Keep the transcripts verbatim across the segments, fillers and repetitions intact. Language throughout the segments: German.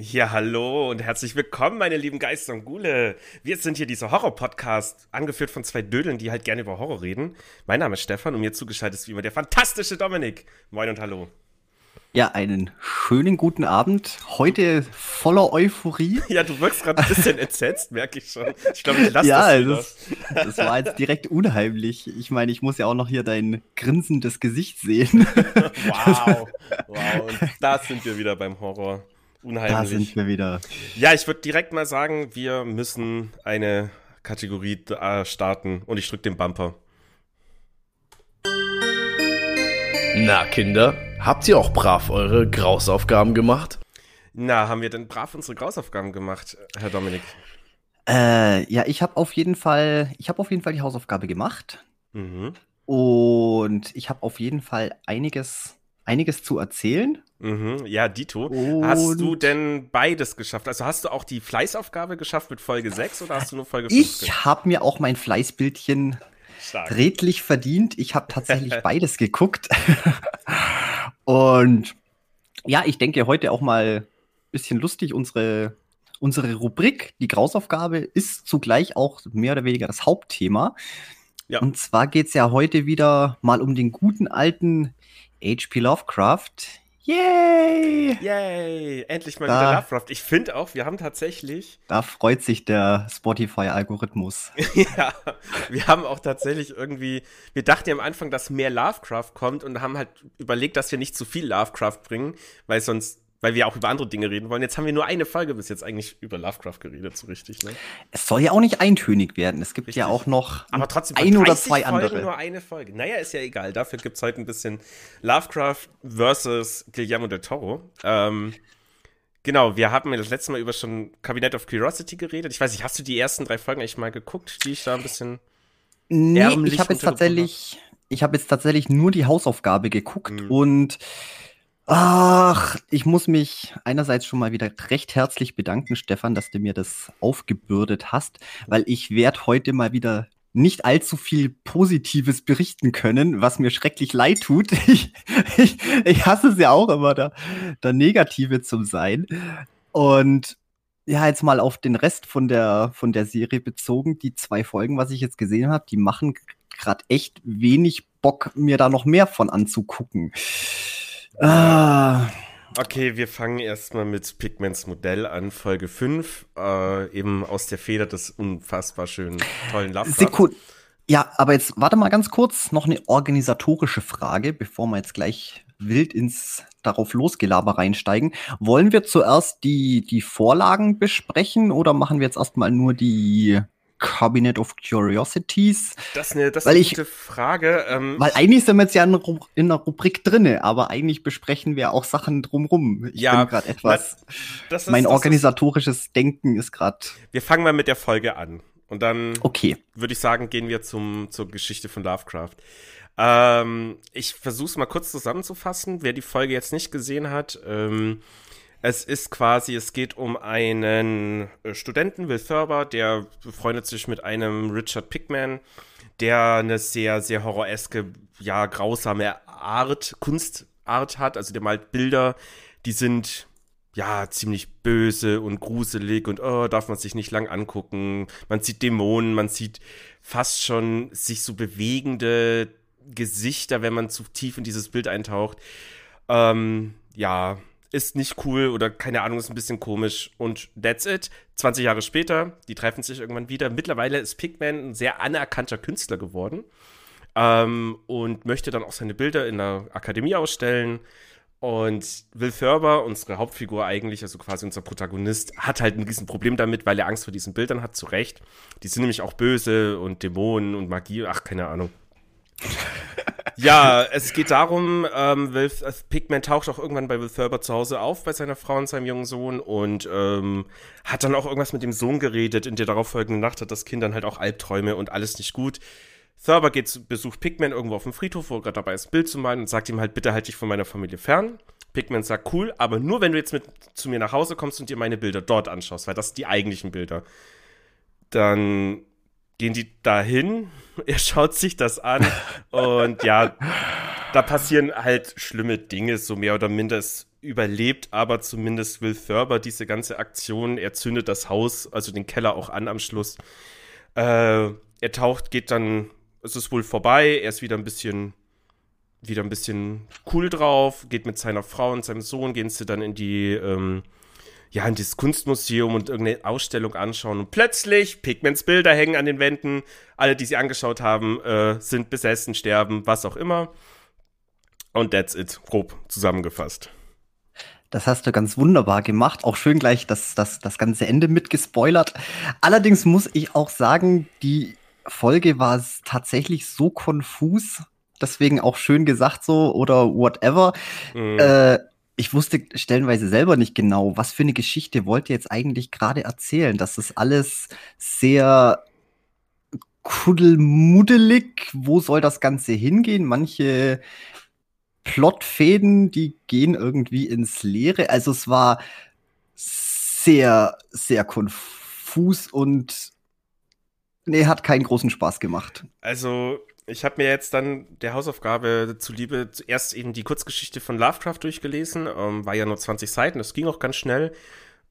Ja, hallo und herzlich willkommen, meine lieben Geister und Ghule. Wir sind hier dieser Horror-Podcast, angeführt von zwei Dödeln, die halt gerne über Horror reden. Mein Name ist Stefan und mir zugeschaltet ist wie immer der fantastische Dominik. Moin und hallo. Ja, einen schönen guten Abend. Heute voller Euphorie. Ja, du wirkst gerade ein bisschen entsetzt, merke ich schon. Ich glaube, ich lasse ja, das wieder. Ja, das war jetzt direkt unheimlich. Ich meine, ich muss ja auch noch hier dein grinsendes Gesicht sehen. Wow, wow. Und da sind wir wieder beim Horror. Unheimlich. Da sind wir wieder. Ja, ich würde direkt mal sagen, wir müssen eine Kategorie äh, starten und ich drücke den Bumper. Na Kinder, habt ihr auch brav eure Grausaufgaben gemacht? Na, haben wir denn brav unsere Grausaufgaben gemacht, Herr Dominik? Äh, ja, ich habe auf jeden Fall, ich habe auf jeden Fall die Hausaufgabe gemacht. Mhm. Und ich habe auf jeden Fall einiges, einiges zu erzählen. Mhm, ja, dito. Und hast du denn beides geschafft? Also hast du auch die Fleißaufgabe geschafft mit Folge sechs oder hast du nur Folge fünf? Ich habe mir auch mein Fleißbildchen stark redlich verdient. Ich habe tatsächlich beides geguckt. Und ja, ich denke heute auch mal ein bisschen lustig. Unsere, unsere Rubrik, die Grausaufgabe, ist zugleich auch mehr oder weniger das Hauptthema. Ja. Und zwar geht es ja heute wieder mal um den guten alten H P Lovecraft. Yay! Yay! Endlich mal da, wieder Lovecraft. Ich finde auch, wir haben tatsächlich... Da freut sich der Spotify-Algorithmus. Ja, wir haben auch tatsächlich irgendwie... Wir dachten ja am Anfang, dass mehr Lovecraft kommt und haben halt überlegt, dass wir nicht zu viel Lovecraft bringen, weil sonst, weil wir auch über andere Dinge reden wollen. Jetzt haben wir nur eine Folge bis jetzt eigentlich über Lovecraft geredet, so richtig, ne? Es soll ja auch nicht eintönig werden. Es gibt richtig ja auch noch aber trotzdem ein oder zwei Folgen, andere. Nur eine Folge. Naja, ist ja egal. Dafür gibt es heute ein bisschen Lovecraft versus Guillermo del Toro. Ähm, genau, wir haben ja das letzte Mal über schon Cabinet of Curiosity geredet. Ich weiß nicht, hast du die ersten drei Folgen eigentlich mal geguckt, die ich da ein bisschen nee, ärmlich ich habe jetzt tatsächlich, ich habe jetzt tatsächlich nur die Hausaufgabe geguckt mhm. und ach, ich muss mich einerseits schon mal wieder recht herzlich bedanken, Stefan, dass du mir das aufgebürdet hast, weil ich werde heute mal wieder nicht allzu viel Positives berichten können, was mir schrecklich leid tut. Ich, ich, ich hasse es ja auch immer, da, da Negative zu sein. Und ja, jetzt mal auf den Rest von der, von der Serie bezogen. Die zwei Folgen, was ich jetzt gesehen habe, die machen gerade echt wenig Bock, mir da noch mehr von anzugucken. Ah. Okay, wir fangen erstmal mit Pickmans Modell an, Folge fünf, äh, eben aus der Feder des unfassbar schönen, tollen Lovecraft. Sekunde. Ja, aber jetzt warte mal ganz kurz, noch eine organisatorische Frage, bevor wir jetzt gleich wild ins darauf losgelaber reinsteigen. Wollen wir zuerst die, die Vorlagen besprechen oder machen wir jetzt erstmal nur die Cabinet of Curiosities? Das ist eine, das ist eine gute ich, Frage. Ähm, weil eigentlich sind wir jetzt ja in, in der Rubrik drinne, aber eigentlich besprechen wir auch Sachen drumrum. Ich ja, bin gerade etwas, das, das ist, mein das organisatorisches ist, Denken ist gerade... Wir fangen mal mit der Folge an und dann okay. würde ich sagen, gehen wir zum, zur Geschichte von Lovecraft. Ähm, ich versuche es mal kurz zusammenzufassen, wer die Folge jetzt nicht gesehen hat. Ähm, Es ist quasi, es geht um einen Studenten, Will Ferber, der befreundet sich mit einem Richard Pickman, der eine sehr, sehr horroreske, ja, grausame Art, Kunstart hat. Also der malt Bilder, die sind, ja, ziemlich böse und gruselig und oh, darf man sich nicht lang angucken. Man sieht Dämonen, man sieht fast schon sich so bewegende Gesichter, wenn man zu tief in dieses Bild eintaucht. Ähm, ja... Ist nicht cool oder keine Ahnung, ist ein bisschen komisch und that's it. zwanzig Jahre später, die treffen sich irgendwann wieder. Mittlerweile ist Pickman ein sehr anerkannter Künstler geworden ähm, und möchte dann auch seine Bilder in der Akademie ausstellen. Und Will Ferber, unsere Hauptfigur eigentlich, also quasi unser Protagonist, hat halt ein riesen Problem damit, weil er Angst vor diesen Bildern hat, zu Recht. Die sind nämlich auch böse und Dämonen und Magie, ach, keine Ahnung. Ja, es geht darum, ähm, Will, äh, Pickman taucht auch irgendwann bei Will Ferber zu Hause auf, bei seiner Frau und seinem jungen Sohn und ähm, hat dann auch irgendwas mit dem Sohn geredet. In der darauffolgenden Nacht hat das Kind dann halt auch Albträume und alles nicht gut. Ferber geht, besucht Pickman irgendwo auf dem Friedhof, wo er gerade dabei ist, ein Bild zu malen und sagt ihm halt, bitte halt dich von meiner Familie fern. Pickman sagt, cool, aber nur wenn du jetzt mit zu mir nach Hause kommst und dir meine Bilder dort anschaust, weil das sind die eigentlichen Bilder. Dann... gehen die dahin, er schaut sich das an und ja, da passieren halt schlimme Dinge, so mehr oder minder. Es überlebt aber zumindest Will Ferber diese ganze Aktion. Er zündet das Haus, also den Keller auch an am Schluss. Äh, er taucht, geht dann, es ist wohl vorbei, er ist wieder ein bisschen wieder ein bisschen cool drauf, geht mit seiner Frau und seinem Sohn, gehen sie dann in die, ähm, ja, in das Kunstmuseum und irgendeine Ausstellung anschauen. Und plötzlich, Pickmans Bilder hängen an den Wänden, alle, die sie angeschaut haben, äh, sind besessen, sterben, was auch immer. Und that's it, grob zusammengefasst. Das hast du ganz wunderbar gemacht. Auch schön gleich das, das, das ganze Ende mitgespoilert. Allerdings muss ich auch sagen, die Folge war tatsächlich so konfus. Deswegen auch schön gesagt so oder whatever. Mhm. Äh, ich wusste stellenweise selber nicht genau, was für eine Geschichte wollt ihr jetzt eigentlich gerade erzählen. Das ist alles sehr kuddelmuddelig. Wo soll das Ganze hingehen? Manche Plotfäden, die gehen irgendwie ins Leere. Also es war sehr, sehr konfus und nee, hat keinen großen Spaß gemacht. Also ich habe mir jetzt dann der Hausaufgabe zuliebe zuerst eben die Kurzgeschichte von Lovecraft durchgelesen. Ähm, war ja nur zwanzig Seiten, das ging auch ganz schnell.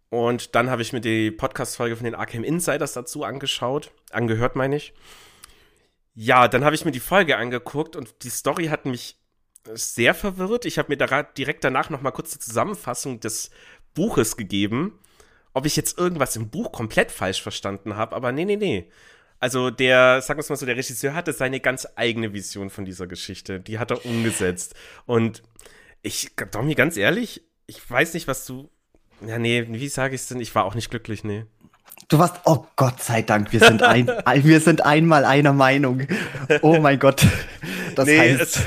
Und dann habe ich mir die Podcast-Folge von den Arkham Insiders dazu angeschaut, angehört meine ich. Ja, dann habe ich mir die Folge angeguckt und die Story hat mich sehr verwirrt. Ich habe mir da direkt danach noch mal kurz die Zusammenfassung des Buches gegeben, ob ich jetzt irgendwas im Buch komplett falsch verstanden habe, aber nee, nee, nee. Also der, sagen wir es mal so, der Regisseur hatte seine ganz eigene Vision von dieser Geschichte, die hat er umgesetzt. Und ich, Domi, ganz ehrlich, ich weiß nicht, was du, ja nee, wie sage ich es denn, ich war auch nicht glücklich, nee. Du warst, oh Gott sei Dank, wir sind, ein, wir sind einmal einer Meinung. Oh mein Gott, das nee, heißt... Es,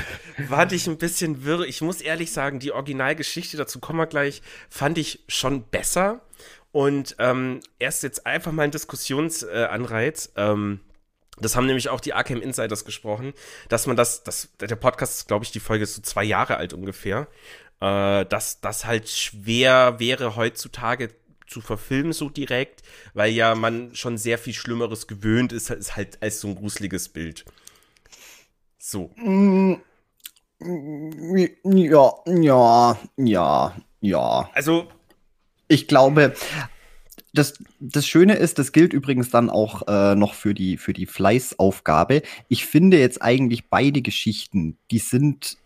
war dich ein bisschen wirr. Ich muss ehrlich sagen, die Originalgeschichte, dazu kommen wir gleich, fand ich schon besser. Und ähm, erst jetzt einfach mal ein Diskussionsanreiz. Äh, ähm, das haben nämlich auch die Arkham Insiders gesprochen, dass man das, das der Podcast ist, glaube ich, die Folge ist so zwei Jahre alt ungefähr, äh, dass das halt schwer wäre, heutzutage zu verfilmen so direkt, weil ja man schon sehr viel Schlimmeres gewöhnt ist, ist halt als so ein gruseliges Bild. So. Mm. Ja, ja, ja, ja. Also, ich glaube, das, das Schöne ist, das gilt übrigens dann auch äh, noch für die, für die Fleißaufgabe. Ich finde jetzt eigentlich beide Geschichten, die sind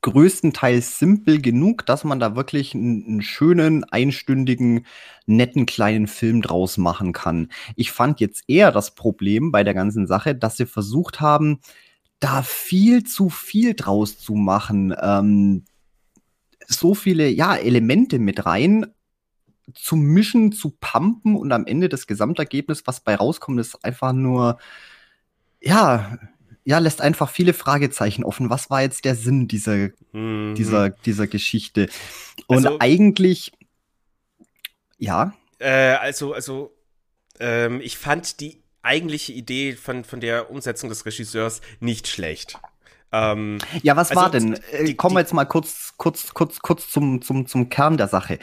größtenteils simpel genug, dass man da wirklich einen, einen schönen, einstündigen, netten kleinen Film draus machen kann. Ich fand jetzt eher das Problem bei der ganzen Sache, dass sie versucht haben, da viel zu viel draus zu machen, ähm, so viele ja, Elemente mit rein zu mischen, zu pumpen und am Ende das Gesamtergebnis, was bei rauskommt, ist einfach nur, ja, ja lässt einfach viele Fragezeichen offen. Was war jetzt der Sinn dieser, mhm. dieser, dieser Geschichte? Und also, eigentlich, ja. Äh, also, also ähm, ich fand die eigentliche Idee von, von der Umsetzung des Regisseurs nicht schlecht. Ähm, ja, was also, war denn? Die, Kommen wir die, jetzt mal kurz, kurz, kurz, kurz zum, zum, zum Kern der Sache.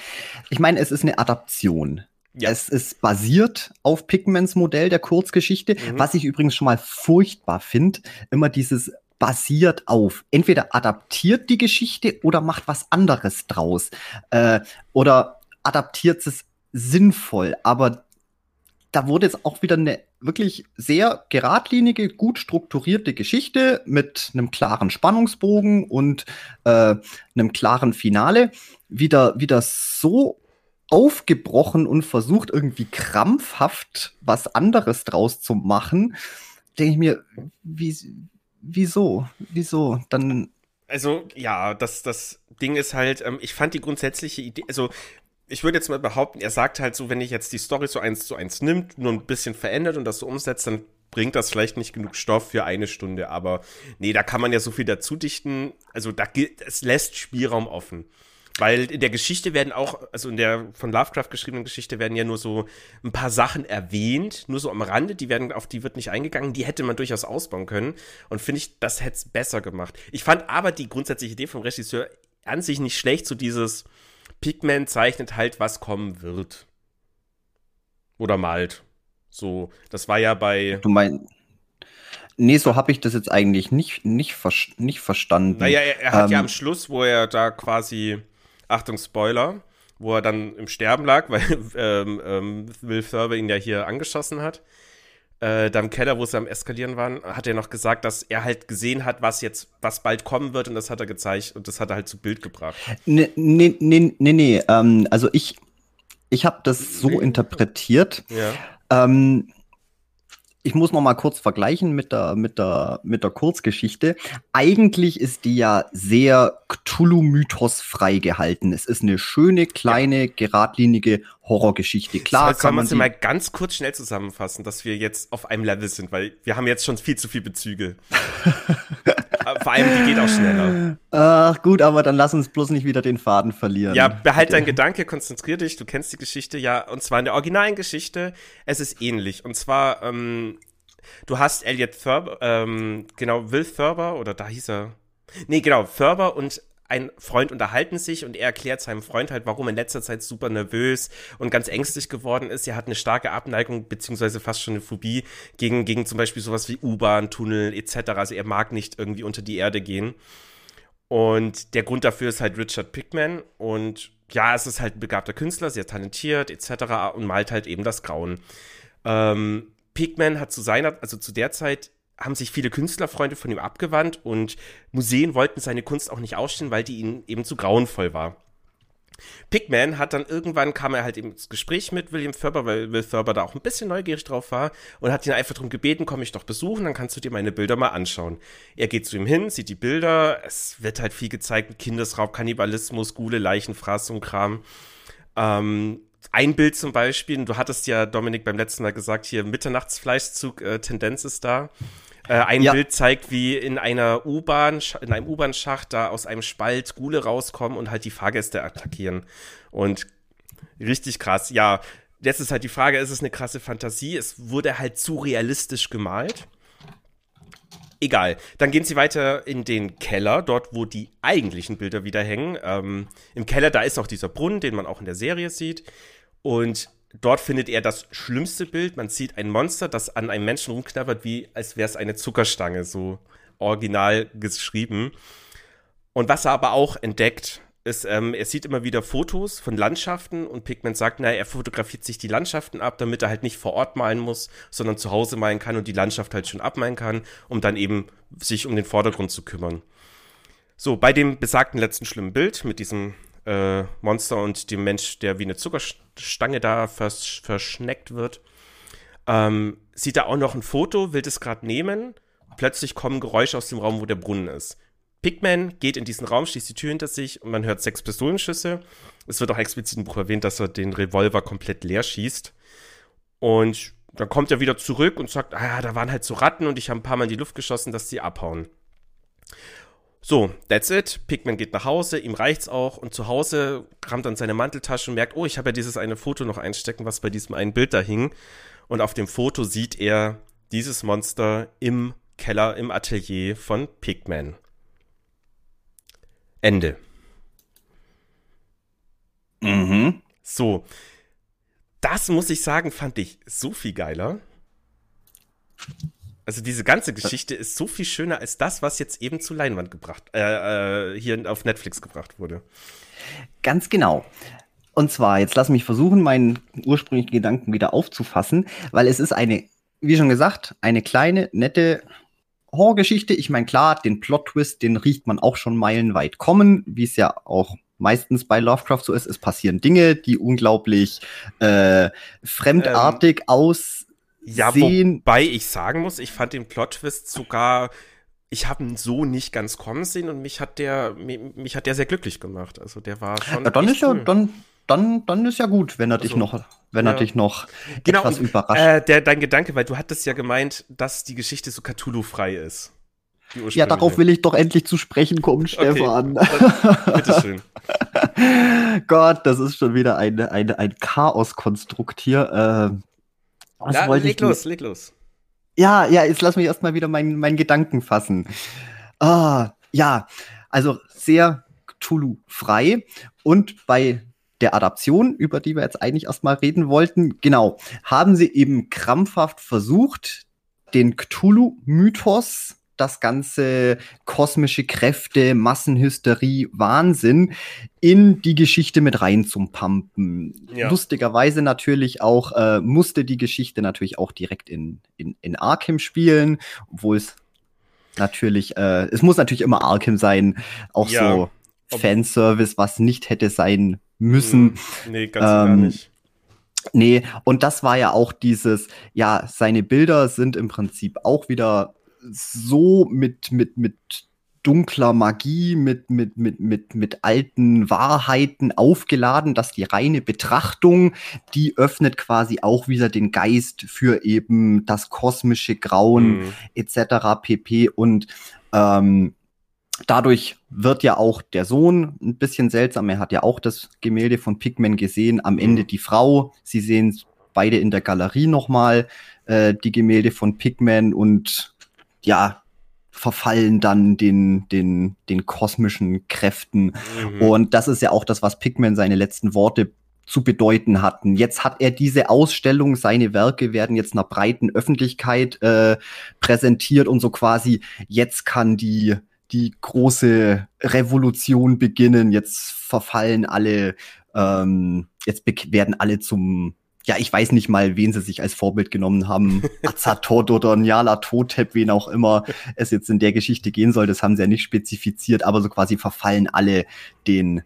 Ich meine, es ist eine Adaption. Ja. Es ist basiert auf Pickmans Modell der Kurzgeschichte, mhm. was ich übrigens schon mal furchtbar finde. Immer dieses basiert auf. Entweder adaptiert die Geschichte oder macht was anderes draus. Äh, oder adaptiert es sinnvoll, aber da wurde jetzt auch wieder eine wirklich sehr geradlinige, gut strukturierte Geschichte mit einem klaren Spannungsbogen und äh, einem klaren Finale wieder, wieder so aufgebrochen und versucht, irgendwie krampfhaft was anderes draus zu machen. Denke ich mir, wie, wieso? Wieso? Dann. Also, ja, das, das Ding ist halt, ähm, ich fand die grundsätzliche Idee, also. Ich würde jetzt mal behaupten, er sagt halt so, wenn ich jetzt die Story so eins zu eins nimmt, nur ein bisschen verändert und das so umsetzt, dann bringt das vielleicht nicht genug Stoff für eine Stunde. Aber nee, da kann man ja so viel dazu dichten. Also da gilt, es lässt Spielraum offen. Weil in der Geschichte werden auch, also in der von Lovecraft geschriebenen Geschichte werden ja nur so ein paar Sachen erwähnt, nur so am Rande, die werden, auf die wird nicht eingegangen, die hätte man durchaus ausbauen können. Und finde ich, das hätte es besser gemacht. Ich fand aber die grundsätzliche Idee vom Regisseur an sich nicht schlecht, so dieses Pickman zeichnet halt, was kommen wird. Oder malt. So, das war ja bei... Du meinst... Nee, so habe ich das jetzt eigentlich nicht, nicht, ver- nicht verstanden. Naja, er, er hat ähm, ja am Schluss, wo er da quasi Achtung, Spoiler, wo er dann im Sterben lag, weil ähm, ähm, Will Ferber ihn ja hier angeschossen hat. Äh, da im Keller, wo sie am Eskalieren waren, hat er noch gesagt, dass er halt gesehen hat, was jetzt, was bald kommen wird, und das hat er gezeigt und das hat er halt zu Bild gebracht. Nee, nee, nee, nee, nee. Ähm, also ich, ich habe das so interpretiert. Ja. Ähm, ich muss noch mal kurz vergleichen mit der, mit der, mit der Kurzgeschichte. Eigentlich ist die ja sehr Cthulhu-Mythos frei gehalten. Es ist eine schöne, kleine, geradlinige Horrorgeschichte. Klar, das heißt, kann man sie mal ganz kurz schnell zusammenfassen, dass wir jetzt auf einem Level sind, weil wir haben jetzt schon viel zu viele Bezüge. Vor allem, die geht auch schneller. Ach gut, aber dann lass uns bloß nicht wieder den Faden verlieren. Ja, behalt deinen Gedanke, konzentrier dich, du kennst die Geschichte, ja, und zwar in der originalen Geschichte, es ist ähnlich. Und zwar, ähm, du hast Elliot Ferber, ähm, genau, Will Ferber, oder da hieß er, nee, genau, Ferber und ein Freund unterhalten sich und er erklärt seinem Freund halt, warum er in letzter Zeit super nervös und ganz ängstlich geworden ist. Er hat eine starke Abneigung, beziehungsweise fast schon eine Phobie gegen, gegen zum Beispiel sowas wie U-Bahn, Tunnel et cetera. Also er mag nicht irgendwie unter die Erde gehen. Und der Grund dafür ist halt Richard Pickman. Und ja, es ist halt ein begabter Künstler, sehr talentiert et cetera. Und malt halt eben das Grauen. Ähm, Pickman hat zu seiner, also zu der Zeit, haben sich viele Künstlerfreunde von ihm abgewandt und Museen wollten seine Kunst auch nicht ausstellen, weil die ihnen eben zu grauenvoll war. Pickman hat dann irgendwann, kam er halt eben ins Gespräch mit William Ferber, weil Will Ferber da auch ein bisschen neugierig drauf war und hat ihn einfach darum gebeten, komm mich doch besuchen, dann kannst du dir meine Bilder mal anschauen. Er geht zu ihm hin, sieht die Bilder, es wird halt viel gezeigt, Kindesraub, Kannibalismus, Ghule, Leichenfraß, so ein Kram. Ähm, ein Bild zum Beispiel, und du hattest ja, Dominik, beim letzten Mal gesagt, hier Mitternachtsfleischzug, äh, Tendenz ist da. Äh, ein ja. Bild zeigt, wie in einer U-Bahn, in einem U-Bahn-Schacht da aus einem Spalt Ghule rauskommen und halt die Fahrgäste attackieren. Und richtig krass, ja. Jetzt ist halt die Frage, ist es eine krasse Fantasie? Es wurde halt zu realistisch gemalt. Egal. Dann gehen sie weiter in den Keller, dort, wo die eigentlichen Bilder wieder hängen. Ähm, im Keller, da ist auch dieser Brunnen, den man auch in der Serie sieht. Und dort findet er das schlimmste Bild. Man sieht ein Monster, das an einem Menschen rumknabbert, wie als wäre es eine Zuckerstange, so original geschrieben. Und was er aber auch entdeckt, ist, ähm, er sieht immer wieder Fotos von Landschaften und Pickman sagt, naja, er fotografiert sich die Landschaften ab, damit er halt nicht vor Ort malen muss, sondern zu Hause malen kann und die Landschaft halt schon abmalen kann, um dann eben sich um den Vordergrund zu kümmern. So, bei dem besagten letzten schlimmen Bild mit diesem Äh, Monster und dem Mensch, der wie eine Zuckerstange da vers- verschneckt wird, ähm, sieht da auch noch ein Foto, will das gerade nehmen, plötzlich kommen Geräusche aus dem Raum, wo der Brunnen ist. Pickman geht in diesen Raum, schließt die Tür hinter sich und man hört sechs Pistolenschüsse. Es wird auch explizit im Buch erwähnt, dass er den Revolver komplett leer schießt. Und dann kommt er wieder zurück und sagt, ah, da waren halt so Ratten und ich habe ein paar Mal in die Luft geschossen, dass die abhauen. So, that's it. Pickman geht nach Hause, ihm reicht's auch und zu Hause kramt dann seine Manteltasche und merkt, oh, ich habe ja dieses eine Foto noch einstecken, was bei diesem einen Bild da hing. Und auf dem Foto sieht er dieses Monster im Keller, im Atelier von Pickman. Ende. Mhm. So, das muss ich sagen, fand ich so viel geiler. Also diese ganze Geschichte ist so viel schöner als das, was jetzt eben zur Leinwand gebracht, äh, hier auf Netflix gebracht wurde. Ganz genau. Und zwar, jetzt lass mich versuchen, meinen ursprünglichen Gedanken wieder aufzufassen, weil es ist eine, wie schon gesagt, eine kleine, nette Horrorgeschichte. Ich meine, klar, den Plot-Twist, den riecht man auch schon meilenweit kommen, wie es ja auch meistens bei Lovecraft so ist. Es passieren Dinge, die unglaublich äh, fremdartig ähm. aussehen. Ja, wobei ich sagen muss, ich fand den Plot-Twist sogar, ich habe ihn so nicht ganz kommen sehen und mich hat der, mich, mich hat der sehr glücklich gemacht. Also der war schon. Ja, dann ist ja, cool. dann, dann, dann ist ja gut, wenn er also, dich noch, wenn ja. er dich noch genau, etwas überrascht. Äh, der, dein Gedanke, weil du hattest ja gemeint, dass die Geschichte so Cthulhu-frei ist. Ja, darauf will ich doch endlich zu sprechen kommen, Stefan. Okay. Bitteschön. Gott, das ist schon wieder ein, ein, ein Chaos-Konstrukt hier. Äh, Was ja, leg ich los, leg los. Ja, ja, jetzt lass mich erstmal wieder meinen mein Gedanken fassen. Ah, ja, also sehr Cthulhu-frei. Und bei der Adaption, über die wir jetzt eigentlich erstmal reden wollten, genau, haben sie eben krampfhaft versucht, den Cthulhu-Mythos das ganze kosmische Kräfte, Massenhysterie, Wahnsinn in die Geschichte mit reinzupumpen. Ja. Lustigerweise natürlich auch, äh, musste die Geschichte natürlich auch direkt in, in, in Arkham spielen, obwohl es natürlich, äh, es muss natürlich immer Arkham sein, auch ja, so ob- Fanservice, was nicht hätte sein müssen. Nee, ganz ähm, gar nicht. Nee, und das war ja auch dieses, ja, seine Bilder sind im Prinzip auch wieder so mit, mit, mit dunkler Magie, mit, mit, mit, mit, mit alten Wahrheiten aufgeladen, dass die reine Betrachtung, die öffnet quasi auch wieder den Geist für eben das kosmische Grauen mhm. et cetera pp. Und ähm, dadurch wird ja auch der Sohn ein bisschen seltsam. Er hat ja auch das Gemälde von Pickman gesehen. Am Ende mhm. die Frau. Sie sehen beide in der Galerie nochmal äh, die Gemälde von Pickman und ja, verfallen dann den, den, den kosmischen Kräften. Mhm. Und das ist ja auch das, was Pickman seine letzten Worte zu bedeuten hatten. Jetzt hat er diese Ausstellung, seine Werke werden jetzt einer breiten Öffentlichkeit äh, präsentiert und so quasi, jetzt kann die die große Revolution beginnen, jetzt verfallen alle, ähm, jetzt be- werden alle zum, ja, ich weiß nicht mal, wen sie sich als Vorbild genommen haben, Azathoth oder Nyarlathotep, wen auch immer es jetzt in der Geschichte gehen soll, das haben sie ja nicht spezifiziert, aber so quasi verfallen alle den,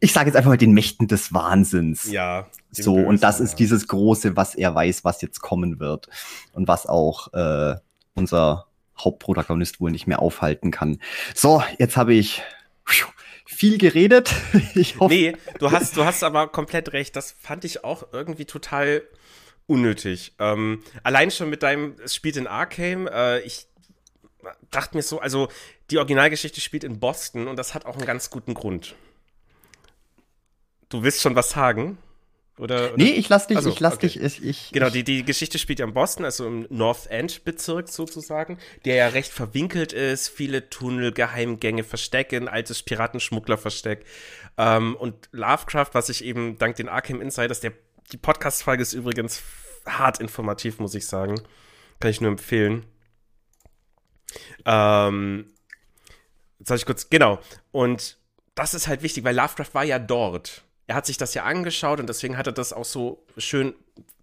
ich sage jetzt einfach mal, den Mächten des Wahnsinns. Ja. So, und das ist dieses Große, was er weiß, was jetzt kommen wird und was auch äh, unser Hauptprotagonist wohl nicht mehr aufhalten kann. So, jetzt habe ich viel geredet. Ich hoffe. Nee, du hast, du hast aber komplett recht. Das fand ich auch irgendwie total unnötig. Ähm, allein schon mit deinem, es spielt in Arkham. Äh, ich dachte mir so, also die Originalgeschichte spielt in Boston und das hat auch einen ganz guten Grund. Du willst schon was sagen? Oder, oder? Nee, ich lass dich, also, ich lass okay. dich, ich, ich. Genau, die, die Geschichte spielt ja in Boston, also im North End Bezirk sozusagen, der ja recht verwinkelt ist, viele Tunnel, Geheimgänge, Verstecke, ein altes Piratenschmugglerversteck. Ähm, und Lovecraft, was ich eben dank den Arkham Insiders, der, die Podcast-Folge ist übrigens hart informativ, muss ich sagen. Kann ich nur empfehlen. Ähm, jetzt sag ich kurz, genau. Und das ist halt wichtig, weil Lovecraft war ja dort. Er hat sich das ja angeschaut und deswegen hat er das auch so schön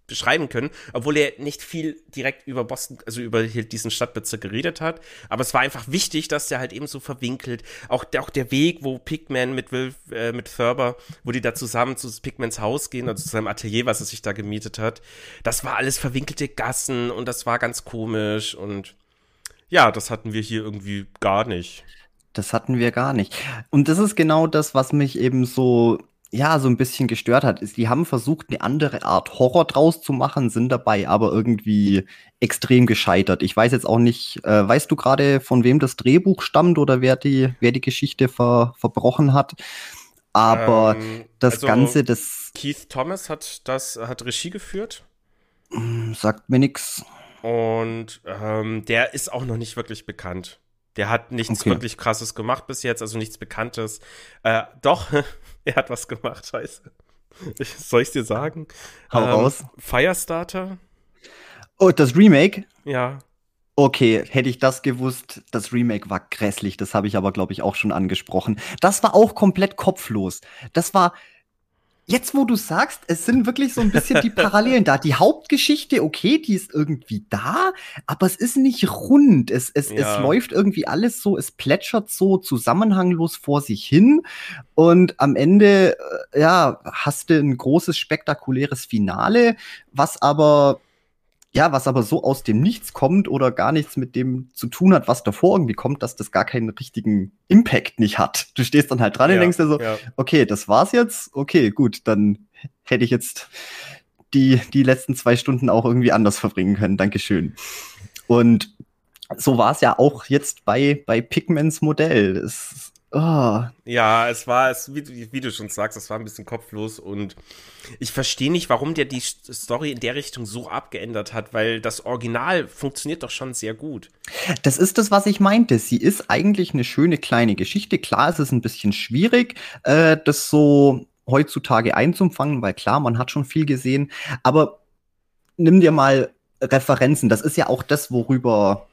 beschreiben können, obwohl er nicht viel direkt über Boston, also über diesen Stadtbezirk geredet hat, aber es war einfach wichtig, dass der halt eben so verwinkelt, auch der, auch der Weg, wo Pickman mit Will, äh, mit Ferber, wo die da zusammen zu Pickmans Haus gehen, also zu seinem Atelier, was er sich da gemietet hat, das war alles verwinkelte Gassen und das war ganz komisch und ja, das hatten wir hier irgendwie gar nicht. Das hatten wir gar nicht. Und das ist genau das, was mich eben so ja, so ein bisschen gestört hat, ist, die haben versucht, eine andere Art Horror draus zu machen, sind dabei aber irgendwie extrem gescheitert. Ich weiß jetzt auch nicht, äh, weißt du gerade, von wem das Drehbuch stammt oder wer die, wer die Geschichte ver, verbrochen hat? Aber ähm, das also Ganze, das... Keith Thomas hat das, hat Regie geführt. Sagt mir nix. Und ähm, der ist auch noch nicht wirklich bekannt. Der hat nichts okay. wirklich Krasses gemacht bis jetzt, also nichts Bekanntes. Äh, doch, er hat was gemacht, scheiße. Ich, soll ich's dir sagen? Hau ähm, raus. Firestarter. Oh, das Remake? Ja. Okay, hätte ich das gewusst, das Remake war grässlich, das habe ich aber, glaube ich, auch schon angesprochen. Das war auch komplett kopflos. Das war... Jetzt, wo du sagst, es sind wirklich so ein bisschen die Parallelen da. Die Hauptgeschichte, okay, die ist irgendwie da, aber es ist nicht rund. Es, es, ja. es läuft irgendwie alles so, es plätschert so zusammenhanglos vor sich hin. Und am Ende, ja, hast du ein großes, spektakuläres Finale, was aber, ja, was aber so aus dem Nichts kommt oder gar nichts mit dem zu tun hat, was davor irgendwie kommt, dass das gar keinen richtigen Impact nicht hat. Du stehst dann halt dran ja, und denkst dir so, ja. okay, das war's jetzt, okay, gut, dann hätte ich jetzt die, die letzten zwei Stunden auch irgendwie anders verbringen können, dankeschön. Und so war's ja auch jetzt bei, bei Pickmans Modell. Es, oh. Ja, es war, es, wie, wie du schon sagst, es war ein bisschen kopflos und ich verstehe nicht, warum der die Story in der Richtung so abgeändert hat, weil das Original funktioniert doch schon sehr gut. Das ist das, was ich meinte. Sie ist eigentlich eine schöne kleine Geschichte. Klar, es ist ein bisschen schwierig, äh, das so heutzutage einzufangen, weil klar, man hat schon viel gesehen. Aber nimm dir mal Referenzen. Das ist ja auch das, worüber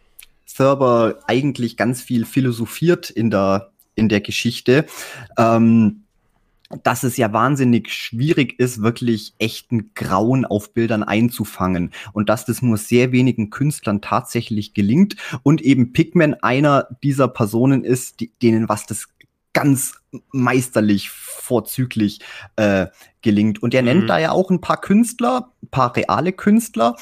Ferber eigentlich ganz viel philosophiert in der, in der Geschichte, ähm, dass es ja wahnsinnig schwierig ist, wirklich echten Grauen auf Bildern einzufangen und dass das nur sehr wenigen Künstlern tatsächlich gelingt und eben Pickman einer dieser Personen ist, die, denen was das ganz meisterlich, vorzüglich äh, gelingt. Und er nennt mhm. da ja auch ein paar Künstler, ein paar reale Künstler,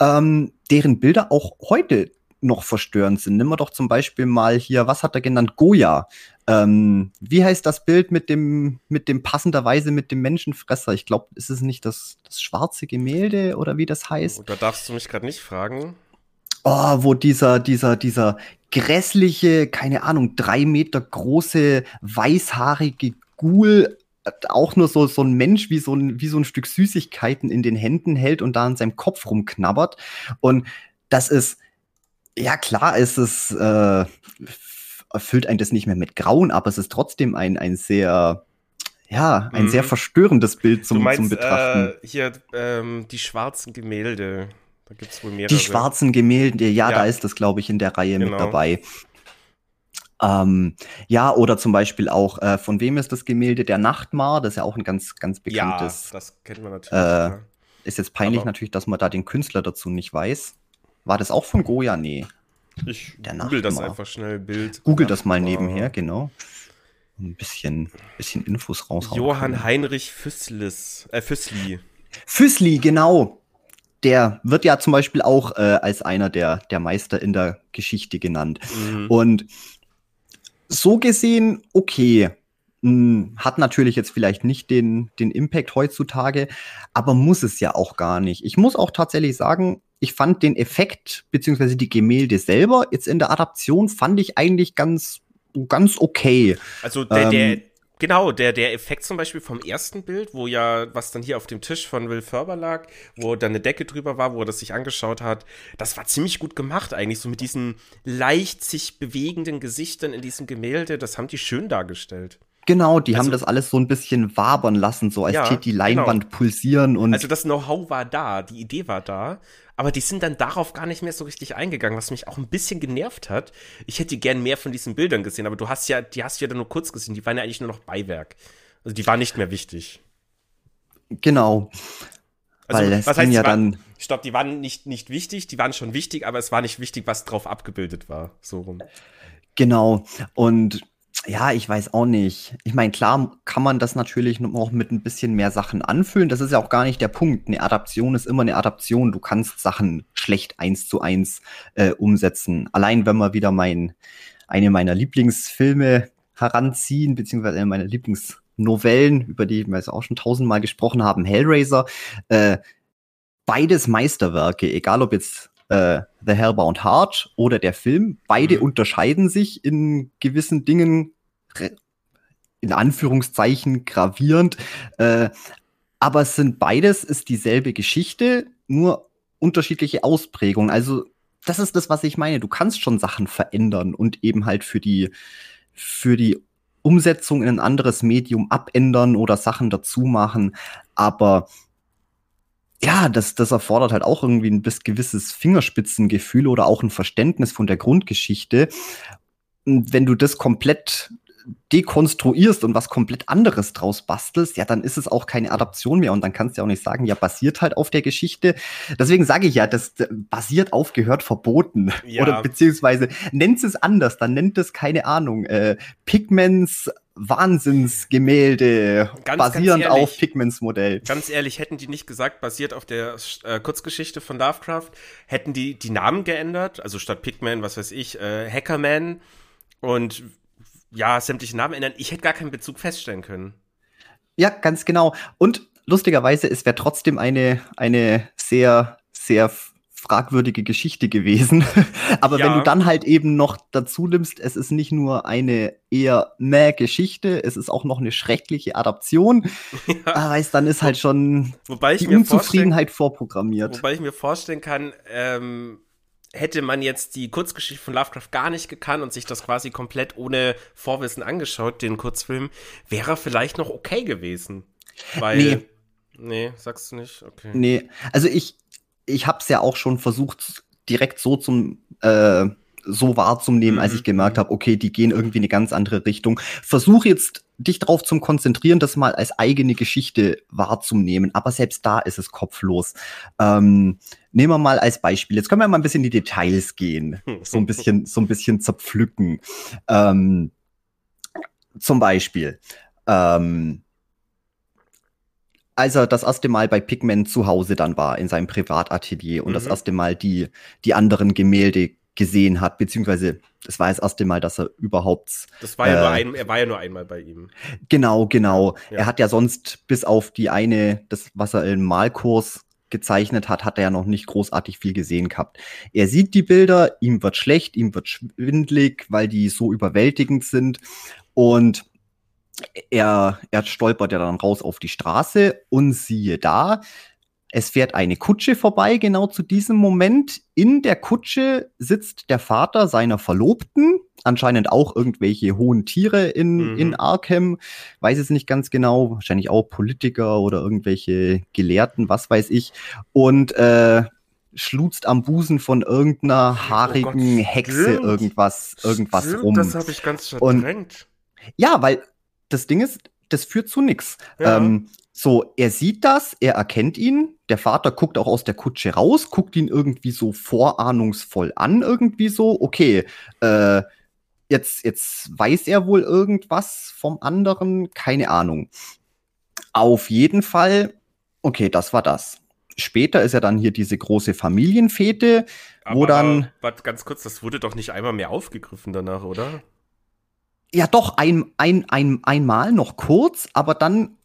ähm, deren Bilder auch heute noch verstörend sind. Nimm wir doch zum Beispiel mal hier, was hat er genannt? Goya. Ähm, wie heißt das Bild mit dem, mit dem passenderweise mit dem Menschenfresser? Ich glaube, ist es nicht das, das schwarze Gemälde oder wie das heißt? Oh, da darfst du mich gerade nicht fragen. Oh, wo dieser, dieser, dieser grässliche, keine Ahnung, drei Meter große, weißhaarige Ghul, auch nur so, so ein Mensch wie so ein, wie so ein Stück Süßigkeiten in den Händen hält und da an seinem Kopf rumknabbert. Und das ist, ja klar, es ist, äh, erfüllt einen das nicht mehr mit Grauen, aber es ist trotzdem ein, ein sehr, ja, ein mhm. sehr verstörendes Bild zum, du meinst, zum Betrachten. Äh, hier, ähm, die schwarzen Gemälde. Da gibt's wohl mehrere. Die schwarzen Gemälde, ja, ja. da ist das, glaube ich, in der Reihe genau. mit dabei. Ähm, ja, oder zum Beispiel auch, äh, von wem ist das Gemälde? Der Nachtmar, das ist ja auch ein ganz, ganz bekanntes. Ja, das kennt man natürlich. Äh, ja. Ist jetzt peinlich aber natürlich, dass man da den Künstler dazu nicht weiß. War das auch von Goya? Nee. Ich der google Nachtmar. Das einfach schnell, Bild. Google das mal nebenher, genau. Ein bisschen, bisschen Infos raushauen. Johann können. Heinrich Füsslis, äh, Füssli. Füssli, genau. Der wird ja zum Beispiel auch äh, als einer der, der Meister in der Geschichte genannt. Mhm. Und so gesehen, okay, mh, hat natürlich jetzt vielleicht nicht den, den Impact heutzutage, aber muss es ja auch gar nicht. Ich muss auch tatsächlich sagen, ich fand den Effekt, beziehungsweise die Gemälde selber, jetzt in der Adaption fand ich eigentlich ganz, ganz okay. Also der, ähm, der Genau, der, der Effekt zum Beispiel vom ersten Bild, wo ja, was dann hier auf dem Tisch von Will Ferber lag, wo dann eine Decke drüber war, wo er das sich angeschaut hat, das war ziemlich gut gemacht eigentlich, so mit diesen leicht sich bewegenden Gesichtern in diesem Gemälde, das haben die schön dargestellt. Genau, die also, haben das alles so ein bisschen wabern lassen, so als ja, tät die Leinwand genau. pulsieren. Und also das Know-how war da, die Idee war da, aber die sind dann darauf gar nicht mehr so richtig eingegangen, was mich auch ein bisschen genervt hat. Ich hätte gern mehr von diesen Bildern gesehen, aber du hast ja, die hast du ja dann nur kurz gesehen, die waren ja eigentlich nur noch Beiwerk. Also die waren nicht mehr wichtig. Genau. Also, weil das was heißt, ja war, dann ich glaube, die waren nicht, nicht wichtig, die waren schon wichtig, aber es war nicht wichtig, was drauf abgebildet war, so rum. Genau, und ja, ich weiß auch nicht. Ich meine, klar kann man das natürlich noch mit ein bisschen mehr Sachen anfüllen. Das ist ja auch gar nicht der Punkt. Eine Adaption ist immer eine Adaption. Du kannst Sachen schlecht eins zu eins äh, umsetzen. Allein wenn wir wieder mein, eine meiner Lieblingsfilme heranziehen, beziehungsweise eine meiner Lieblingsnovellen, über die wir jetzt auch schon tausendmal gesprochen haben, Hellraiser. Äh, beides Meisterwerke, egal ob jetzt Uh, The Hellbound Heart oder der Film. Beide mhm. unterscheiden sich in gewissen Dingen, in Anführungszeichen gravierend. Uh, aber es sind beides, ist dieselbe Geschichte, nur unterschiedliche Ausprägungen. Also das ist das, was ich meine. Du kannst schon Sachen verändern und eben halt für die, für die Umsetzung in ein anderes Medium abändern oder Sachen dazu machen. Aber ja, das, das erfordert halt auch irgendwie ein bis gewisses Fingerspitzengefühl oder auch ein Verständnis von der Grundgeschichte. Und wenn du das komplett dekonstruierst und was komplett anderes draus bastelst, ja, dann ist es auch keine Adaption mehr und dann kannst du ja auch nicht sagen, ja, basiert halt auf der Geschichte. Deswegen sage ich ja, das basiert auf gehört verboten. Ja. Oder beziehungsweise nennt es anders, dann nennt es, keine Ahnung, äh, Pickmans Wahnsinnsgemälde, ganz, basierend ganz ehrlich, auf Pickmans Modell. Ganz ehrlich, hätten die nicht gesagt, basiert auf der äh, Kurzgeschichte von Lovecraft, hätten die die Namen geändert, also statt Pickman, was weiß ich, äh, Hackerman und ja, sämtliche Namen ändern. Ich hätte gar keinen Bezug feststellen können. Ja, ganz genau. Und lustigerweise, es wäre trotzdem eine, eine sehr, sehr fragwürdige Geschichte gewesen. Aber ja, wenn du dann halt eben noch dazu nimmst, es ist nicht nur eine eher mäh Geschichte, es ist auch noch eine schreckliche Adaption. Ja. Weißt, dann ist halt schon wobei ich die mir Unzufriedenheit vorprogrammiert. Wobei ich mir vorstellen kann, ähm, hätte man jetzt die Kurzgeschichte von Lovecraft gar nicht gekannt und sich das quasi komplett ohne Vorwissen angeschaut, den Kurzfilm, wäre er vielleicht noch okay gewesen. Weil, nee. Nee, sagst du nicht? Okay. Nee, also ich Ich hab's ja auch schon versucht, direkt so zum äh, so wahrzunehmen, mhm. als ich gemerkt habe, okay, die gehen irgendwie in eine ganz andere Richtung. Versuch jetzt, dich darauf zu konzentrieren, das mal als eigene Geschichte wahrzunehmen. Aber selbst da ist es kopflos. Ähm, nehmen wir mal als Beispiel. Jetzt können wir mal ein bisschen in die Details gehen. So ein bisschen, so ein bisschen zerpflücken. Ähm, zum Beispiel, ähm, als er das erste Mal bei Pickman zu Hause dann war, in seinem Privatatelier und mhm. das erste Mal die, die anderen Gemälde gesehen hat, beziehungsweise das war das erste Mal, dass er überhaupt... Das war ja äh, nur ein, er war ja nur einmal bei ihm. Genau, genau. Ja. Er hat ja sonst bis auf die eine, das, was er im Malkurs gezeichnet hat, hat er ja noch nicht großartig viel gesehen gehabt. Er sieht die Bilder, ihm wird schlecht, ihm wird schwindelig, weil die so überwältigend sind und Er, er stolpert ja dann raus auf die Straße und siehe da, es fährt eine Kutsche vorbei, genau zu diesem Moment. In der Kutsche sitzt der Vater seiner Verlobten, anscheinend auch irgendwelche hohen Tiere in, mhm. in Arkham, weiß es nicht ganz genau, wahrscheinlich auch Politiker oder irgendwelche Gelehrten, was weiß ich, und äh, schluchzt am Busen von irgendeiner haarigen oh Gott, Hexe irgendwas, irgendwas stimmt, rum. Das habe ich ganz verdrängt. Und, ja, weil das Ding ist, das führt zu nichts. Ja. Ähm, so, er sieht das, er erkennt ihn. Der Vater guckt auch aus der Kutsche raus, guckt ihn irgendwie so vorahnungsvoll an, irgendwie so. Okay, äh, jetzt, jetzt weiß er wohl irgendwas vom anderen, keine Ahnung. Auf jeden Fall, okay, das war das. Später ist ja dann hier diese große Familienfete, aber, wo dann... Warte, ganz kurz, das wurde doch nicht einmal mehr aufgegriffen danach, oder? Ja, doch, ein, ein, ein, einmal noch kurz, aber dann,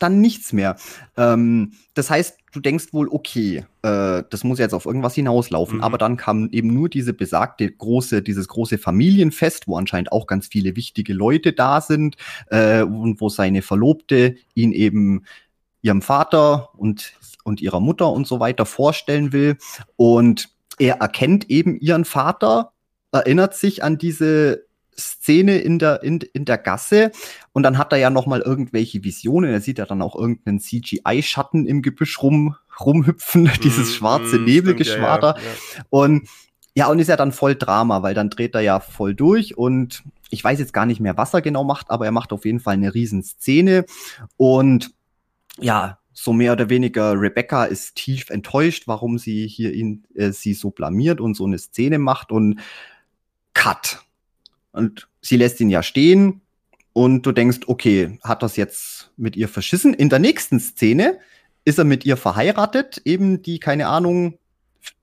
dann nichts mehr. Ähm, das heißt, du denkst wohl, okay, äh, das muss jetzt auf irgendwas hinauslaufen. Mhm. Aber dann kam eben nur diese besagte große, dieses große Familienfest, wo anscheinend auch ganz viele wichtige Leute da sind äh, und wo seine Verlobte ihn eben ihrem Vater und, und ihrer Mutter und so weiter vorstellen will. Und er erkennt eben ihren Vater, erinnert sich an diese Szene in der, in, in der Gasse und dann hat er ja nochmal irgendwelche Visionen, er sieht ja dann auch irgendeinen C G I-Schatten im Gebüsch rum, rumhüpfen, dieses schwarze mm, Nebelgeschwader ja, ja, ja. und ja, und ist ja dann voll Drama, weil dann dreht er ja voll durch und ich weiß jetzt gar nicht mehr, was er genau macht, aber er macht auf jeden Fall eine riesen Szene und ja, so mehr oder weniger, Rebecca ist tief enttäuscht, warum sie hier ihn, äh, sie so blamiert und so eine Szene macht und Cut. Und sie lässt ihn ja stehen und du denkst, okay, hat das jetzt mit ihr verschissen? In der nächsten Szene ist er mit ihr verheiratet, eben die, keine Ahnung,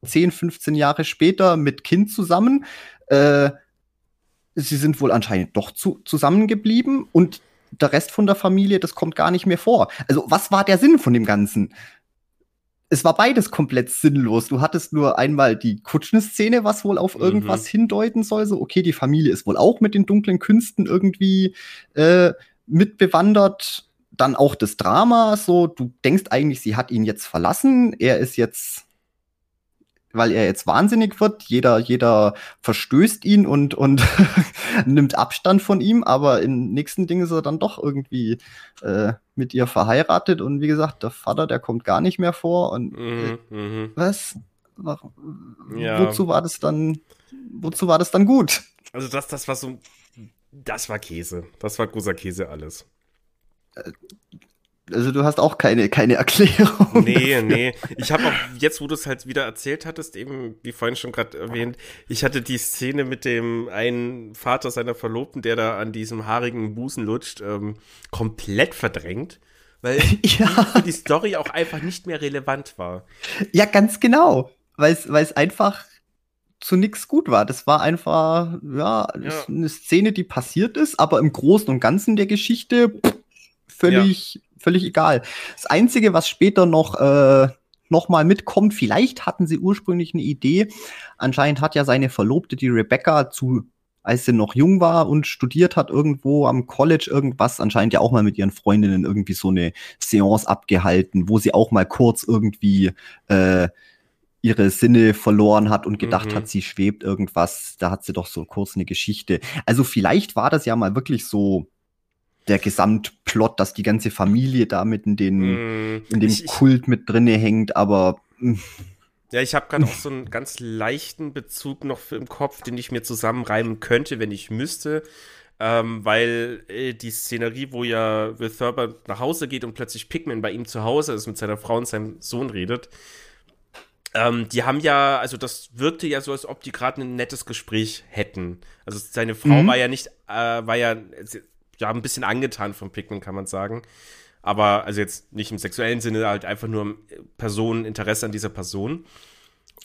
zehn, fünfzehn Jahre später mit Kind zusammen. Äh, sie sind wohl anscheinend doch zu, zusammengeblieben und der Rest von der Familie, das kommt gar nicht mehr vor. Also was war der Sinn von dem Ganzen? Es war beides komplett sinnlos. Du hattest nur einmal die Kutschenszene, was wohl auf irgendwas mhm. hindeuten soll. So, okay, die Familie ist wohl auch mit den dunklen Künsten irgendwie äh, mitbewandert. Dann auch das Drama. So, du denkst eigentlich, sie hat ihn jetzt verlassen. Er ist jetzt, weil er jetzt wahnsinnig wird. Jeder, jeder verstößt ihn und, und nimmt Abstand von ihm. Aber im nächsten Ding ist er dann doch irgendwie äh, mit ihr verheiratet und wie gesagt, der Vater, der kommt gar nicht mehr vor und mhm, äh, was? Warum, ja. Wozu war das dann? Wozu war das dann gut? Also das, das war so, das war Käse, das war großer Käse alles. Also du hast auch keine, keine Erklärung. Nee, dafür. nee. Ich habe auch jetzt, wo du es halt wieder erzählt hattest, eben wie vorhin schon gerade erwähnt, ich hatte die Szene mit dem einen Vater seiner Verlobten, der da an diesem haarigen Busen lutscht, ähm, komplett verdrängt, weil ja. die, die Story auch einfach nicht mehr relevant war. Ja, ganz genau, weil es einfach zu nichts gut war. Das war einfach ja, ja. eine Szene, die passiert ist, aber im Großen und Ganzen der Geschichte pff, völlig... Ja. Völlig egal. Das Einzige, was später noch, äh, noch mal mitkommt, vielleicht hatten sie ursprünglich eine Idee. Anscheinend hat ja seine Verlobte, die Rebecca, zu, als sie noch jung war und studiert hat, irgendwo am College irgendwas, anscheinend ja auch mal mit ihren Freundinnen irgendwie so eine Seance abgehalten, wo sie auch mal kurz irgendwie äh, ihre Sinne verloren hat und gedacht mhm. hat, sie schwebt irgendwas. Da hat sie doch so kurz eine Geschichte. Also vielleicht war das ja mal wirklich so der Gesamtplot, dass die ganze Familie da mit in, den, mm, in dem ich, Kult mit drinne hängt, aber mh, Ja, ich habe gerade auch so einen ganz leichten Bezug noch im Kopf, den ich mir zusammenreimen könnte, wenn ich müsste. Ähm, weil äh, die Szenerie, wo ja Will Ferber nach Hause geht und plötzlich Pickman bei ihm zu Hause ist, mit seiner Frau und seinem Sohn redet, ähm, die haben ja, also das wirkte ja so, als ob die gerade ein nettes Gespräch hätten. Also seine Frau mhm. war ja nicht, äh, war ja, ja ein bisschen angetan von Pickman, kann man sagen. Aber, also jetzt nicht im sexuellen Sinne, halt einfach nur im Personen, Interesse an dieser Person.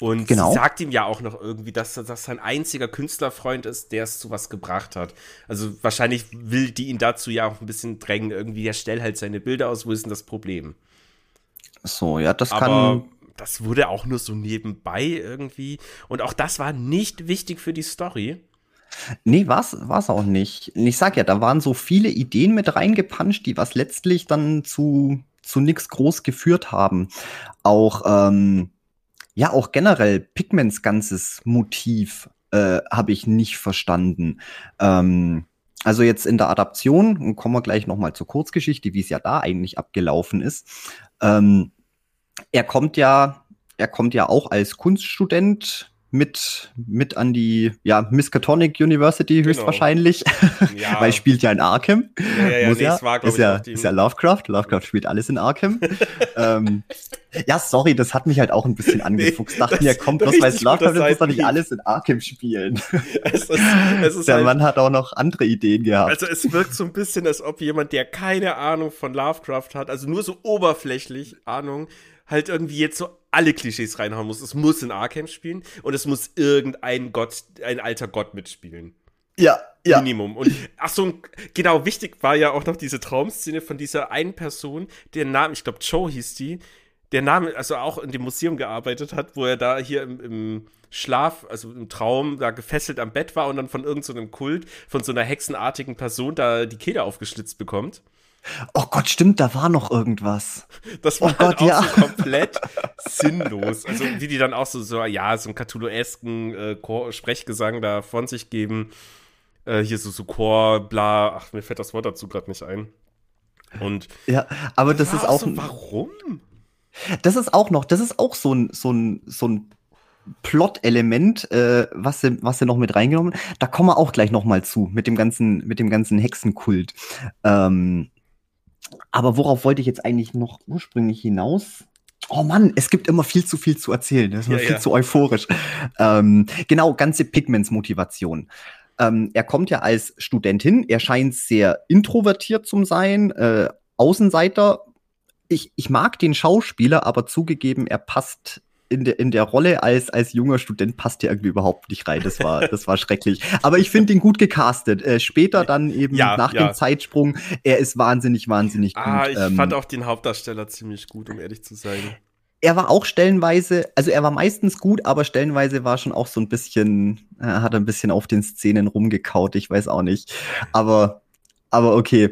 Und genau. sie sagt ihm ja auch noch irgendwie, dass das sein einziger Künstlerfreund ist, der es zu was gebracht hat. Also wahrscheinlich will die ihn dazu ja auch ein bisschen drängen, irgendwie, er stellt halt seine Bilder aus, wo ist denn das Problem? So, ja, das kann... Aber das wurde auch nur so nebenbei irgendwie. Und auch das war nicht wichtig für die Story. Nee, war's, war's auch nicht. Ich sag ja, da waren so viele Ideen mit reingepanscht, die was letztlich dann zu, zu nichts groß geführt haben. Auch, ähm, ja, auch generell Pickmans ganzes Motiv äh, habe ich nicht verstanden. Ähm, also jetzt in der Adaption, kommen wir gleich nochmal zur Kurzgeschichte, wie es ja da eigentlich abgelaufen ist. Ähm, er kommt ja, er kommt ja auch als Kunststudent mit, mit an die ja, Miskatonic University höchstwahrscheinlich, genau. ja. weil spielt ja in Arkham. Ja, ja, ja, Muss nee, ja. War, ist, ja ist ja Lovecraft. Lovecraft spielt alles in Arkham. ähm, ja, sorry, das hat mich halt auch ein bisschen angefuchst. Nee, dachte mir, komm, bloß weil es Lovecraft ist, muss doch nicht alles in Arkham spielen. Es ist, es ist der halt, Mann hat auch noch andere Ideen gehabt. Also es wirkt so ein bisschen, als ob jemand, der keine Ahnung von Lovecraft hat, also nur so oberflächlich Ahnung, halt irgendwie jetzt so alle Klischees reinhauen muss. Es muss in Arkham spielen und es muss irgendein Gott, ein alter Gott mitspielen. Ja, ja. Minimum. Und ach so, genau, wichtig war ja auch noch diese Traumszene von dieser einen Person, deren Name, ich glaube Joe hieß die, der Name, also auch in dem Museum gearbeitet hat, wo er da hier im, im Schlaf, also im Traum, da gefesselt am Bett war und dann von irgend so einem Kult, von so einer hexenartigen Person da die Kehle aufgeschlitzt bekommt. Oh Gott, stimmt, da war noch irgendwas. Das war oh halt Gott, auch ja. so komplett sinnlos. Also wie die dann auch so, so ja, so einen Cthulhu-esken äh, Sprechgesang da von sich geben. Äh, hier so, so Chor, bla, ach, mir fällt das Wort dazu gerade nicht ein. Und ja, aber das ist auch so, warum? Das ist auch noch, das ist auch so ein, so ein, so ein Plot-Element, äh, was sie, was sie noch mit reingenommen haben. Da kommen wir auch gleich noch mal zu, mit dem ganzen, mit dem ganzen Hexenkult. Ähm, Aber worauf wollte ich jetzt eigentlich noch ursprünglich hinaus? Oh Mann, es gibt immer viel zu viel zu erzählen. Das ist ja, viel ja. zu euphorisch. Ähm, genau, ganze Pickmans-Motivation. Ähm, er kommt ja als Student hin. Er scheint sehr introvertiert zu sein. Äh, Außenseiter. Ich, ich mag den Schauspieler, aber zugegeben, er passt in der, in der Rolle als, als junger Student passt der irgendwie überhaupt nicht rein. Das war, das war schrecklich. Aber ich finde ihn gut gecastet. Äh, später dann eben ja, nach ja. dem Zeitsprung. Er ist wahnsinnig, wahnsinnig gut. Ah, ich ähm, fand auch den Hauptdarsteller ziemlich gut, um ehrlich zu sein. Er war auch stellenweise, also er war meistens gut, aber stellenweise war schon auch so ein bisschen, äh, hat ein bisschen auf den Szenen rumgekaut. Ich weiß auch nicht. Aber, aber okay.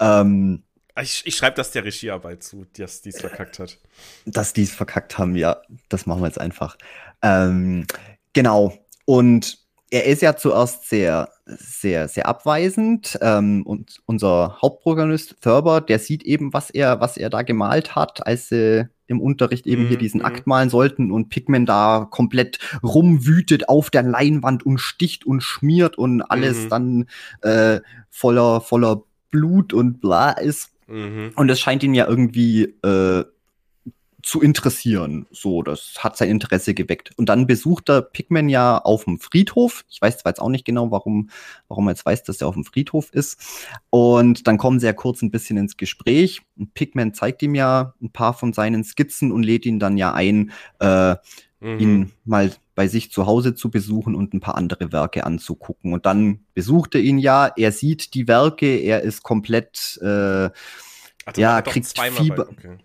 Ähm, Ich, ich schreibe das der Regiearbeit zu, dass die es verkackt hat. Dass die es verkackt haben, ja. Das machen wir jetzt einfach. Ähm, genau. Und er ist ja zuerst sehr, sehr, sehr abweisend. Ähm, und unser Hauptprotagonist, Ferber, der sieht eben, was er, was er da gemalt hat, als sie im Unterricht eben mhm, hier diesen Akt malen sollten und Pickman da komplett rumwütet auf der Leinwand und sticht und schmiert und alles mhm. dann äh, voller, voller Blut und bla ist. Mhm. Und das scheint ihn ja irgendwie äh, zu interessieren. So, das hat sein Interesse geweckt. Und dann besucht er Pickman ja auf dem Friedhof. Ich weiß zwar jetzt auch nicht genau, warum, warum er jetzt weiß, dass er auf dem Friedhof ist. Und dann kommen sie ja kurz ein bisschen ins Gespräch. Und Pickman zeigt ihm ja ein paar von seinen Skizzen und lädt ihn dann ja ein, äh, mhm. ihn mal bei sich zu Hause zu besuchen und ein paar andere Werke anzugucken. Und dann besucht er ihn ja, er sieht die Werke, er ist komplett, äh, also ja, kriegt Fieber. Bei, okay.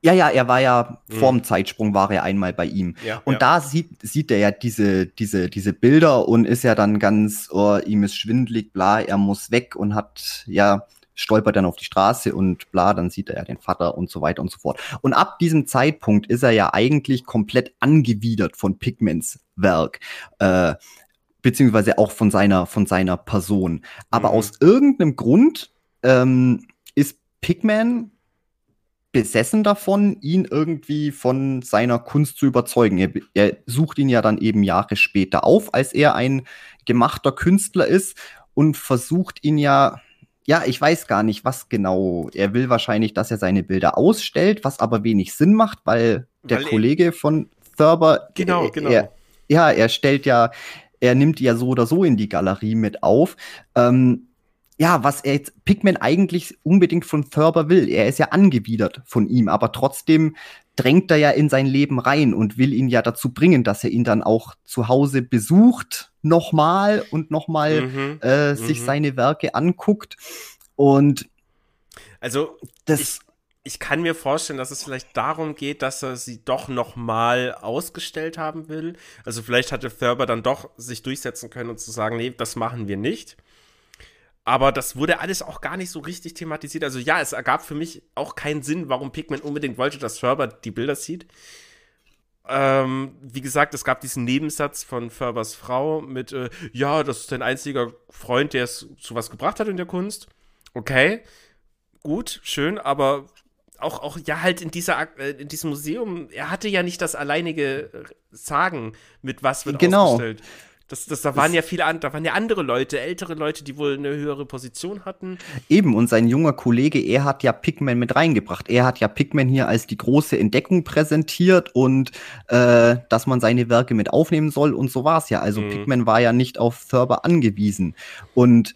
Ja, ja, er war ja, mhm. vorm Zeitsprung war er einmal bei ihm. Ja, und ja. da sieht, sieht er ja diese, diese, diese Bilder und ist ja dann ganz, oh, ihm ist schwindelig, bla, er muss weg und hat, ja, stolpert dann auf die Straße und bla, dann sieht er ja den Vater und so weiter und so fort. Und ab diesem Zeitpunkt ist er ja eigentlich komplett angewidert von Pickmans Werk, äh, beziehungsweise auch von seiner, von seiner Person. Aber mhm. aus irgendeinem Grund ähm, ist Pickman besessen davon, ihn irgendwie von seiner Kunst zu überzeugen. Er, er sucht ihn ja dann eben Jahre später auf, als er ein gemachter Künstler ist und versucht ihn ja, ja, ich weiß gar nicht, was genau. Er will wahrscheinlich, dass er seine Bilder ausstellt, was aber wenig Sinn macht, weil der weil Kollege von Ferber, genau, äh, genau. Er, ja, er stellt ja, er nimmt ja so oder so in die Galerie mit auf. Ähm, Ja, was er jetzt Pickman eigentlich unbedingt von Ferber will. Er ist ja angewidert von ihm, aber trotzdem drängt er ja in sein Leben rein und will ihn ja dazu bringen, dass er ihn dann auch zu Hause besucht, nochmal und nochmal mhm. äh, mhm. sich seine Werke anguckt. Und also das. Ich Ich kann mir vorstellen, dass es vielleicht darum geht, dass er sie doch nochmal ausgestellt haben will. Also vielleicht hatte Ferber dann doch sich durchsetzen können und zu sagen, nee, das machen wir nicht. Aber das wurde alles auch gar nicht so richtig thematisiert. Also ja, es ergab für mich auch keinen Sinn, warum Pickman unbedingt wollte, dass Ferber die Bilder sieht. Ähm, wie gesagt, es gab diesen Nebensatz von Ferbers Frau mit, äh, ja, das ist dein einziger Freund, der es zu was gebracht hat in der Kunst. Okay, gut, schön, aber auch, auch ja, halt in, dieser, in diesem Museum, er hatte ja nicht das alleinige Sagen, mit was wird genau. ausgestellt. Genau. Das, das, da waren ja viele da waren ja andere Leute, ältere Leute, die wohl eine höhere Position hatten. Eben, und sein junger Kollege, er hat ja Pickman mit reingebracht. Er hat ja Pickman hier als die große Entdeckung präsentiert und äh, dass man seine Werke mit aufnehmen soll und so war es ja. Also mhm. Pickman war ja nicht auf Ferber angewiesen. Und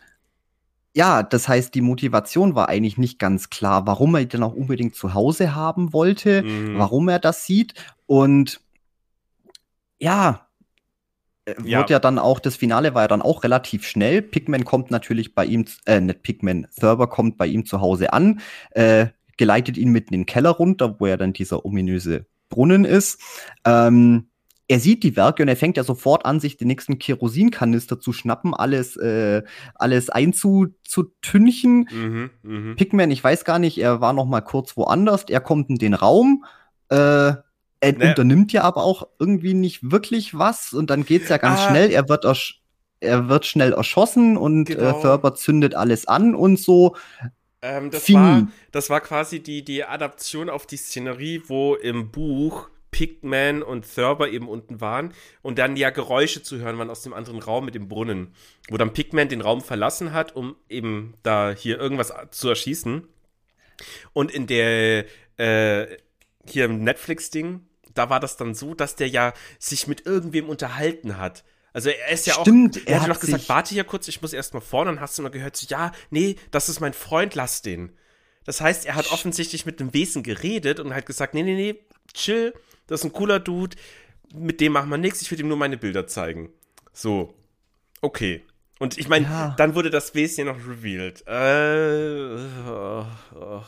ja, das heißt, die Motivation war eigentlich nicht ganz klar, warum er ihn dann auch unbedingt zu Hause haben wollte, mhm. warum er das sieht. Und ja, Ja. Wird ja dann auch, das Finale war ja dann auch relativ schnell. Pickman kommt natürlich bei ihm, äh, nicht Pickman, Ferber kommt bei ihm zu Hause an, äh, geleitet ihn mitten in den Keller runter, wo ja dann dieser ominöse Brunnen ist. Ähm, er sieht die Werke und er fängt ja sofort an, sich den nächsten Kerosinkanister zu schnappen, alles, äh, alles einzutünchen. Mhm, mh. Pickman, ich weiß gar nicht, er war noch mal kurz woanders, er kommt in den Raum, äh, Er naja. unternimmt ja aber auch irgendwie nicht wirklich was und dann geht's ja ganz ah. schnell. Er wird, ersch- er wird schnell erschossen und genau. äh, Ferber zündet alles an und so. Ähm, das, war, das war quasi die, die Adaption auf die Szenerie, wo im Buch Pickman und Ferber eben unten waren und dann ja Geräusche zu hören waren aus dem anderen Raum mit dem Brunnen, wo dann Pickman den Raum verlassen hat, um eben da hier irgendwas zu erschießen. Und in der äh, hier im Netflix-Ding, da war das dann so, dass der ja sich mit irgendwem unterhalten hat. Also er ist ja Stimmt, auch, er, er hat noch gesagt, warte hier kurz, ich muss erst mal vorne, dann hast du mal gehört, so, ja, nee, das ist mein Freund, lass den. Das heißt, er hat offensichtlich mit einem Wesen geredet und halt gesagt, nee, nee, nee, chill, das ist ein cooler Dude, mit dem machen wir nichts, ich will ihm nur meine Bilder zeigen. So, okay. Und ich meine, ja. dann wurde das Wesen ja noch revealed. Äh, oh, oh.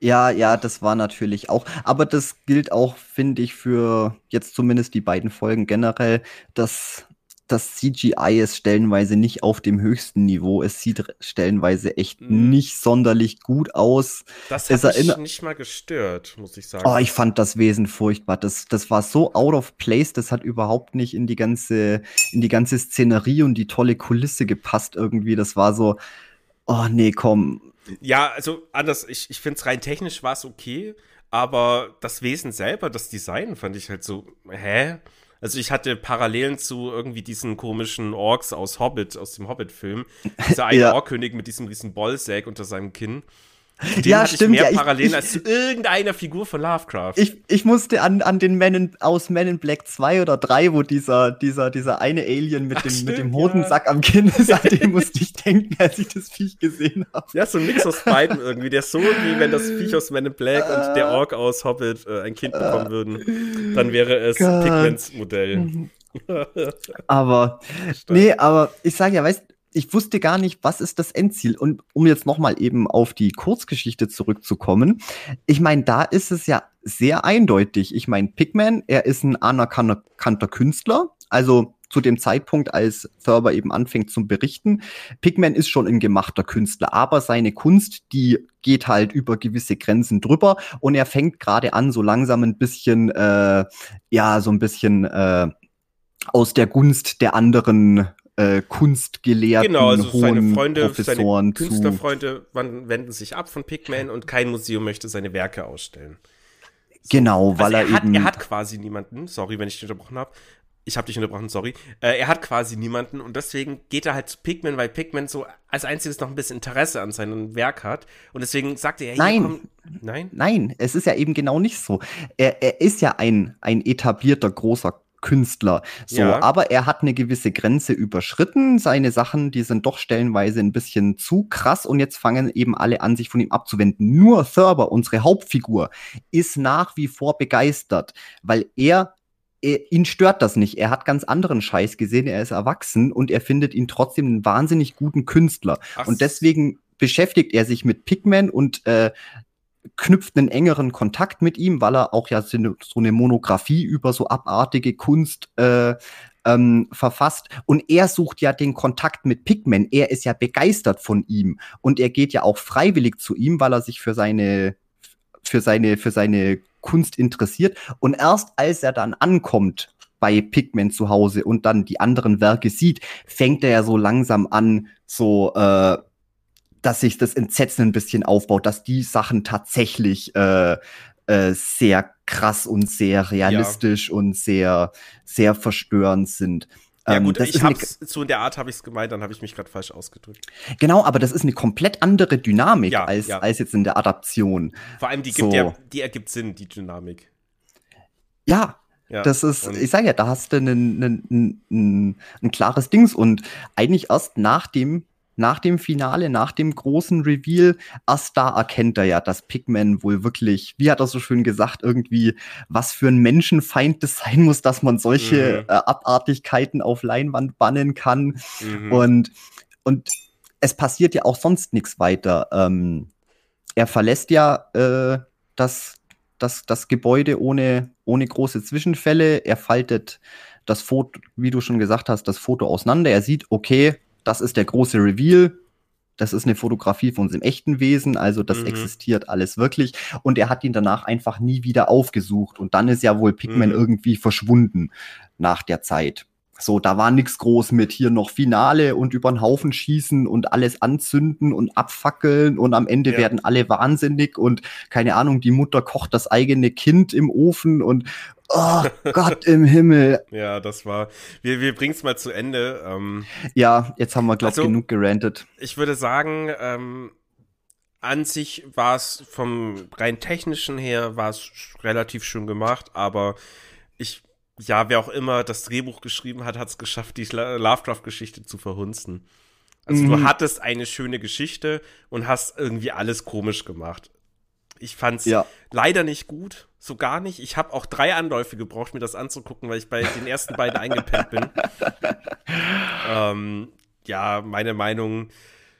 Ja, ja, das war natürlich auch, aber das gilt auch, finde ich, für jetzt zumindest die beiden Folgen generell, dass das C G I ist stellenweise nicht auf dem höchsten Niveau. Es sieht stellenweise echt mm. nicht sonderlich gut aus. Das hat mich nicht mal gestört, muss ich sagen. Oh, ich fand das Wesen furchtbar. Das, das war so out of place. Das hat überhaupt nicht in die ganze, in die ganze Szenerie und die tolle Kulisse gepasst irgendwie. Das war so, oh nee, komm. Ja, also anders, ich, ich finde es rein technisch war es okay, aber das Wesen selber, das Design fand ich halt so, hä? Also ich hatte Parallelen zu irgendwie diesen komischen Orks aus Hobbit, aus dem Hobbit-Film. Dieser eine ja. Orkkönig mit diesem riesen Bollsäck unter seinem Kinn. Den ja, hatte stimmt, ich mehr ja, Parallelen ich, als zu irgendeiner Figur von Lovecraft. Ich, ich musste an, an den Men in, aus Men in Black zwei oder drei, wo dieser, dieser, dieser eine Alien mit Ach, dem, stimmt, mit dem Hodensack ja. am Kinn ist, an den musste ich denken, als ich das Viech gesehen habe. Ja, so ein Mix aus beiden irgendwie. Der ist so, wie wenn das Viech aus Men in Black uh, und der Ork aus Hobbit äh, ein Kind uh, bekommen würden. Dann wäre es God. Pickmans Modell. aber, nee, aber ich sage ja, weißt du, ich wusste gar nicht, was ist das Endziel. Und um jetzt nochmal eben auf die Kurzgeschichte zurückzukommen, ich meine, da ist es ja sehr eindeutig. Ich meine, Pickman, er ist ein anerkannter Künstler, also zu dem Zeitpunkt, als Ferber eben anfängt zum Berichten. Pickman ist schon ein gemachter Künstler, aber seine Kunst, die geht halt über gewisse Grenzen drüber und er fängt gerade an, so langsam ein bisschen, äh, ja, so ein bisschen äh, aus der Gunst der anderen äh, Kunstgelehrten, genau, also hohen seine Freunde, Professoren seine zu. Künstlerfreunde wenden sich ab von Pickman und kein Museum möchte seine Werke ausstellen. So. Genau, also weil er, er hat, eben... Er hat quasi niemanden, sorry, wenn ich dich unterbrochen habe. Ich habe dich unterbrochen, sorry. Äh, er hat quasi niemanden und deswegen geht er halt zu Pickman, weil Pickman so als einziges noch ein bisschen Interesse an seinem Werk hat. Und deswegen sagt er, ja, nein, komm, nein, nein, es ist ja eben genau nicht so. Er, er ist ja ein, ein etablierter, großer Künstler. So, ja. Aber er hat eine gewisse Grenze überschritten. Seine Sachen, die sind doch stellenweise ein bisschen zu krass und jetzt fangen eben alle an, sich von ihm abzuwenden. Nur Ferber, unsere Hauptfigur, ist nach wie vor begeistert, weil er, er ihn stört das nicht. Er hat ganz anderen Scheiß gesehen. Er ist erwachsen und er findet ihn trotzdem einen wahnsinnig guten Künstler. Ach. Und deswegen beschäftigt er sich mit Pickman und äh, knüpft einen engeren Kontakt mit ihm, weil er auch ja so eine Monographie über so abartige Kunst äh, ähm, verfasst. Und er sucht ja den Kontakt mit Pickman. Er ist ja begeistert von ihm. Und er geht ja auch freiwillig zu ihm, weil er sich für seine, für seine, für seine Kunst interessiert. Und erst als er dann ankommt bei Pickman zu Hause und dann die anderen Werke sieht, fängt er ja so langsam an, so äh, dass sich das Entsetzen ein bisschen aufbaut, dass die Sachen tatsächlich äh, äh, sehr krass und sehr realistisch, ja, und sehr, sehr verstörend sind. Ja gut, das ich hab's, eine, so in der Art habe ich es gemeint, dann habe ich mich gerade falsch ausgedrückt. Genau, aber das ist eine komplett andere Dynamik, ja, als, ja. als jetzt in der Adaption. Vor allem, die, gibt so. der, die ergibt Sinn, die Dynamik. Ja, ja. Das ist, und ich sage ja, da hast du ein klares Dings und eigentlich erst nach dem Nach dem Finale, nach dem großen Reveal, erst da erkennt er ja, dass Pickman wohl wirklich, wie hat er so schön gesagt, irgendwie, was für ein Menschenfeind das sein muss, dass man solche mhm. äh, Abartigkeiten auf Leinwand bannen kann. Mhm. Und, und es passiert ja auch sonst nichts weiter. Ähm, er verlässt ja äh, das, das, das Gebäude ohne, ohne große Zwischenfälle. Er faltet das Foto, wie du schon gesagt hast, das Foto auseinander. Er sieht, okay, das ist der große Reveal. Das ist eine Fotografie von unserem echten Wesen. Also das mhm. existiert alles wirklich. Und er hat ihn danach einfach nie wieder aufgesucht. Und dann ist ja wohl Pickman mhm. irgendwie verschwunden nach der Zeit. So, da war nichts groß mit hier noch Finale und über den Haufen schießen und alles anzünden und abfackeln. Und am Ende ja. werden alle wahnsinnig. Und keine Ahnung, die Mutter kocht das eigene Kind im Ofen. Und oh Gott im Himmel. Ja, das war, wir, wir bringen es mal zu Ende. Ähm, ja, jetzt haben wir, glaube ich, also, genug gerantet. Ich würde sagen, ähm, an sich war es vom rein technischen her, war es relativ schön gemacht, aber ich, ja, wer auch immer das Drehbuch geschrieben hat, hat es geschafft, die Lovecraft-Geschichte zu verhunzen. Also mhm. du hattest eine schöne Geschichte und hast irgendwie alles komisch gemacht. Ich fand's ja. leider nicht gut, so gar nicht. Ich habe auch drei Anläufe gebraucht, mir das anzugucken, weil ich bei den ersten beiden eingepennt bin. ähm, ja, meine Meinung,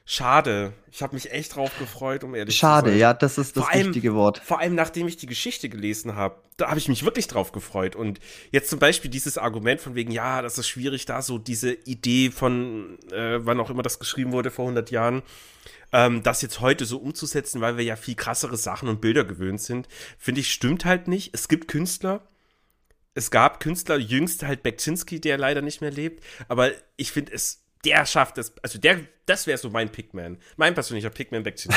schade. Ich habe mich echt drauf gefreut, um ehrlich schade, zu sein. Schade, ja, das ist das vor richtige allem, Wort. Vor allem, nachdem ich die Geschichte gelesen habe, da habe ich mich wirklich drauf gefreut. Und jetzt zum Beispiel dieses Argument von wegen, ja, das ist schwierig, da so diese Idee von, äh, wann auch immer das geschrieben wurde, vor hundert Jahren, Ähm, das jetzt heute so umzusetzen, weil wir ja viel krassere Sachen und Bilder gewöhnt sind, finde ich, stimmt halt nicht. Es gibt Künstler, es gab Künstler, jüngst halt Beksiński, der leider nicht mehr lebt, aber ich finde es, der schafft es, also der, das wäre so mein Pickman, mein persönlicher Pickman Beksiński.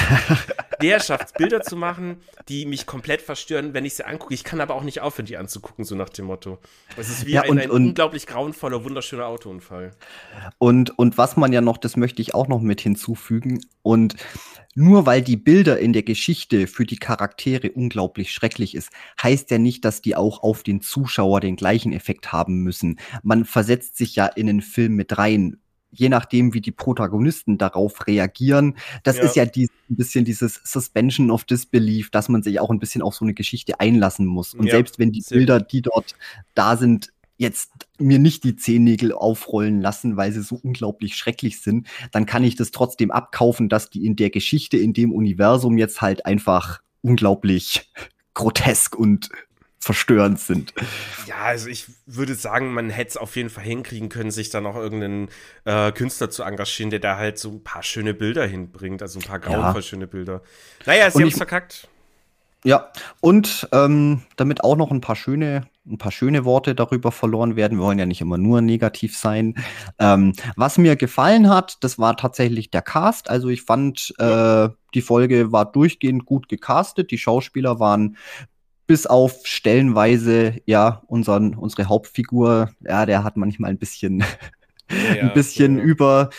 Der schafft es, Bilder zu machen, die mich komplett verstören, wenn ich sie angucke. Ich kann aber auch nicht aufhören, die anzugucken, so nach dem Motto. Es ist wie ja, und, ein, ein und, unglaublich grauenvoller, wunderschöner Autounfall. Und, und was man ja noch, das möchte ich auch noch mit hinzufügen, und nur weil die Bilder in der Geschichte für die Charaktere unglaublich schrecklich ist, heißt ja nicht, dass die auch auf den Zuschauer den gleichen Effekt haben müssen. Man versetzt sich ja in den Film mit rein, je nachdem, wie die Protagonisten darauf reagieren. Das ja. ist ja die, ein bisschen dieses Suspension of Disbelief, dass man sich auch ein bisschen auf so eine Geschichte einlassen muss. Und ja. selbst wenn die Bilder, die dort da sind, jetzt mir nicht die Zehennägel aufrollen lassen, weil sie so unglaublich schrecklich sind, dann kann ich das trotzdem abkaufen, dass die in der Geschichte, in dem Universum jetzt halt einfach unglaublich grotesk und verstörend sind. Ja, also ich würde sagen, man hätte es auf jeden Fall hinkriegen können, sich dann auch irgendeinen äh, Künstler zu engagieren, der da halt so ein paar schöne Bilder hinbringt, also ein paar grauenvoll ja. schöne Bilder. Naja, sie haben es verkackt. Ja, und ähm, damit auch noch ein paar schöne, ein paar schöne Worte darüber verloren werden. Wir wollen ja nicht immer nur negativ sein. Ähm, was mir gefallen hat, das war tatsächlich der Cast. Also ich fand, äh, die Folge war durchgehend gut gecastet. Die Schauspieler waren bis auf stellenweise, ja, unseren, unsere Hauptfigur, ja, der hat manchmal ein bisschen, ja, ein bisschen ja. über...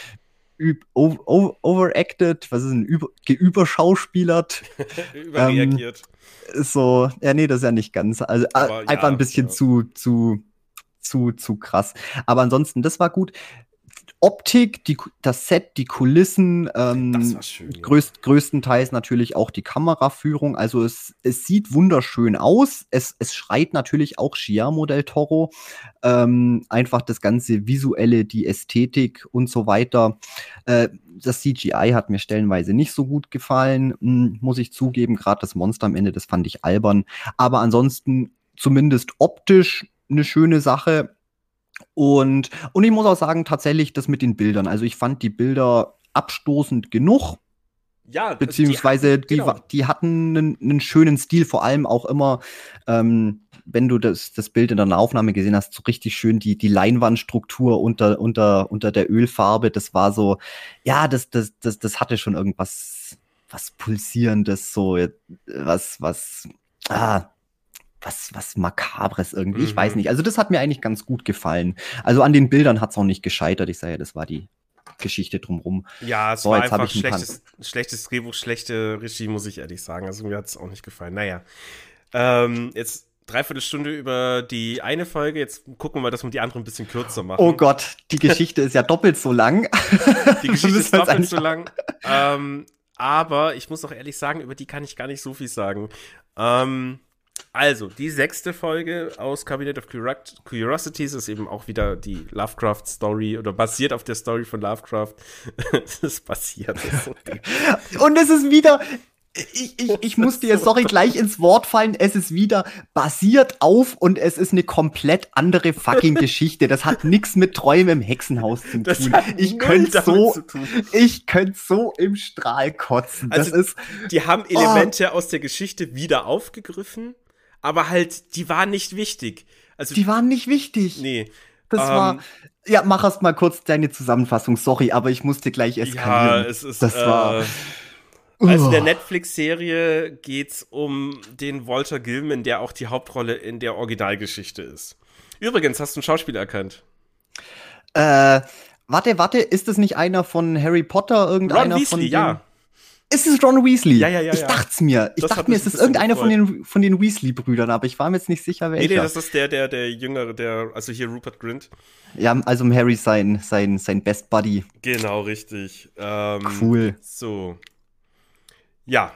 overacted, was ist ein über, geüberschauspielert. Überreagiert. Ähm, so, ja, nee, das ist ja nicht ganz. Also aber einfach ja, ein bisschen ja. zu, zu, zu, zu krass. Aber ansonsten, das war gut. Optik, die, das Set, die Kulissen, ähm, das war schön, größt, ja. größtenteils natürlich auch die Kameraführung. Also es, es sieht wunderschön aus. Es, es schreit natürlich auch Guillermo del Toro. Ähm, einfach das ganze Visuelle, die Ästhetik und so weiter. Äh, das C G I hat mir stellenweise nicht so gut gefallen, hm, muss ich zugeben. Gerade das Monster am Ende, das fand ich albern. Aber ansonsten zumindest optisch eine schöne Sache. Und, und ich muss auch sagen, tatsächlich das mit den Bildern. Also ich fand die Bilder abstoßend genug. Ja, beziehungsweise die, die, genau. die hatten einen, einen schönen Stil, vor allem auch immer, ähm, wenn du das, das Bild in der Aufnahme gesehen hast, so richtig schön die, die Leinwandstruktur unter, unter, unter der Ölfarbe. Das war so, ja, das, das, das, das hatte schon irgendwas was Pulsierendes, so was, was, ah, Was, was Makabres irgendwie, mhm. ich weiß nicht. Also das hat mir eigentlich ganz gut gefallen. Also an den Bildern hat es auch nicht gescheitert. Ich sage ja, das war die Geschichte drumherum. Ja, es so, war jetzt einfach ein schlechtes, schlechtes Drehbuch, schlechte Regie, muss ich ehrlich sagen. Also mir hat es auch nicht gefallen. Naja, ähm, jetzt dreiviertel Stunde über die eine Folge. Jetzt gucken wir mal, dass wir die andere ein bisschen kürzer machen. Oh Gott, die Geschichte ist ja doppelt so lang. Die Geschichte ist doppelt so lang. Ähm, aber ich muss auch ehrlich sagen, über die kann ich gar nicht so viel sagen. Ähm... Also, die sechste Folge aus Cabinet of Curiosities ist eben auch wieder die Lovecraft-Story oder basiert auf der Story von Lovecraft. Es ist basiert. Und es ist wieder, ich, ich, ich muss dir, sorry, gleich ins Wort fallen, es ist wieder basiert auf und es ist eine komplett andere fucking Geschichte. Das hat nichts mit Träume im Hexenhaus zu das tun. Ich könnte so, ich könnte so im Strahl kotzen. Also, das ist, die haben Elemente oh. aus der Geschichte wieder aufgegriffen. Aber halt, die waren nicht wichtig. Also, die waren nicht wichtig. Nee. Das ähm, war. Ja, mach erst mal kurz deine Zusammenfassung. Sorry, aber ich musste gleich eskalieren. Ja, es ist. Das äh, war. Also, in der Netflix-Serie geht's um den Walter Gilman, der auch die Hauptrolle in der Originalgeschichte ist. Übrigens, hast du einen Schauspieler erkannt? Äh, warte, warte, ist das nicht einer von Harry Potter? Irgendeiner Ron Weasley, von denen? Ja. Ist es Ron Weasley? Ja, ja, ja. Ich dacht's mir. Ich das dachte mir, es ist irgendeiner von den, von den Weasley-Brüdern, aber ich war mir jetzt nicht sicher, welcher. Nee, nee, das ist der, der, der Jüngere, der, also hier Rupert Grint. Ja, also Harry sein, sein, sein Best Buddy. Genau, richtig. Ähm, cool. So. Ja.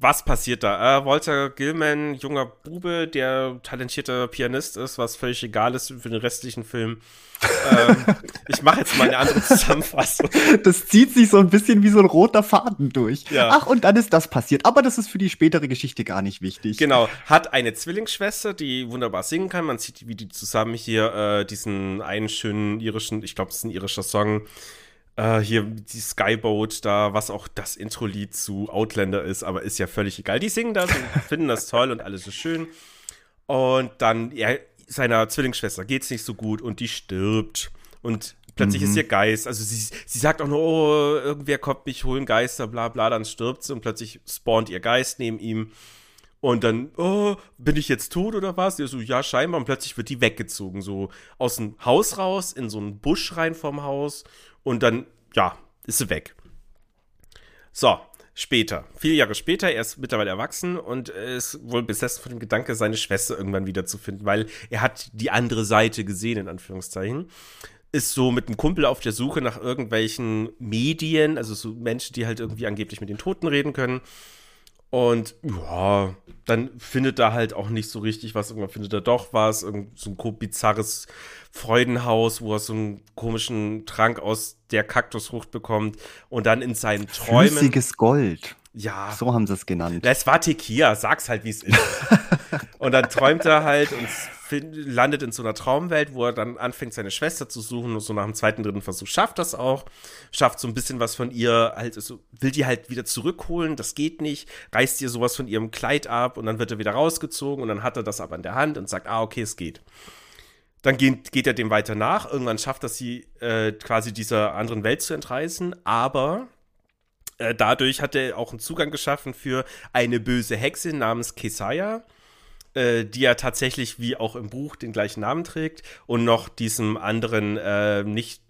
Was passiert da? Äh, Walter Gilman, junger Bube, der talentierter Pianist ist, was völlig egal ist für den restlichen Film. ähm, ich mache jetzt mal eine andere Zusammenfassung. Das zieht sich so ein bisschen wie so ein roter Faden durch. Ja. Ach, und dann ist das passiert. Aber das ist für die spätere Geschichte gar nicht wichtig. Genau. Hat eine Zwillingsschwester, die wunderbar singen kann. Man sieht, wie die zusammen hier äh, diesen einen schönen irischen, ich glaube, das ist ein irischer Song, Uh, hier die Skyboat da, was auch das Intro-Lied zu Outlander ist, aber ist ja völlig egal. Die singen das und finden das toll und alles ist schön. Und dann, ja, seiner Zwillingsschwester geht's nicht so gut und die stirbt. Und plötzlich mhm. ist ihr Geist, also sie, sie sagt auch nur, oh, irgendwer kommt mich holen, Geister, bla bla, dann stirbt sie und plötzlich spawnt ihr Geist neben ihm. Und dann, oh, bin ich jetzt tot oder was? Ja, so, ja, scheinbar. Und plötzlich wird die weggezogen, so aus dem Haus raus, in so einen Busch rein vom Haus. Und dann, ja, ist sie weg. So, später. Viele Jahre später, er ist mittlerweile erwachsen und ist wohl besessen von dem Gedanke, seine Schwester irgendwann wiederzufinden, weil er hat die andere Seite gesehen, in Anführungszeichen. Ist so mit einem Kumpel auf der Suche nach irgendwelchen Medien, also so Menschen, die halt irgendwie angeblich mit den Toten reden können. Und ja, dann findet er halt auch nicht so richtig was. Irgendwann findet er doch was. Irgend so ein bizarres Freudenhaus, wo er so einen komischen Trank aus der Kaktusfrucht bekommt. Und dann in seinen Träumen. Flüssiges Gold. Ja. So haben sie es genannt. Es war Tequila, sag's halt, wie es ist. Und dann träumt er halt und landet in so einer Traumwelt, wo er dann anfängt, seine Schwester zu suchen. Und so nach dem zweiten, dritten Versuch schafft das auch. Schafft so ein bisschen was von ihr, halt, also will die halt wieder zurückholen, das geht nicht. Reißt ihr sowas von ihrem Kleid ab und dann wird er wieder rausgezogen. Und dann hat er das aber in der Hand und sagt, ah, okay, es geht. Dann geht, geht er dem weiter nach. Irgendwann schafft er sie äh, quasi dieser anderen Welt zu entreißen. Aber äh, dadurch hat er auch einen Zugang geschaffen für eine böse Hexe namens Keziah, äh, die ja tatsächlich, wie auch im Buch, den gleichen Namen trägt. Und noch diesem anderen, äh, nicht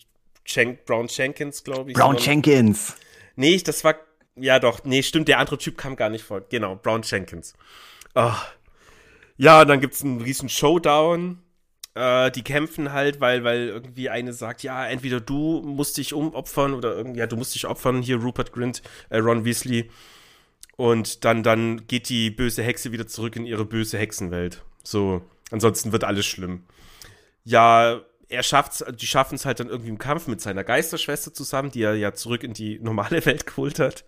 Jen- Brown Jenkins, glaube ich. Brown Jenkins. Nee, das war, ja doch, nee, stimmt, der andere Typ kam gar nicht vor. Genau, Brown Jenkins. Oh. Ja, und dann gibt es einen riesen Showdown. Die kämpfen halt, weil, weil irgendwie eine sagt, ja, entweder du musst dich umopfern oder irgendwie, ja, du musst dich opfern, hier Rupert Grint, äh, Ron Weasley. Und dann, dann geht die böse Hexe wieder zurück in ihre böse Hexenwelt. So, ansonsten wird alles schlimm. Ja, er schafft's, die schaffen es halt dann irgendwie im Kampf mit seiner Geisterschwester zusammen, die er ja zurück in die normale Welt geholt hat.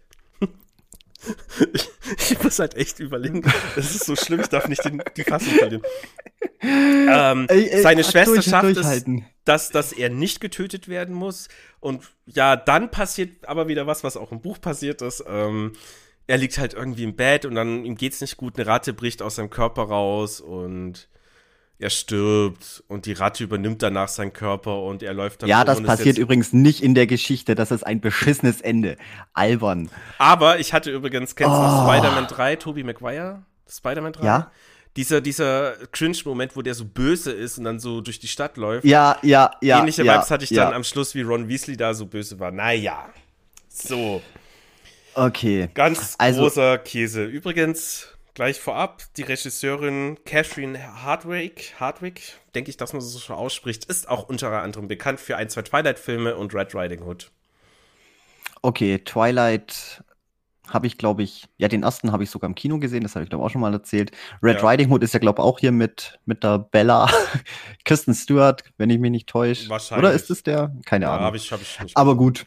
Ich, ich muss halt echt überlegen. Das ist so schlimm, ich darf nicht den, die Fassung verlieren. Ähm, ey, ey, seine Schwester durch, schafft es, dass, dass er nicht getötet werden muss. Und ja, dann passiert aber wieder was, was auch im Buch passiert ist. Ähm, er liegt halt irgendwie im Bett und dann ihm geht's nicht gut. Eine Ratte bricht aus seinem Körper raus und er stirbt und die Ratte übernimmt danach seinen Körper und er läuft dann. Ja, um das passiert übrigens nicht in der Geschichte. Das ist ein beschissenes Ende. Albern. Aber ich hatte übrigens, kennst du oh. Spider-Man drei, Tobey Maguire? Spider-Man drei? Ja. Dieser, dieser Cringe-Moment, wo der so böse ist und dann so durch die Stadt läuft. Ja, ja, ja. Ähnliche ja, Vibes hatte ich ja. dann am Schluss, wie Ron Weasley da so böse war. Naja. So. Okay. Ganz also, großer Käse. Übrigens, gleich vorab, die Regisseurin Catherine Hardwicke, Hardwicke, denke ich, dass man das so ausspricht, ist auch unter anderem bekannt für ein, zwei Twilight-Filme und Red Riding Hood. Okay, Twilight habe ich, glaube ich, ja, den ersten habe ich sogar im Kino gesehen, das habe ich, glaube ich, auch schon mal erzählt. Red ja. Riding Hood ist ja, glaube ich, auch hier mit, mit der Bella, Kristen Stewart, wenn ich mich nicht täusche. Wahrscheinlich. Oder ist es der? Keine ja, Ahnung. Hab ich, hab ich nicht Aber gut,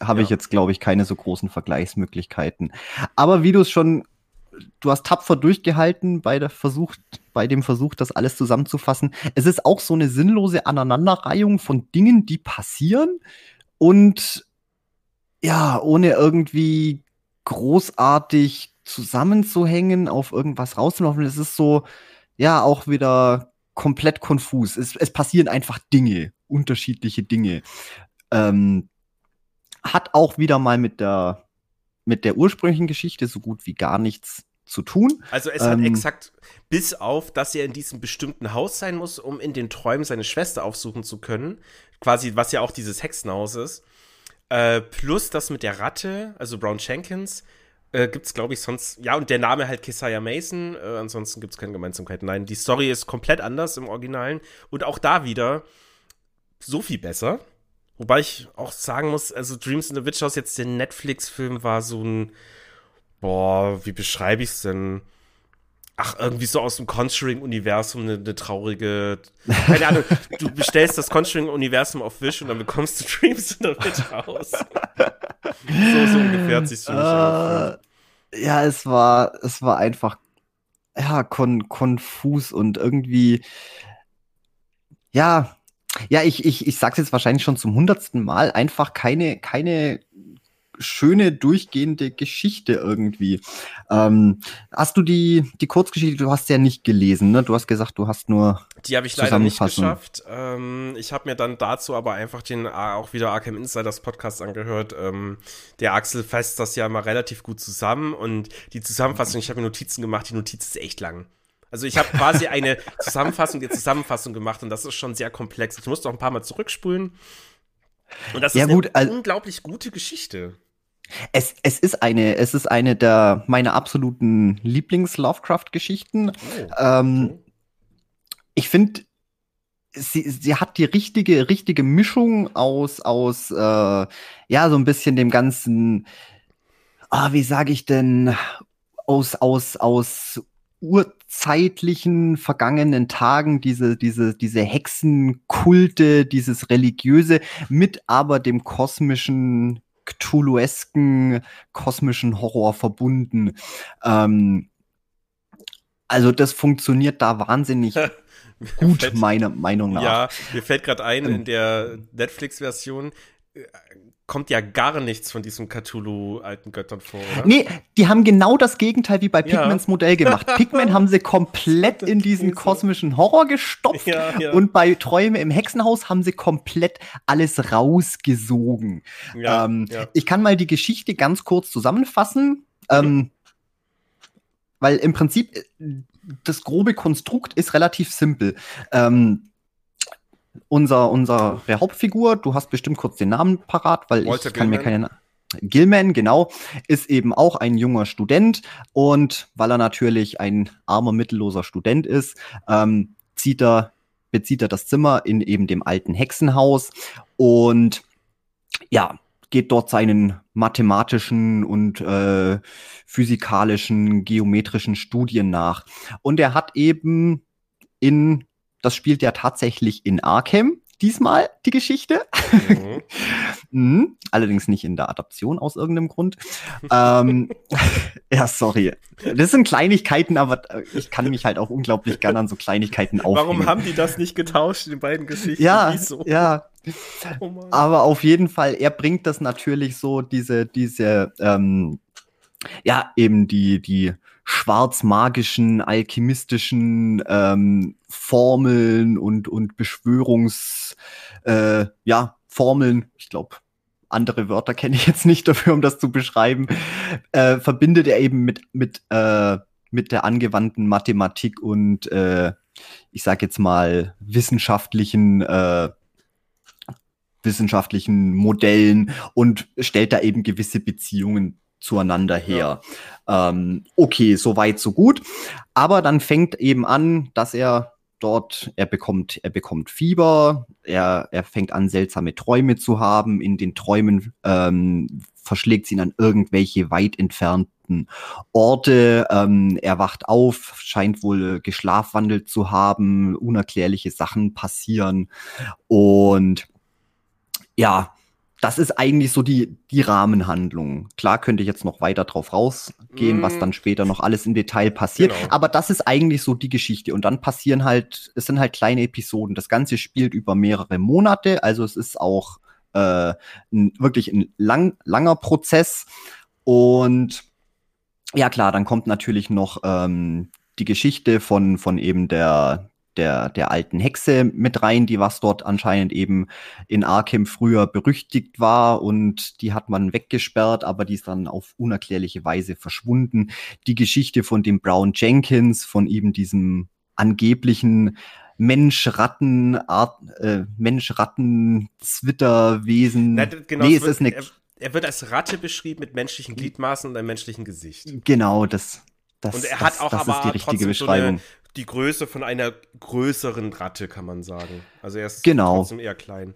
habe ja. ich jetzt, glaube ich, keine so großen Vergleichsmöglichkeiten. Aber wie du es schon, du hast tapfer durchgehalten bei der Versuch, bei dem Versuch, das alles zusammenzufassen. Es ist auch so eine sinnlose Aneinanderreihung von Dingen, die passieren und ja, ohne irgendwie großartig zusammenzuhängen, auf irgendwas rauszulaufen. Es ist so, ja, auch wieder komplett konfus. Es, es passieren einfach Dinge, unterschiedliche Dinge. Ähm, hat auch wieder mal mit der, mit der ursprünglichen Geschichte so gut wie gar nichts zu tun. Also es ähm, hat exakt, bis auf, dass er in diesem bestimmten Haus sein muss, um in den Träumen seine Schwester aufsuchen zu können. Quasi, was ja auch dieses Hexenhaus ist. Äh, plus das mit der Ratte, also Brown Jenkins, äh, gibt's, glaube ich, sonst, ja, und der Name halt Keziah Mason, äh, ansonsten gibt's keine Gemeinsamkeiten. Nein, die Story ist komplett anders im Originalen und auch da wieder so viel besser. Wobei ich auch sagen muss, also Dreams in the Witch House, jetzt der Netflix-Film war so ein, boah, wie beschreibe ich's denn? Ach, irgendwie so aus dem Conjuring-Universum eine, eine traurige, keine Ahnung, du bestellst das Conjuring-Universum auf Wish und dann bekommst du Dreams in the Witch House. so, so ungefähr hat sich's für mich angefühlt. Uh, ja, es war, es war einfach, ja, kon- konfus und irgendwie, ja, Ja, ich, ich, ich sag's jetzt wahrscheinlich schon zum hundertsten Mal, einfach keine, keine schöne, durchgehende Geschichte irgendwie. Ähm, hast du die, die Kurzgeschichte, du hast ja nicht gelesen, ne? Du hast gesagt, du hast nur die habe ich leider nicht geschafft. Ähm, ich habe mir dann dazu aber einfach den, auch wieder Arkham Insiders Podcast angehört. Ähm, der Axel fasst das ja mal relativ gut zusammen und die Zusammenfassung, ich habe mir Notizen gemacht, die Notiz ist echt lang. Also ich habe quasi eine Zusammenfassung der Zusammenfassung gemacht und das ist schon sehr komplex. Ich musste auch ein paar Mal zurückspulen. Und das ja, ist gut, eine also, unglaublich gute Geschichte. Es, es ist eine, es ist eine der meiner absoluten Lieblings-Lovecraft-Geschichten. Oh, okay. ähm, ich finde, sie, sie hat die richtige, richtige Mischung aus, aus äh, ja, so ein bisschen dem ganzen, ah, wie sage ich denn, aus, aus, aus urzeitlichen, vergangenen Tagen, diese, diese, diese Hexenkulte, dieses Religiöse, mit aber dem kosmischen cthulhuesken kosmischen Horror verbunden. Ähm, also das funktioniert da wahnsinnig gut, fällt, meiner Meinung nach. Ja, mir fällt gerade ein, ähm, in der Netflix-Version äh, kommt ja gar nichts von diesen Cthulhu-alten Göttern vor, oder? Nee, die haben genau das Gegenteil wie bei Pickmans ja. Modell gemacht. Pickman haben sie komplett in diesen kosmischen Horror gestopft ja, ja. und bei Träume im Hexenhaus haben sie komplett alles rausgesogen. Ja, ähm, ja. Ich kann mal die Geschichte ganz kurz zusammenfassen, ähm, mhm. weil im Prinzip das grobe Konstrukt ist relativ simpel. Ähm, Unser, unser der Hauptfigur, du hast bestimmt kurz den Namen parat, weil Walter ich kann Gilman. mir keinen... Gilman, genau, ist eben auch ein junger Student und weil er natürlich ein armer, mittelloser Student ist, ähm, zieht er, bezieht er das Zimmer in eben dem alten Hexenhaus und ja, geht dort seinen mathematischen und äh, physikalischen, geometrischen Studien nach. Und er hat eben in... Das spielt ja tatsächlich in Arkham, diesmal die Geschichte. Mhm. mhm. Allerdings nicht in der Adaption aus irgendeinem Grund. ähm, ja, sorry. Das sind Kleinigkeiten, aber ich kann mich halt auch unglaublich gerne an so Kleinigkeiten aufhängen. Warum haben die das nicht getauscht in den beiden Geschichten? Ja, Wieso? ja. Oh Mann. Aber auf jeden Fall, er bringt das natürlich so, diese, diese, ähm, ja, eben die, die, schwarzmagischen, alchemistischen ähm, Formeln und, und Beschwörungs, äh, ja, Formeln, ich glaube, andere Wörter kenne ich jetzt nicht dafür, um das zu beschreiben, äh, verbindet er eben mit, mit, äh, mit der angewandten Mathematik und, äh, ich sag jetzt mal, wissenschaftlichen, äh, wissenschaftlichen Modellen und stellt da eben gewisse Beziehungen zueinander her. Ja. Ähm, okay, so weit, so gut. Aber dann fängt eben an, dass er dort, er bekommt, er bekommt Fieber, er, er fängt an, seltsame Träume zu haben. In den Träumen ähm, verschlägt sie ihn an irgendwelche weit entfernten Orte. Ähm, er wacht auf, scheint wohl geschlafwandelt zu haben, unerklärliche Sachen passieren. Und ja, das ist eigentlich so die, die Rahmenhandlung. Klar könnte ich jetzt noch weiter drauf rausgehen, mm. was dann später noch alles im Detail passiert. Genau. Aber das ist eigentlich so die Geschichte. Und dann passieren halt, es sind halt kleine Episoden. Das Ganze spielt über mehrere Monate. Also es ist auch äh, ein, wirklich ein lang, langer Prozess. Und ja klar, dann kommt natürlich noch ähm, die Geschichte von, von eben der... Der, der alten Hexe mit rein, die was dort anscheinend eben in Arkham früher berüchtigt war und die hat man weggesperrt, aber die ist dann auf unerklärliche Weise verschwunden. Die Geschichte von dem Brown Jenkins, von eben diesem angeblichen Mensch-Ratten, äh, Mensch-Ratten-Zwitterwesen. Na, genau, nee, es wird, ist eine... er, er wird als Ratte beschrieben mit menschlichen Gliedmaßen und einem menschlichen Gesicht. Genau, das, das, und er hat das, auch das aber ist die richtige Beschreibung. So eine die Größe von einer größeren Ratte, kann man sagen. Also er ist genau. trotzdem eher klein.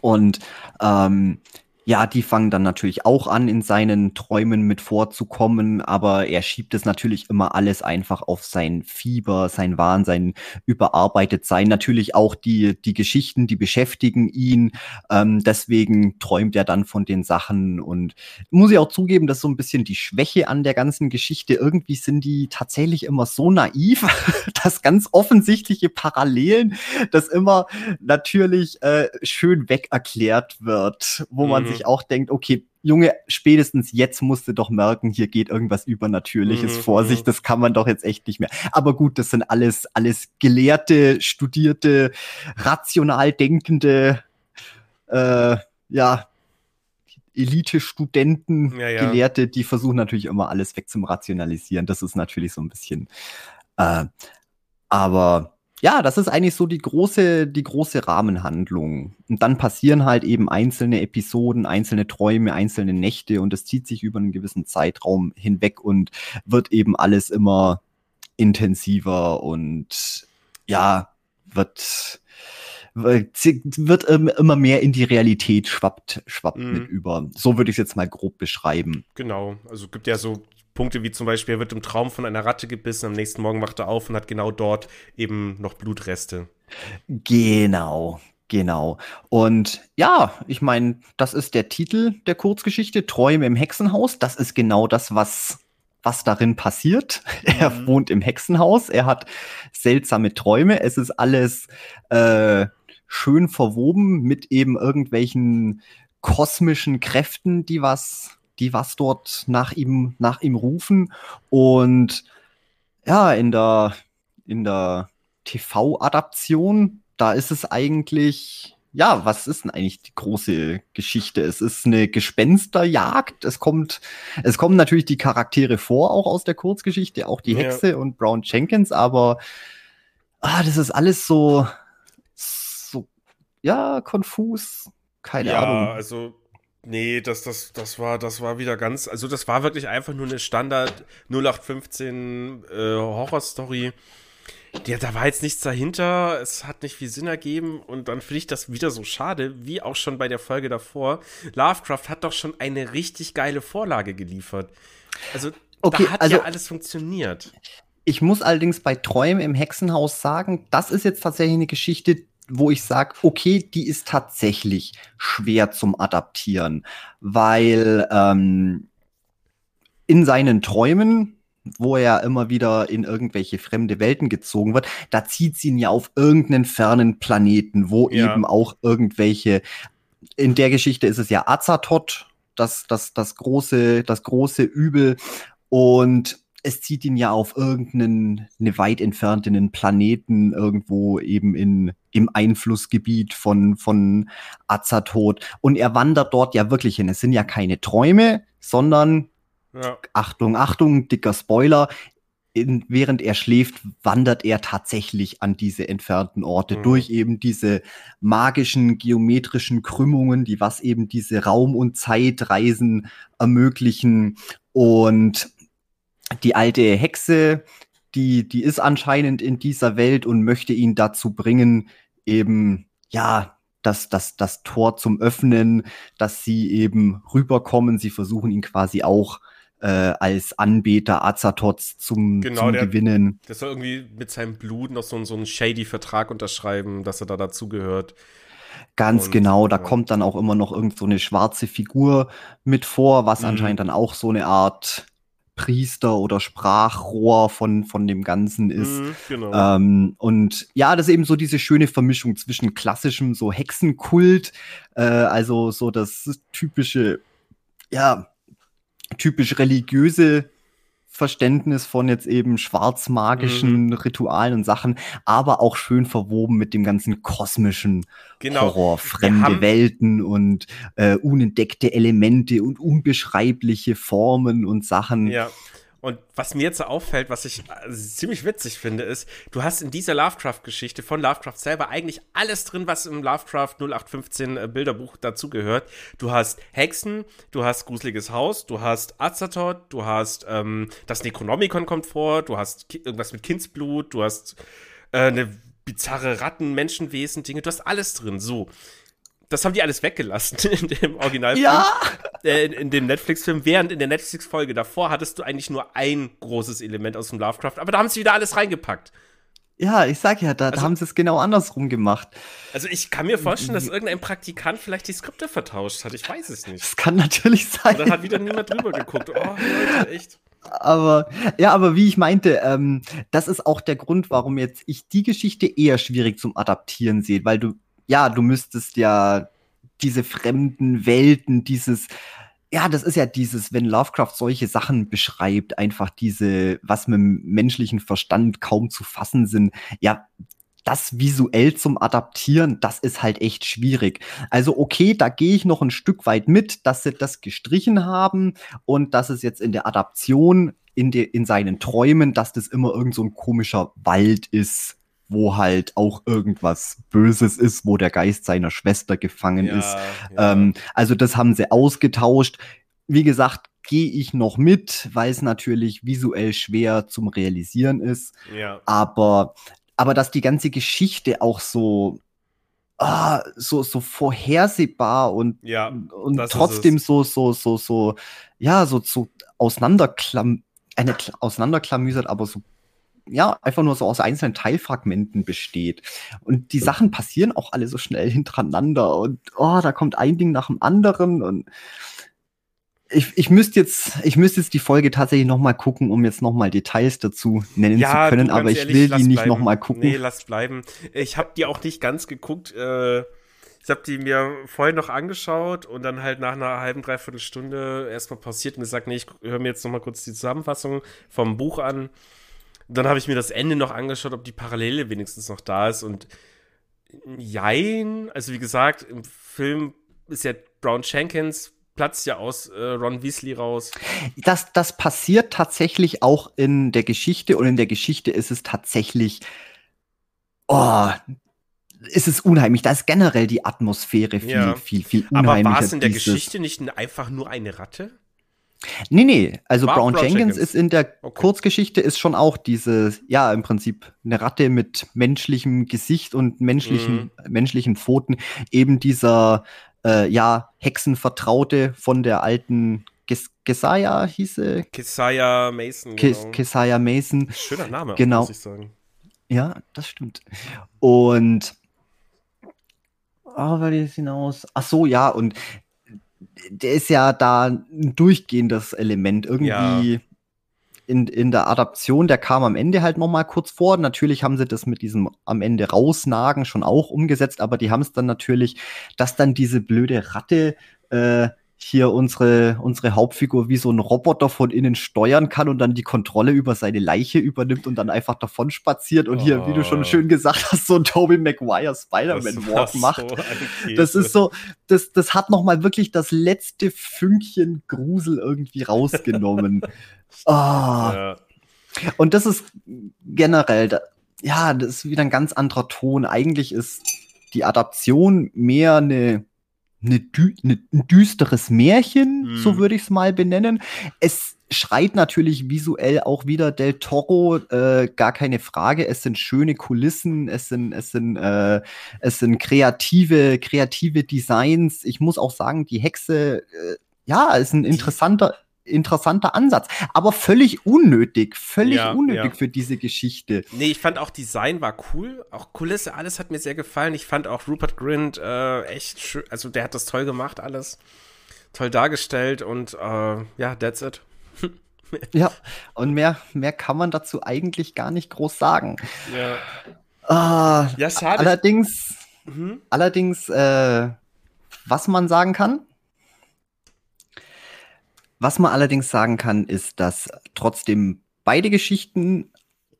Und ähm, ja, die fangen dann natürlich auch an, in seinen Träumen mit vorzukommen, aber er schiebt es natürlich immer alles einfach auf sein Fieber, sein Wahn, sein Überarbeitetsein. Natürlich auch die, die Geschichten, die beschäftigen ihn. Ähm, deswegen träumt er dann von den Sachen und muss ich auch zugeben, das ist so ein bisschen die Schwäche an der ganzen Geschichte. Irgendwie sind die tatsächlich immer so naiv, dass ganz offensichtliche Parallelen, das immer natürlich äh, schön weg erklärt wird, wo mhm. man sich auch denkt, okay, Junge, spätestens jetzt musst du doch merken, hier geht irgendwas Übernatürliches mhm, vor sich, das kann man doch jetzt echt nicht mehr. Aber gut, das sind alles, alles gelehrte, studierte, rational denkende, äh, ja, Elite-Studenten, ja, ja. Gelehrte, die versuchen natürlich immer alles weg zum Rationalisieren. Das ist natürlich so ein bisschen, äh, aber... Ja, das ist eigentlich so die große, die große Rahmenhandlung. Und dann passieren halt eben einzelne Episoden, einzelne Träume, einzelne Nächte und das zieht sich über einen gewissen Zeitraum hinweg und wird eben alles immer intensiver und ja, wird, wird, wird immer mehr in die Realität schwappt, schwappt mhm. mit über. So würde ich es jetzt mal grob beschreiben. Genau, also gibt ja so Punkte wie zum Beispiel, er wird im Traum von einer Ratte gebissen, am nächsten Morgen wacht er auf und hat genau dort eben noch Blutreste. Genau, Genau. Und ja, ich meine, das ist der Titel der Kurzgeschichte, Träume im Hexenhaus. Das ist genau das, was, was darin passiert. Mhm. Er wohnt im Hexenhaus, er hat seltsame Träume. Es ist alles äh, schön verwoben mit eben irgendwelchen kosmischen Kräften, die was, die was dort nach ihm, nach ihm rufen. Und ja, in der, in der T V-Adaption, da ist es eigentlich, ja, was ist denn eigentlich die große Geschichte? Es ist eine Gespensterjagd. Es kommt, es kommen natürlich die Charaktere vor, auch aus der Kurzgeschichte, auch die Hexe ja. und Brown Jenkins, aber ah, das ist alles so, so, ja, konfus. Keine ja, Ahnung. Ja, also, nee, das, das, das war, das war wieder ganz, also das war wirklich einfach nur eine Standard null acht fünfzehn äh, Horrorstory. Ja, da war jetzt nichts dahinter, es hat nicht viel Sinn ergeben und dann finde ich das wieder so schade, wie auch schon bei der Folge davor. Lovecraft hat doch schon eine richtig geile Vorlage geliefert. Also okay, da hat also, ja alles funktioniert. Ich muss allerdings bei Träumen im Hexenhaus sagen, das ist jetzt tatsächlich eine Geschichte, wo ich sage, okay, die ist tatsächlich schwer zum Adaptieren, weil ähm, in seinen Träumen, wo er immer wieder in irgendwelche fremde Welten gezogen wird, da zieht sie ihn ja auf irgendeinen fernen Planeten, wo ja. eben auch irgendwelche, in der Geschichte ist es ja Azathoth, das, das, das große, das große Übel, und es zieht ihn ja auf irgendeinen, eine weit entfernten Planeten, irgendwo eben in, im Einflussgebiet von, von Azathoth, und er wandert dort ja wirklich hin. Es sind ja keine Träume, sondern ja. Achtung, Achtung, dicker Spoiler. In, während er schläft, wandert er tatsächlich an diese entfernten Orte mhm. durch eben diese magischen, geometrischen Krümmungen, die was eben diese Raum- und Zeitreisen ermöglichen. Und die alte Hexe, die, die ist anscheinend in dieser Welt und möchte ihn dazu bringen, eben, ja, dass das, das Tor zum Öffnen, dass sie eben rüberkommen. Sie versuchen ihn quasi auch Äh, als Anbeter Azathoths zum, genau, zum der, Gewinnen. Der soll irgendwie mit seinem Blut noch so, so einen shady Vertrag unterschreiben, dass er da dazugehört. Ganz und, genau, da ja. kommt dann auch immer noch irgend so eine schwarze Figur mit vor, was mhm. anscheinend dann auch so eine Art Priester oder Sprachrohr von, von dem Ganzen ist. Mhm, genau. ähm, und ja, das ist eben so diese schöne Vermischung zwischen klassischem so Hexenkult, äh, also so das typische, ja, typisch religiöse Verständnis von jetzt eben schwarzmagischen mhm. Ritualen und Sachen, aber auch schön verwoben mit dem ganzen kosmischen genau. Horror, fremde Welten und äh, unentdeckte Elemente und unbeschreibliche Formen und Sachen. Ja. Und was mir jetzt so auffällt, was ich ziemlich witzig finde, ist, du hast in dieser Lovecraft-Geschichte von Lovecraft selber eigentlich alles drin, was im Lovecraft null acht fünfzehn Bilderbuch dazugehört. Du hast Hexen, du hast gruseliges Haus, du hast Azathoth, du hast ähm, das Necronomicon kommt vor, du hast ki- irgendwas mit Kindsblut, du hast äh, eine bizarre Ratten, Menschenwesen, Dinge, du hast alles drin, so. Das haben die alles weggelassen in dem Originalfilm, ja. äh, in, in dem Netflix-Film. Während in der Netflix-Folge davor hattest du eigentlich nur ein großes Element aus dem Lovecraft, aber da haben sie wieder alles reingepackt. Ja, ich sag ja, da, also, da haben sie es genau andersrum gemacht. Also ich kann mir vorstellen, dass irgendein Praktikant vielleicht die Skripte vertauscht hat, ich weiß es nicht. Das kann natürlich sein. Und dann hat wieder niemand drüber geguckt, oh Leute, echt. Aber, ja, aber wie ich meinte, ähm, das ist auch der Grund, warum jetzt ich die Geschichte eher schwierig zum Adaptieren sehe, weil du Ja, du müsstest ja diese fremden Welten, dieses, ja, das ist ja dieses, wenn Lovecraft solche Sachen beschreibt, einfach diese, was mit dem menschlichen Verstand kaum zu fassen sind, ja, das visuell zum Adaptieren, das ist halt echt schwierig. Also okay, da gehe ich noch ein Stück weit mit, dass sie das gestrichen haben und dass es jetzt in der Adaption, in, de, in seinen Träumen, dass das immer irgend so ein komischer Wald ist, wo halt auch irgendwas Böses ist, wo der Geist seiner Schwester gefangen ja, ist. Ja. Ähm, also das haben sie ausgetauscht. Wie gesagt, gehe ich noch mit, weil es natürlich visuell schwer zum Realisieren ist. Ja. Aber, aber dass die ganze Geschichte auch so, ah, so, so vorhersehbar und, ja, und trotzdem so, so, so, so, ja, so, so auseinanderklam- eine, auseinanderklamüsert, aber so ja, einfach nur so aus einzelnen Teilfragmenten besteht. Und die Sachen passieren auch alle so schnell hintereinander und oh, da kommt ein Ding nach dem anderen und ich, ich müsste jetzt, ich müsste jetzt die Folge tatsächlich nochmal gucken, um jetzt nochmal Details dazu nennen ja, zu können, aber ich ehrlich, will die nicht nochmal gucken. Nee, lass bleiben. Ich habe die auch nicht ganz geguckt, äh, ich habe die mir vorhin noch angeschaut und dann halt nach einer halben, dreiviertel Stunde erstmal pausiert und gesagt, nee, ich höre mir jetzt nochmal kurz die Zusammenfassung vom Buch an. Dann habe ich mir das Ende noch angeschaut, ob die Parallele wenigstens noch da ist und jein, also wie gesagt, im Film ist ja Brown Jenkins, platzt ja aus äh, Ron Weasley raus. Das, das passiert tatsächlich auch in der Geschichte und in der Geschichte ist es tatsächlich oh, ist es unheimlich. Da ist generell die Atmosphäre viel, ja. viel, viel unheimlicher. Aber war es in der dieses. Geschichte nicht einfach nur eine Ratte? Nee, nee. Also Brown, Brown Jenkins, Jenkins ist in der okay. Kurzgeschichte ist schon auch diese, ja, im Prinzip eine Ratte mit menschlichem Gesicht und menschlichen, mhm. menschlichen Pfoten. Eben dieser Äh, ja, Hexenvertraute von der alten Kes- Keziah hieße. Keziah Mason, Kes- genau. Keziah Mason. Schöner Name, genau. Muss ich sagen. Ja, das stimmt. Und aber die hinaus. Ach so, ja, und der ist ja da ein durchgehendes Element irgendwie. Ja. In, in der Adaption, der kam am Ende halt noch mal kurz vor. Natürlich haben sie das mit diesem am Ende rausnagen schon auch umgesetzt, aber die haben es dann natürlich, dass dann diese blöde Ratte äh, hier unsere, unsere Hauptfigur wie so ein Roboter von innen steuern kann und dann die Kontrolle über seine Leiche übernimmt und dann einfach davon spaziert und oh. hier, wie du schon schön gesagt hast, so ein Tobey Maguire Spider-Man-Walk macht. So das ist so, das, das hat noch mal wirklich das letzte Fünkchen Grusel irgendwie rausgenommen. Oh. Ja. Und das ist generell, da, ja, das ist wieder ein ganz anderer Ton. Eigentlich ist die Adaption mehr eine, eine dü- eine, ein düsteres Märchen, hm. so würde ich es mal benennen. Es schreit natürlich visuell auch wieder del Toro, äh, gar keine Frage. Es sind schöne Kulissen, es sind, es sind, äh, es sind kreative, kreative Designs. Ich muss auch sagen, die Hexe, äh, ja, ist ein interessanter... interessanter Ansatz, aber völlig unnötig, völlig ja, unnötig ja. für diese Geschichte. Nee, ich fand auch Design war cool, auch Kulisse, alles hat mir sehr gefallen. Ich fand auch Rupert Grint äh, echt schön, also der hat das toll gemacht, alles toll dargestellt und äh, ja, that's it. Ja, und mehr, mehr kann man dazu eigentlich gar nicht groß sagen. Ja, äh, ja schade. Allerdings, mhm. allerdings äh, was man sagen kann, Was man allerdings sagen kann, ist, dass trotzdem beide Geschichten,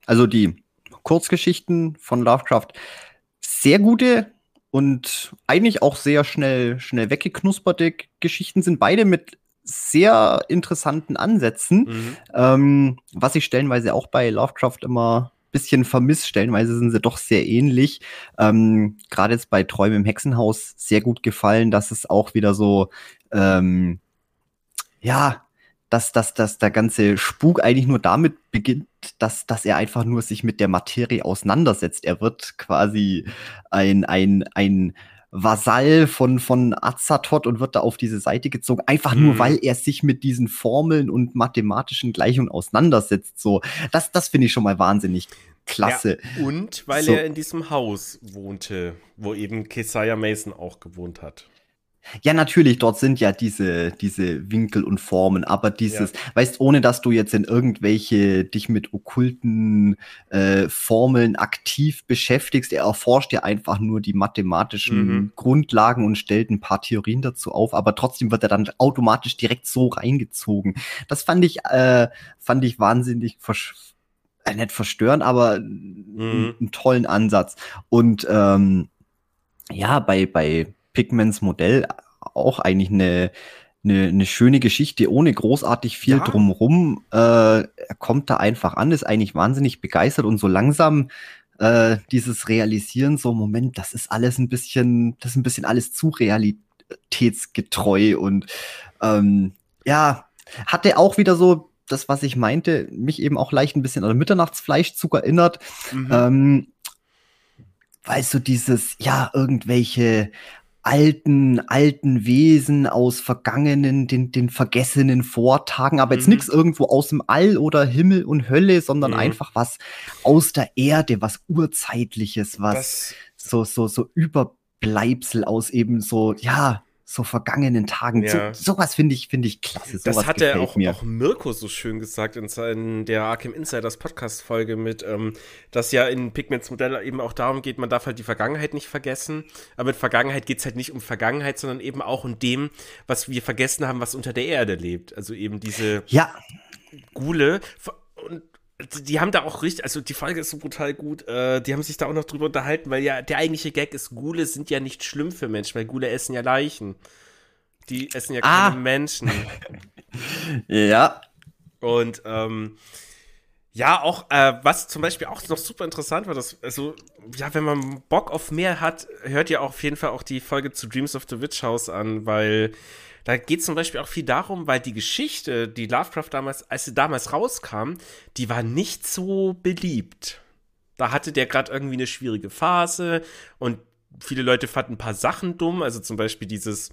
also die Kurzgeschichten von Lovecraft, sehr gute und eigentlich auch sehr schnell, schnell weggeknusperte Geschichten sind. Beide mit sehr interessanten Ansätzen, mhm. ähm, was ich stellenweise auch bei Lovecraft immer ein bisschen vermisse. Stellenweise sind sie doch sehr ähnlich. Ähm, gerade jetzt bei Träume im Hexenhaus sehr gut gefallen, dass es auch wieder so... Ähm, Ja, dass, dass, dass der ganze Spuk eigentlich nur damit beginnt, dass, dass er einfach nur sich mit der Materie auseinandersetzt. Er wird quasi ein, ein, ein Vasall von, von Azathoth und wird da auf diese Seite gezogen, einfach nur, mhm. weil er sich mit diesen Formeln und mathematischen Gleichungen auseinandersetzt. So, das, das finde ich schon mal wahnsinnig klasse. Ja, und weil so. er in diesem Haus wohnte, wo eben Keziah Mason auch gewohnt hat. Ja, natürlich, dort sind ja diese, diese Winkel und Formen, aber dieses, ja. weißt, ohne dass du jetzt in irgendwelche dich mit okkulten äh, Formeln aktiv beschäftigst, er erforscht ja einfach nur die mathematischen mhm. Grundlagen und stellt ein paar Theorien dazu auf, aber trotzdem wird er dann automatisch direkt so reingezogen. Das fand ich, äh, fand ich wahnsinnig versch- äh, nicht verstörend, aber mhm. einen tollen Ansatz. Und ähm, ja, bei, bei Pickmans Modell auch eigentlich eine, eine, eine schöne Geschichte, ohne großartig viel ja. drumrum. Äh, er kommt da einfach an, ist eigentlich wahnsinnig begeistert und so langsam äh, dieses Realisieren, so Moment, das ist alles ein bisschen, das ist ein bisschen alles zu realitätsgetreu und ähm, ja, hatte auch wieder so das, was ich meinte, mich eben auch leicht ein bisschen an Mitternachtsfleischzug erinnert. Mhm. Ähm, weil so dieses, ja, irgendwelche alten, alten Wesen aus vergangenen, den, den vergessenen Vortagen, aber jetzt mhm. nichts irgendwo aus dem All oder Himmel und Hölle, sondern mhm. einfach was aus der Erde, was Urzeitliches, was das, so, so, so Überbleibsel aus eben so, ja, so vergangenen Tagen. Ja. So, sowas finde ich, finde ich klasse. Sowas das hat ja auch, auch Mirko so schön gesagt in, in der Arkham Insiders Podcast-Folge mit, ähm, dass ja in Pickmans Modell eben auch darum geht, man darf halt die Vergangenheit nicht vergessen. Aber mit Vergangenheit geht es halt nicht um Vergangenheit, sondern eben auch um dem, was wir vergessen haben, was unter der Erde lebt. Also eben diese ja. Ghule. Und die haben da auch richtig, also die Folge ist so brutal gut, äh, die haben sich da auch noch drüber unterhalten, weil ja der eigentliche Gag ist, Ghule sind ja nicht schlimm für Menschen, weil Ghule essen ja Leichen. Die essen ja ah. keine Menschen. Ja. Und, ähm, ja, auch, äh, was zum Beispiel auch noch super interessant war, dass, also, ja, wenn man Bock auf mehr hat, hört ihr auch auf jeden Fall auch die Folge zu Dreams of the Witch House an, weil da geht es zum Beispiel auch viel darum, weil die Geschichte, die Lovecraft damals, als sie damals rauskam, die war nicht so beliebt. Da hatte der gerade irgendwie eine schwierige Phase und viele Leute fanden ein paar Sachen dumm, also zum Beispiel dieses,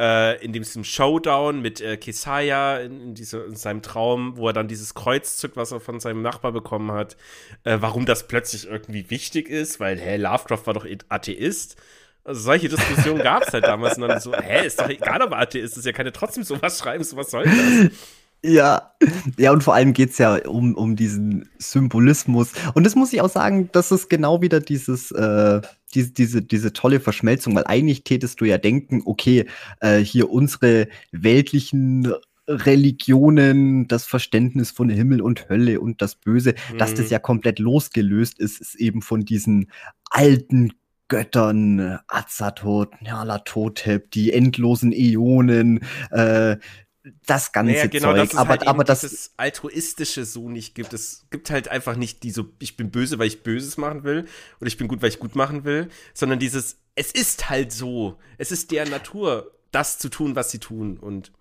äh, in diesem Showdown mit äh, Keziah in, in, diese, in seinem Traum, wo er dann dieses Kreuz zückt, was er von seinem Nachbar bekommen hat, äh, warum das plötzlich irgendwie wichtig ist, weil, hey, Lovecraft war doch Atheist. Also solche Diskussionen gab es halt damals und dann so, hä, ist doch egal, ob Atheist ist, ja keine trotzdem sowas schreiben, sowas soll das. Ja, ja, und vor allem geht es ja um, um diesen Symbolismus. Und das muss ich auch sagen, das ist genau wieder dieses, äh, die, diese, diese tolle Verschmelzung, weil eigentlich tätest du ja denken, okay, äh, hier unsere weltlichen Religionen, das Verständnis von Himmel und Hölle und das Böse, mhm. dass das ja komplett losgelöst ist, ist eben von diesen alten Göttern, Azathoth, Nyarlathotep, die endlosen Äonen, äh, das ganze naja, genau, Zeug. Aber, halt aber das dieses altruistische so nicht gibt. Es gibt halt einfach nicht diese, ich bin böse, weil ich Böses machen will oder ich bin gut, weil ich gut machen will, sondern dieses, es ist halt so. Es ist deren Natur, das zu tun, was sie tun. Und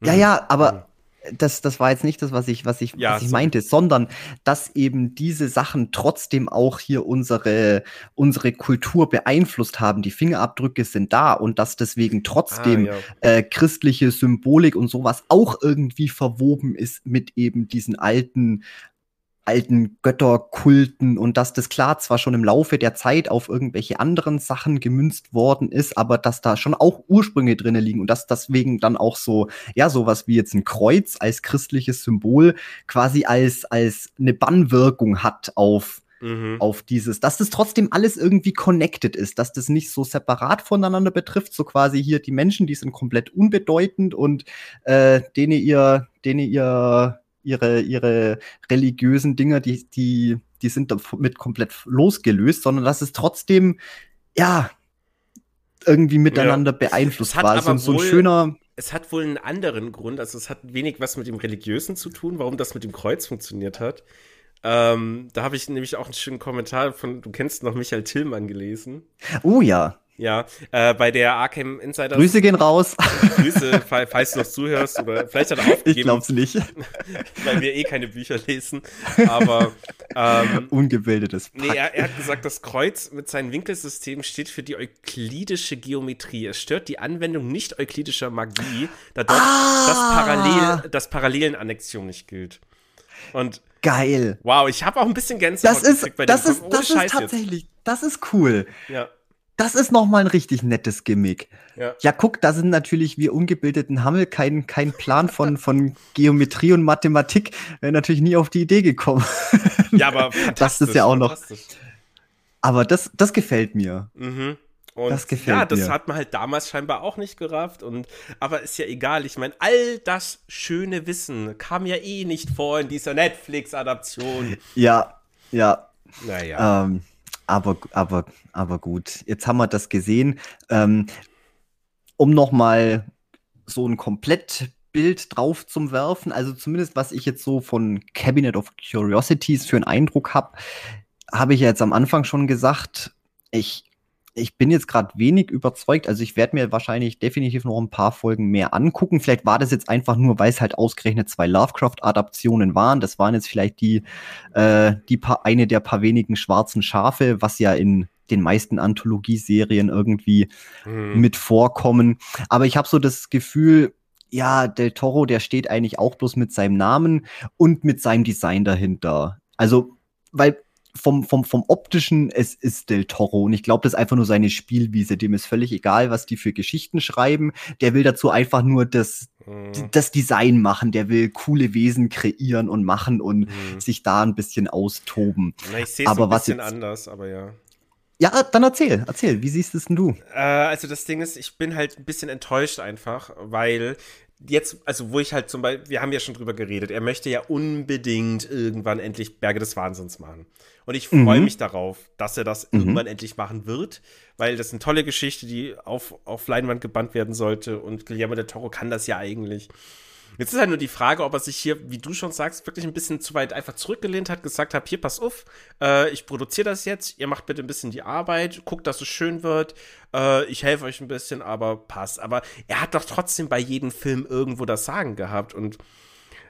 mh. Ja, ja, aber Das, das war jetzt nicht das, was ich, was ich, ja, was ich so. meinte, sondern dass eben diese Sachen trotzdem auch hier unsere, unsere Kultur beeinflusst haben. Die Fingerabdrücke sind da und dass deswegen trotzdem ah, ja. äh, christliche Symbolik und sowas auch irgendwie verwoben ist mit eben diesen alten, alten Götterkulten und dass das klar zwar schon im Laufe der Zeit auf irgendwelche anderen Sachen gemünzt worden ist, aber dass da schon auch Ursprünge drin liegen und dass deswegen dann auch so, ja, sowas wie jetzt ein Kreuz als christliches Symbol quasi als, als eine Bannwirkung hat auf, mhm. auf dieses, dass das trotzdem alles irgendwie connected ist, dass das nicht so separat voneinander betrifft, so quasi hier die Menschen, die sind komplett unbedeutend und äh, denen ihr, denen ihr Ihre, ihre religiösen Dinger, die, die, die sind damit komplett losgelöst, sondern dass es trotzdem, ja, irgendwie miteinander ja. beeinflusst war. Also so ein wohl, schöner. Es hat wohl einen anderen Grund, also es hat wenig was mit dem Religiösen zu tun, warum das mit dem Kreuz funktioniert hat. Ähm, da habe ich nämlich auch einen schönen Kommentar von, du kennst noch Michael Tillmann gelesen. Oh ja. Ja, äh, bei der Arkham Insiders. Grüße gehen raus. Grüße, falls du noch zuhörst oder vielleicht hat er aufgegeben. Ich glaub's nicht. Weil wir eh keine Bücher lesen, aber ähm, ungebildetes Pack. Nee, er, er hat gesagt, das Kreuz mit seinem Winkelsystem steht für die euklidische Geometrie. Es stört die Anwendung nicht euklidischer Magie, da dort ah! das Parallel, das Parallelen-Annexion nicht gilt. Und geil. Wow, ich habe auch ein bisschen Gänsehaut gekriegt bei dem. Das ist, oh, das Scheiß ist tatsächlich, jetzt. Das ist cool. Ja. Das ist nochmal ein richtig nettes Gimmick. Ja. ja, guck, da sind natürlich wir ungebildeten Hammel kein, kein Plan von, von Geometrie und Mathematik. Wäre natürlich nie auf die Idee gekommen. Ja, aber das ist ja auch noch. Aber das, das gefällt mir. Mhm. Und das gefällt ja, das mir. Hat man halt damals scheinbar auch nicht gerafft. Und, aber ist ja egal. Ich meine, all das schöne Wissen kam ja eh nicht vor in dieser Netflix-Adaption. Ja, ja. Naja. Ähm. Aber, aber, aber gut, jetzt haben wir das gesehen. Ähm, um nochmal so ein Komplettbild drauf zu werfen, also zumindest was ich jetzt so von Cabinet of Curiosities für einen Eindruck habe, habe ich ja jetzt am Anfang schon gesagt, ich, ich bin jetzt gerade wenig überzeugt, also ich werde mir wahrscheinlich definitiv noch ein paar Folgen mehr angucken. Vielleicht war das jetzt einfach nur, weil es halt ausgerechnet zwei Lovecraft-Adaptionen waren. Das waren jetzt vielleicht die, äh, die paar, eine der paar wenigen schwarzen Schafe, was ja in den meisten Anthologieserien irgendwie mhm. mit vorkommen. Aber ich habe so das Gefühl, ja, Del Toro, der steht eigentlich auch bloß mit seinem Namen und mit seinem Design dahinter. Also, weil vom, vom, vom Optischen, es ist Del Toro. Und ich glaube, das ist einfach nur seine Spielwiese. Dem ist völlig egal, was die für Geschichten schreiben. Der will dazu einfach nur das, mhm. das Design machen. Der will coole Wesen kreieren und machen und mhm. sich da ein bisschen austoben. Na, ich sehe es ein bisschen jetzt anders, aber ja. Ja, dann erzähl, erzähl, wie siehst es denn du? Äh, also das Ding ist, ich bin halt ein bisschen enttäuscht einfach, weil jetzt, also wo ich halt zum Beispiel, wir haben ja schon drüber geredet, er möchte ja unbedingt irgendwann endlich Berge des Wahnsinns machen. Und ich freue mhm. mich darauf, dass er das mhm. irgendwann endlich machen wird, weil das ist eine tolle Geschichte, die auf, auf Leinwand gebannt werden sollte und Guillermo del Toro kann das ja eigentlich. Jetzt ist halt nur die Frage, ob er sich hier, wie du schon sagst, wirklich ein bisschen zu weit einfach zurückgelehnt hat, gesagt hat, hier, pass auf, äh, ich produziere das jetzt, ihr macht bitte ein bisschen die Arbeit, guckt, dass es schön wird, äh, ich helfe euch ein bisschen, aber passt. Aber er hat doch trotzdem bei jedem Film irgendwo das Sagen gehabt und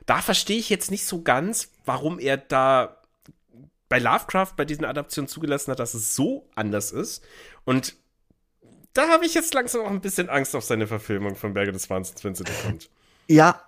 da verstehe ich jetzt nicht so ganz, warum er da bei Lovecraft, bei diesen Adaptionen zugelassen hat, dass es so anders ist und da habe ich jetzt langsam auch ein bisschen Angst auf seine Verfilmung von Berge des Wahnsinns, wenn sie da kommt. Ja,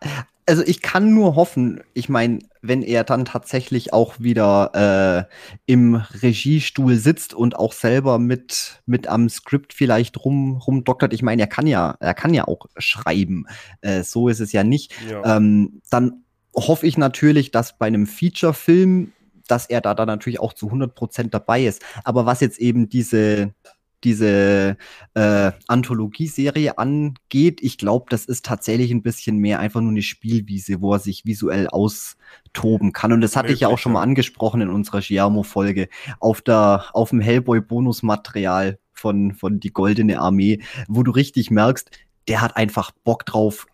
also ich kann nur hoffen, ich meine, wenn er dann tatsächlich auch wieder äh, im Regiestuhl sitzt und auch selber mit, mit am Skript vielleicht rum, rumdoktert, ich meine, er kann ja, er kann ja auch schreiben, äh, so ist es ja nicht, ja. Ähm, dann hoffe ich natürlich, dass bei einem Feature-Film, dass er da dann natürlich auch zu hundert Prozent dabei ist, aber was jetzt eben diese... diese äh, Anthologieserie angeht. Ich glaube, das ist tatsächlich ein bisschen mehr einfach nur eine Spielwiese, wo er sich visuell austoben kann. Und das hatte Möglich, ich ja auch schon mal angesprochen in unserer Giamo-Folge. Auf der, auf dem Hellboy-Bonus-Material von, von Die Goldene Armee, wo du richtig merkst, der hat einfach Bock drauf,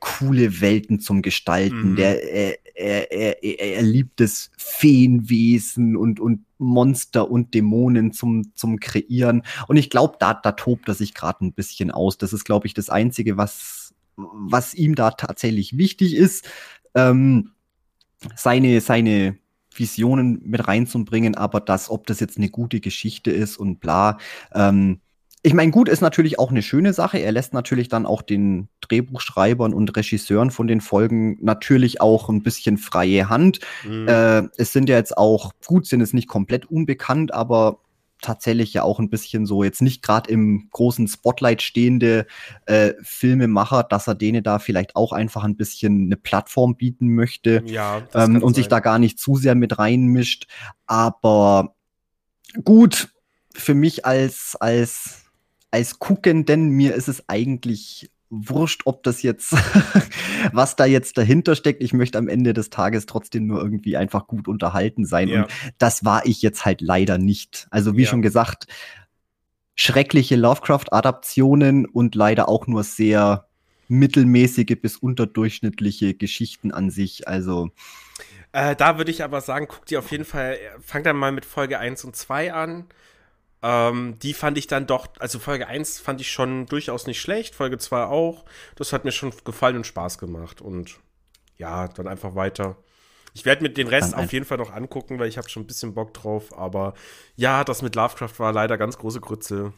coole Welten zum Gestalten. Mhm. Der, er, er, er, er liebt das Feenwesen und, und Monster und Dämonen zum, zum Kreieren. Und ich glaube, da, da tobt er sich gerade ein bisschen aus. Das ist, glaube ich, das Einzige, was, was ihm da tatsächlich wichtig ist, ähm, seine, seine Visionen mit reinzubringen. Aber das, ob das jetzt eine gute Geschichte ist und bla, ähm, ich meine, gut, ist natürlich auch eine schöne Sache. Er lässt natürlich dann auch den Drehbuchschreibern und Regisseuren von den Folgen natürlich auch ein bisschen freie Hand. Mhm. Äh, es sind ja jetzt auch, gut, sind es nicht komplett unbekannt, aber tatsächlich ja auch ein bisschen so, jetzt nicht gerade im großen Spotlight stehende äh, Filmemacher, dass er denen da vielleicht auch einfach ein bisschen eine Plattform bieten möchte, ja, ähm, und sich da gar nicht zu sehr mit reinmischt. Aber gut, für mich als, als als Guckenden, mir ist es eigentlich wurscht, ob das jetzt, was da jetzt dahinter steckt. Ich möchte am Ende des Tages trotzdem nur irgendwie einfach gut unterhalten sein. Ja. Und das war ich jetzt halt leider nicht. Also wie ja. schon gesagt, schreckliche Lovecraft-Adaptionen und leider auch nur sehr mittelmäßige bis unterdurchschnittliche Geschichten an sich. Also äh, da würde ich aber sagen, guck dir auf jeden Fall, fang dann mal mit Folge eins und zwei an. Ähm, die fand ich dann doch, also Folge eins fand ich schon durchaus nicht schlecht, Folge zwei auch. Das hat mir schon gefallen und Spaß gemacht. Und ja, dann einfach weiter. Ich werde mir den Rest dann auf jeden Fall noch angucken, weil ich habe schon ein bisschen Bock drauf. Aber ja, das mit Lovecraft war leider ganz große Grütze.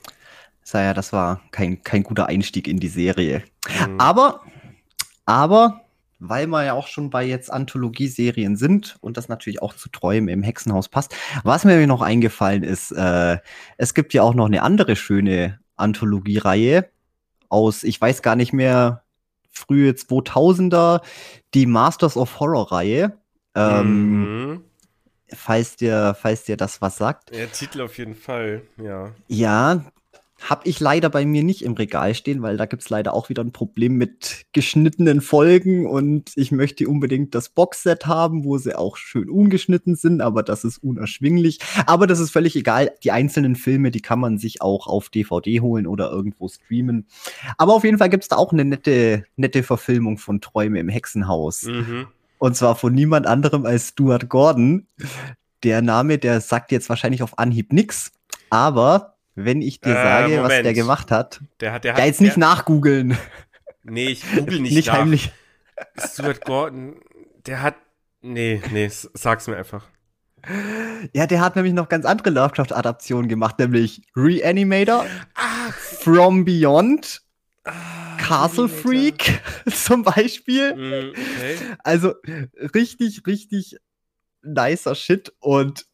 Naja, das war kein, kein guter Einstieg in die Serie. Mhm. Aber, aber, weil wir ja auch schon bei jetzt Anthologieserien sind und das natürlich auch zu Träumen im Hexenhaus passt. Was mir noch eingefallen ist, äh, es gibt ja auch noch eine andere schöne Anthologiereihe aus, ich weiß gar nicht mehr, frühe zweitausender, die Masters of Horror-Reihe. Ähm, mhm. falls dir, falls dir das was sagt. Der Titel auf jeden Fall, ja. Ja, habe ich leider bei mir nicht im Regal stehen, weil da gibt's leider auch wieder ein Problem mit geschnittenen Folgen und ich möchte unbedingt das Boxset haben, wo sie auch schön ungeschnitten sind, aber das ist unerschwinglich. Aber das ist völlig egal. Die einzelnen Filme, die kann man sich auch auf D V D holen oder irgendwo streamen. Aber auf jeden Fall gibt's da auch eine nette, nette Verfilmung von Träume im Hexenhaus. Mhm. Und zwar von niemand anderem als Stuart Gordon. Der Name, der sagt jetzt wahrscheinlich auf Anhieb nix, aber wenn ich dir sage, äh, was der gemacht hat, der hat, der hat ja, jetzt nicht der, nachgoogeln. Nee, ich google nicht. Nicht nach. Heimlich. Stuart Gordon, der hat, nee, nee, sag's mir einfach. Ja, der hat nämlich noch ganz andere Lovecraft-Adaptionen gemacht, nämlich Reanimator, Ach. From Beyond, ah, Castle Reanimator. Freak zum Beispiel. Okay. Also richtig, richtig nicer Shit. Und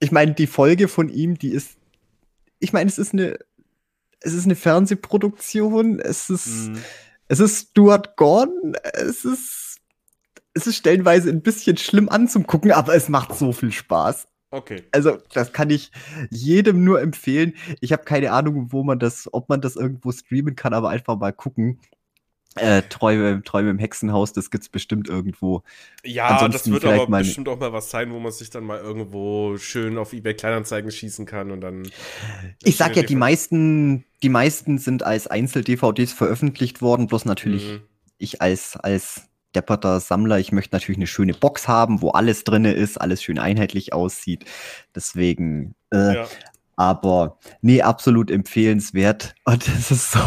ich meine, die Folge von ihm, die ist, ich meine, es ist eine, es ist eine Fernsehproduktion, es ist, mm. es ist Stuart Gordon, es ist Es ist stellenweise ein bisschen schlimm anzugucken, aber es macht so viel Spaß. Okay. Also, das kann ich jedem nur empfehlen. Ich habe keine Ahnung, wo man das, ob man das irgendwo streamen kann, aber einfach mal gucken. Äh, Träume, Träume im Hexenhaus, das gibt's bestimmt irgendwo. Ja, ansonsten das wird aber bestimmt auch mal was sein, wo man sich dann mal irgendwo schön auf eBay Kleinanzeigen schießen kann und dann. Ich sag ja, die meisten, die meisten sind als Einzel-D V Ds veröffentlicht worden, bloß natürlich mhm. ich als, als depperter Sammler. Ich möchte natürlich eine schöne Box haben, wo alles drin ist, alles schön einheitlich aussieht. Deswegen, äh, ja. aber nee, absolut empfehlenswert. Und das ist so,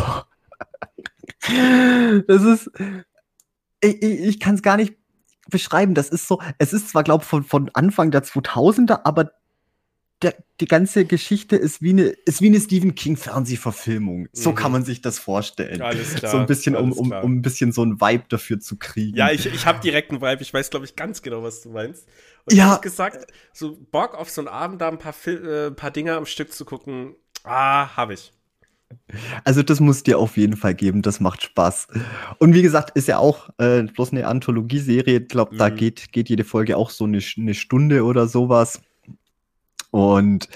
das ist, ich, ich, ich kann es gar nicht beschreiben. Das ist so, es ist zwar, glaube ich, von, von Anfang der zweitausender, aber der, die ganze Geschichte ist wie eine, ist wie eine Stephen King-Fernsehverfilmung. So mhm. kann man sich das vorstellen. Alles klar. So ein bisschen, um, um, um ein bisschen so ein Vibe dafür zu kriegen. Ja, ich, ich habe direkt einen Vibe. Ich weiß, glaube ich, ganz genau, was du meinst. Und ja. Du hast gesagt, so Bock auf so einen Abend, da ein paar, Fil- äh, paar Dinger am Stück zu gucken. Ah, habe ich. Also das muss dir auf jeden Fall geben. Das macht Spaß. Und wie gesagt, ist ja auch äh, bloß eine Anthologie-Serie. Ich glaube, mhm. da geht, geht jede Folge auch so eine, eine Stunde oder sowas. Und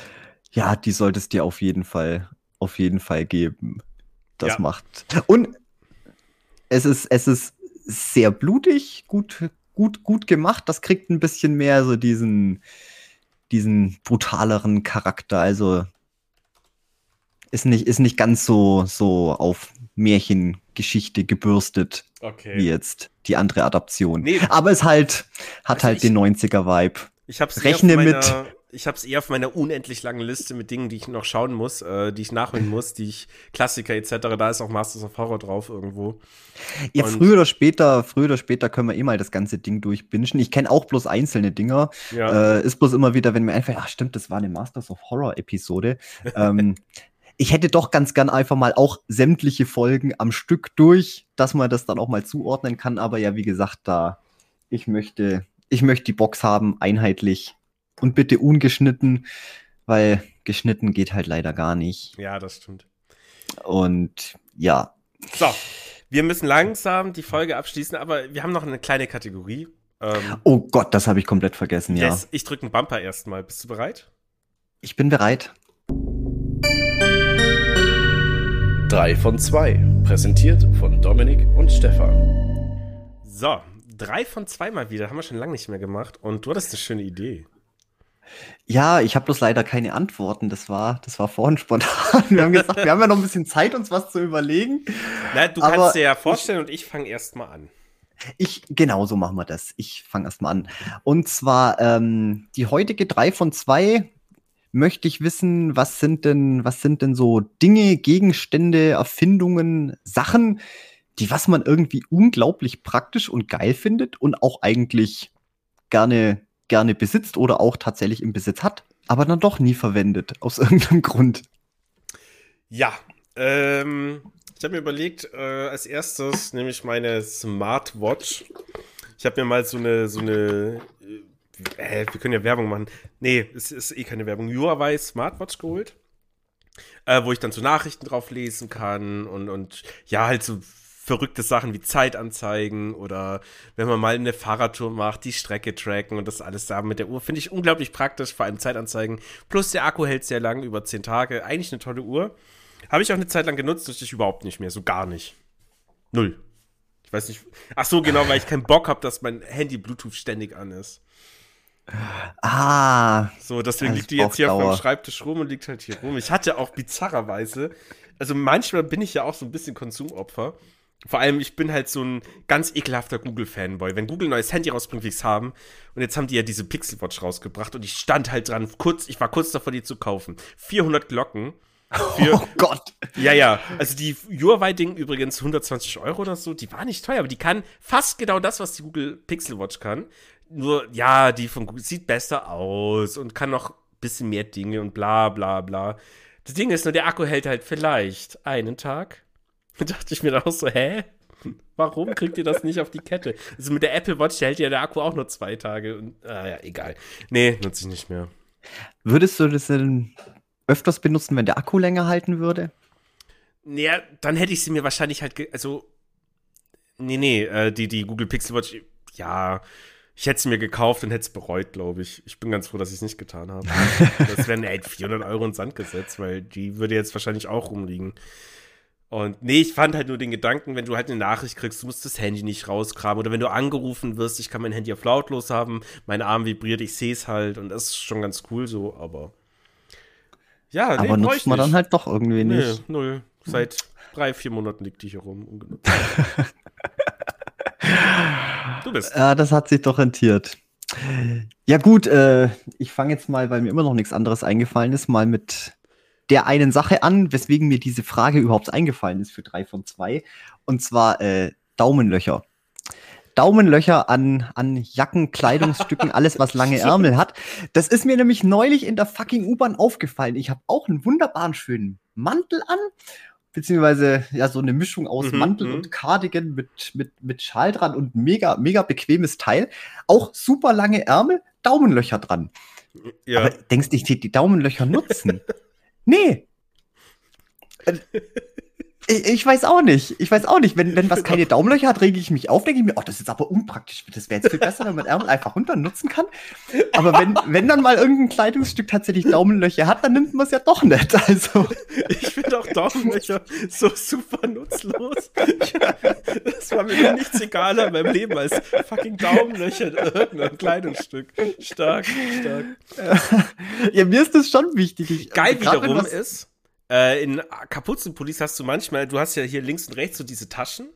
ja, die solltest dir auf jeden Fall, auf jeden Fall geben. Das ja. macht. Und es ist, es ist sehr blutig, gut, gut, gut gemacht. Das kriegt ein bisschen mehr so diesen, diesen brutaleren Charakter. Also ist nicht, ist nicht ganz so, so auf Märchengeschichte gebürstet, okay. wie jetzt die andere Adaption. Nee. Aber es halt, hat also halt ich, den neunziger-Vibe. Ich hab's Rechne mit. Ich habe es eher auf meiner unendlich langen Liste mit Dingen, die ich noch schauen muss, äh, die ich nachholen muss, die ich Klassiker et cetera. Da ist auch Masters of Horror drauf irgendwo. Ja, und früher oder später, früher oder später können wir eh mal das ganze Ding durchbingen. Ich kenne auch bloß einzelne Dinger. Ja. Äh, ist bloß immer wieder, wenn mir einfällt, ach stimmt, das war eine Masters of Horror Episode. ähm, ich hätte doch ganz gern einfach mal auch sämtliche Folgen am Stück durch, dass man das dann auch mal zuordnen kann. Aber ja, wie gesagt, da ich möchte, ich möchte die Box haben, einheitlich. Und bitte ungeschnitten, weil geschnitten geht halt leider gar nicht. Ja, das stimmt. Und ja. So, wir müssen langsam die Folge abschließen, aber wir haben noch eine kleine Kategorie. Ähm, oh Gott, das habe ich komplett vergessen, ja. Yes, ich drücke einen Bumper erstmal. Bist du bereit? Ich bin bereit. Drei von zwei, präsentiert von Dominik und Stefan. So, drei von zwei mal wieder, haben wir schon lange nicht mehr gemacht und du hattest eine schöne Idee. Ja, ich habe bloß leider keine Antworten. Das war, das war vorhin spontan. Wir haben gesagt, wir haben ja noch ein bisschen Zeit, uns was zu überlegen. Na, du aber kannst dir ja vorstellen ich, und ich fange erstmal an. Ich, genau so machen wir das. Ich fange erstmal an. Und zwar ähm, die heutige drei von zwei möchte ich wissen, was sind denn, was sind denn so Dinge, Gegenstände, Erfindungen, Sachen, die was man irgendwie unglaublich praktisch und geil findet und auch eigentlich gerne gerne besitzt oder auch tatsächlich im Besitz hat, aber dann doch nie verwendet, aus irgendeinem Grund. Ja, ähm, ich habe mir überlegt, äh, als erstes nehme ich meine Smartwatch. Ich habe mir mal so eine, so eine, äh, wir können ja Werbung machen. Nee, es ist eh keine Werbung. Huawei Smartwatch geholt, äh, wo ich dann so Nachrichten drauf lesen kann und, und ja, halt so verrückte Sachen wie Zeitanzeigen oder wenn man mal eine Fahrradtour macht, die Strecke tracken und das alles da mit der Uhr. Finde ich unglaublich praktisch, vor allem Zeitanzeigen. Plus der Akku hält sehr lang, über zehn Tage. Eigentlich eine tolle Uhr. Habe ich auch eine Zeit lang genutzt, nutze ich überhaupt nicht mehr, so gar nicht. Null. Ich weiß nicht. Ach so, genau, weil ich keinen Bock habe, dass mein Handy Bluetooth ständig an ist. Ah. So, deswegen liegt die jetzt hier auf meinem Schreibtisch rum und liegt halt hier rum. Ich hatte auch bizarrerweise, also manchmal bin ich ja auch so ein bisschen Konsumopfer. Vor allem, ich bin halt so ein ganz ekelhafter Google-Fanboy. Wenn Google ein neues Handy rausbringt, will ich es haben. Und jetzt haben die ja diese Pixelwatch rausgebracht und ich stand halt dran. Kurz, ich war kurz davor, die zu kaufen. vierhundert Glocken. Für, oh Gott. Ja, ja. Also die Huawei-Ding übrigens hundertzwanzig Euro oder so. Die war nicht teuer, aber die kann fast genau das, was die Google Pixelwatch kann. nur, ja, die von Google sieht besser aus und kann noch ein bisschen mehr Dinge und bla bla bla. Das Ding ist nur, der Akku hält halt vielleicht einen Tag. Da dachte ich mir dann auch so, hä? Warum kriegt ihr das nicht auf die Kette? Also mit der Apple Watch hält ja der Akku auch nur zwei Tage. Und, ah ja, egal. Nee, nutze ich nicht mehr. Würdest du das denn öfters benutzen, wenn der Akku länger halten würde? Naja, dann hätte ich sie mir wahrscheinlich halt, ge- also, nee, nee, äh, die, die Google Pixel Watch, ja, ich hätte sie mir gekauft und hätte es bereut, glaube ich. Ich bin ganz froh, dass ich es nicht getan habe. Das wären halt vierhundert Euro in den Sand gesetzt, weil die würde jetzt wahrscheinlich auch rumliegen. Und nee, ich fand halt nur den Gedanken, wenn du halt eine Nachricht kriegst, du musst das Handy nicht rauskramen. Oder wenn du angerufen wirst, ich kann mein Handy auf lautlos haben, mein Arm vibriert, ich sehe es halt. Und das ist schon ganz cool so, aber ja, aber nee, nutzt man nicht. Dann halt doch irgendwie nicht. Nee, null. Seit drei, vier Monaten liegt die hier rum, ungenutzt. Du bist. Ja, das hat sich doch rentiert. Ja gut, äh, ich fange jetzt mal, weil mir immer noch nichts anderes eingefallen ist, mal mit der einen Sache an, weswegen mir diese Frage überhaupt eingefallen ist für drei von zwei. Und zwar äh, Daumenlöcher. Daumenlöcher an, an Jacken, Kleidungsstücken, alles, was lange Ärmel hat. Das ist mir nämlich neulich in der fucking U-Bahn aufgefallen. Ich habe auch einen wunderbaren, schönen Mantel an, beziehungsweise ja so eine Mischung aus mhm, Mantel m- und Cardigan mit, mit, mit Schal dran und mega, mega bequemes Teil. Auch super lange Ärmel, Daumenlöcher dran. Ja. Aber denkst du, ich die Daumenlöcher nutzen? Nee. Ich, ich weiß auch nicht. Ich weiß auch nicht. Wenn, wenn was keine Daumenlöcher hat, rege ich mich auf, denke ich mir, oh, das ist jetzt aber unpraktisch. Das wäre jetzt viel besser, wenn man Ärmel einfach runter nutzen kann. Aber wenn, wenn dann mal irgendein Kleidungsstück tatsächlich Daumenlöcher hat, dann nimmt man es ja doch nicht. Also. Ich finde auch Daumenlöcher so super nutzlos. Das war mir nichts egaler in meinem Leben als fucking Daumenlöcher in irgendeinem Kleidungsstück. Stark, stark. Ja, mir ist das schon wichtig. Ich, Geil grad, wiederum ist, in Kapuzenpullis hast du manchmal, du hast ja hier links und rechts so diese Taschen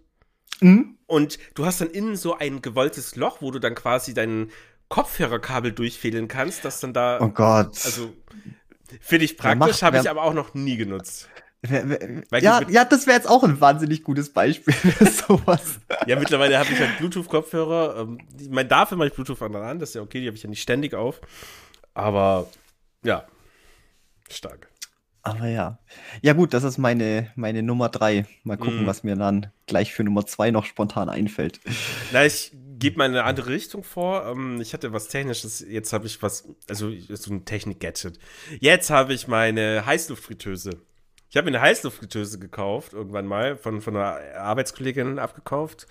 mhm. und du hast dann innen so ein gewolltes Loch, wo du dann quasi deinen Kopfhörerkabel durchfädeln kannst, dass dann da... Oh Gott. Also, finde ich praktisch, habe ich aber auch noch nie genutzt. Wer, wer, ja, mit, ja, das wäre jetzt auch ein wahnsinnig gutes Beispiel für sowas. Ja, mittlerweile habe ich halt Bluetooth-Kopfhörer. Man darf immer nicht Bluetooth an, das ist ja okay, die habe ich ja nicht ständig auf. Aber, ja, stark. Aber ja. Ja gut, das ist meine, meine Nummer drei. Mal gucken, mm. was mir dann gleich für Nummer zwei noch spontan einfällt. Na, ich gebe mal eine andere Richtung vor. Ich hatte was Technisches, jetzt habe ich was, also so ein Technik-Gadget. Jetzt habe ich meine Heißluftfritteuse. Ich habe mir eine Heißluftfritteuse gekauft, irgendwann mal, von, von einer Arbeitskollegin abgekauft.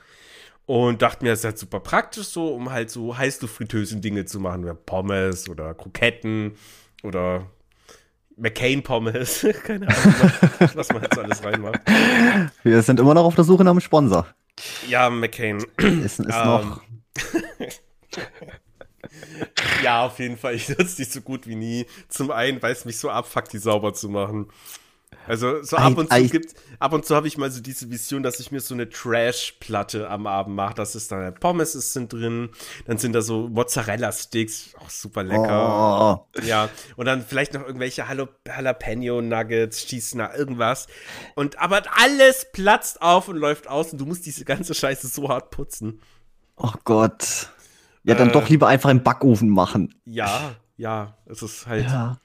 Und dachte mir, das ist halt super praktisch so, um halt so Heißluftfritteusen-Dinge zu machen. Wie Pommes oder Kroketten oder McCain-Pommes, keine Ahnung, was, was man jetzt alles reinmacht. Wir sind immer noch auf der Suche nach einem Sponsor. Ja, McCain. Ist, ist um. noch. Ja, auf jeden Fall, ich nutze die so gut wie nie. Zum einen, weil es mich so abfuckt, die sauber zu machen. Also so ab und zu gibt, ab und zu habe ich mal so diese Vision, dass ich mir so eine Trash-Platte am Abend mache, dass es dann halt Pommes ist, sind drin, dann sind da so Mozzarella-Sticks, auch super lecker. Oh. Ja, und dann vielleicht noch irgendwelche Jalapeno-Nuggets, Cheese-Nuggets, irgendwas. Und aber alles platzt auf und läuft aus und du musst diese ganze Scheiße so hart putzen. Oh Gott. Ja, äh, dann doch lieber einfach im Backofen machen. Ja, ja, es ist halt... Ja.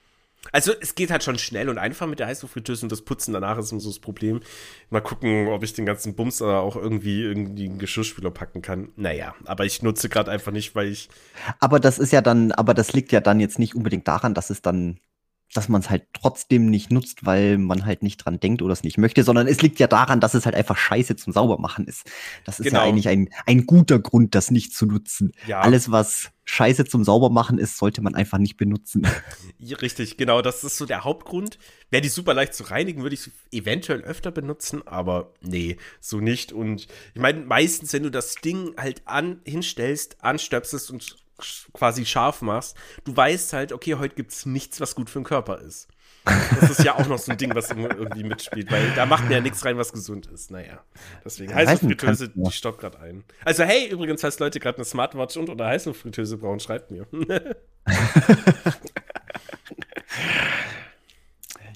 Also es geht halt schon schnell und einfach mit der Heißluftfritteuse und das Putzen danach ist immer so das Problem. Mal gucken, ob ich den ganzen Bums auch irgendwie irgendwie einen Geschirrspüler packen kann. Naja, aber ich nutze gerade einfach nicht, weil ich... Aber das ist ja dann, aber das liegt ja dann jetzt nicht unbedingt daran, dass es dann, dass man es halt trotzdem nicht nutzt, weil man halt nicht dran denkt oder es nicht möchte, sondern es liegt ja daran, dass es halt einfach scheiße zum Saubermachen ist. Das ist genau. ja eigentlich ein, ein guter Grund, das nicht zu nutzen. Ja. Alles, was scheiße zum Saubermachen ist, sollte man einfach nicht benutzen. Richtig, genau, das ist so der Hauptgrund. Wäre die super leicht zu reinigen, würde ich sie eventuell öfter benutzen, aber nee, so nicht. Und ich meine, meistens, wenn du das Ding halt an, hinstellst, anstöpselst und quasi scharf machst, du weißt halt, okay, heute gibt's nichts, was gut für den Körper ist. Das ist ja auch noch so ein Ding, was irgendwie mitspielt, weil da macht man ja nichts rein, was gesund ist. Naja, deswegen Heißluftfritteuse, die stoppt gerade ein. Also hey, übrigens, falls Leute gerade eine Smartwatch und oder Heißluftfritteuse brauchen, schreibt mir.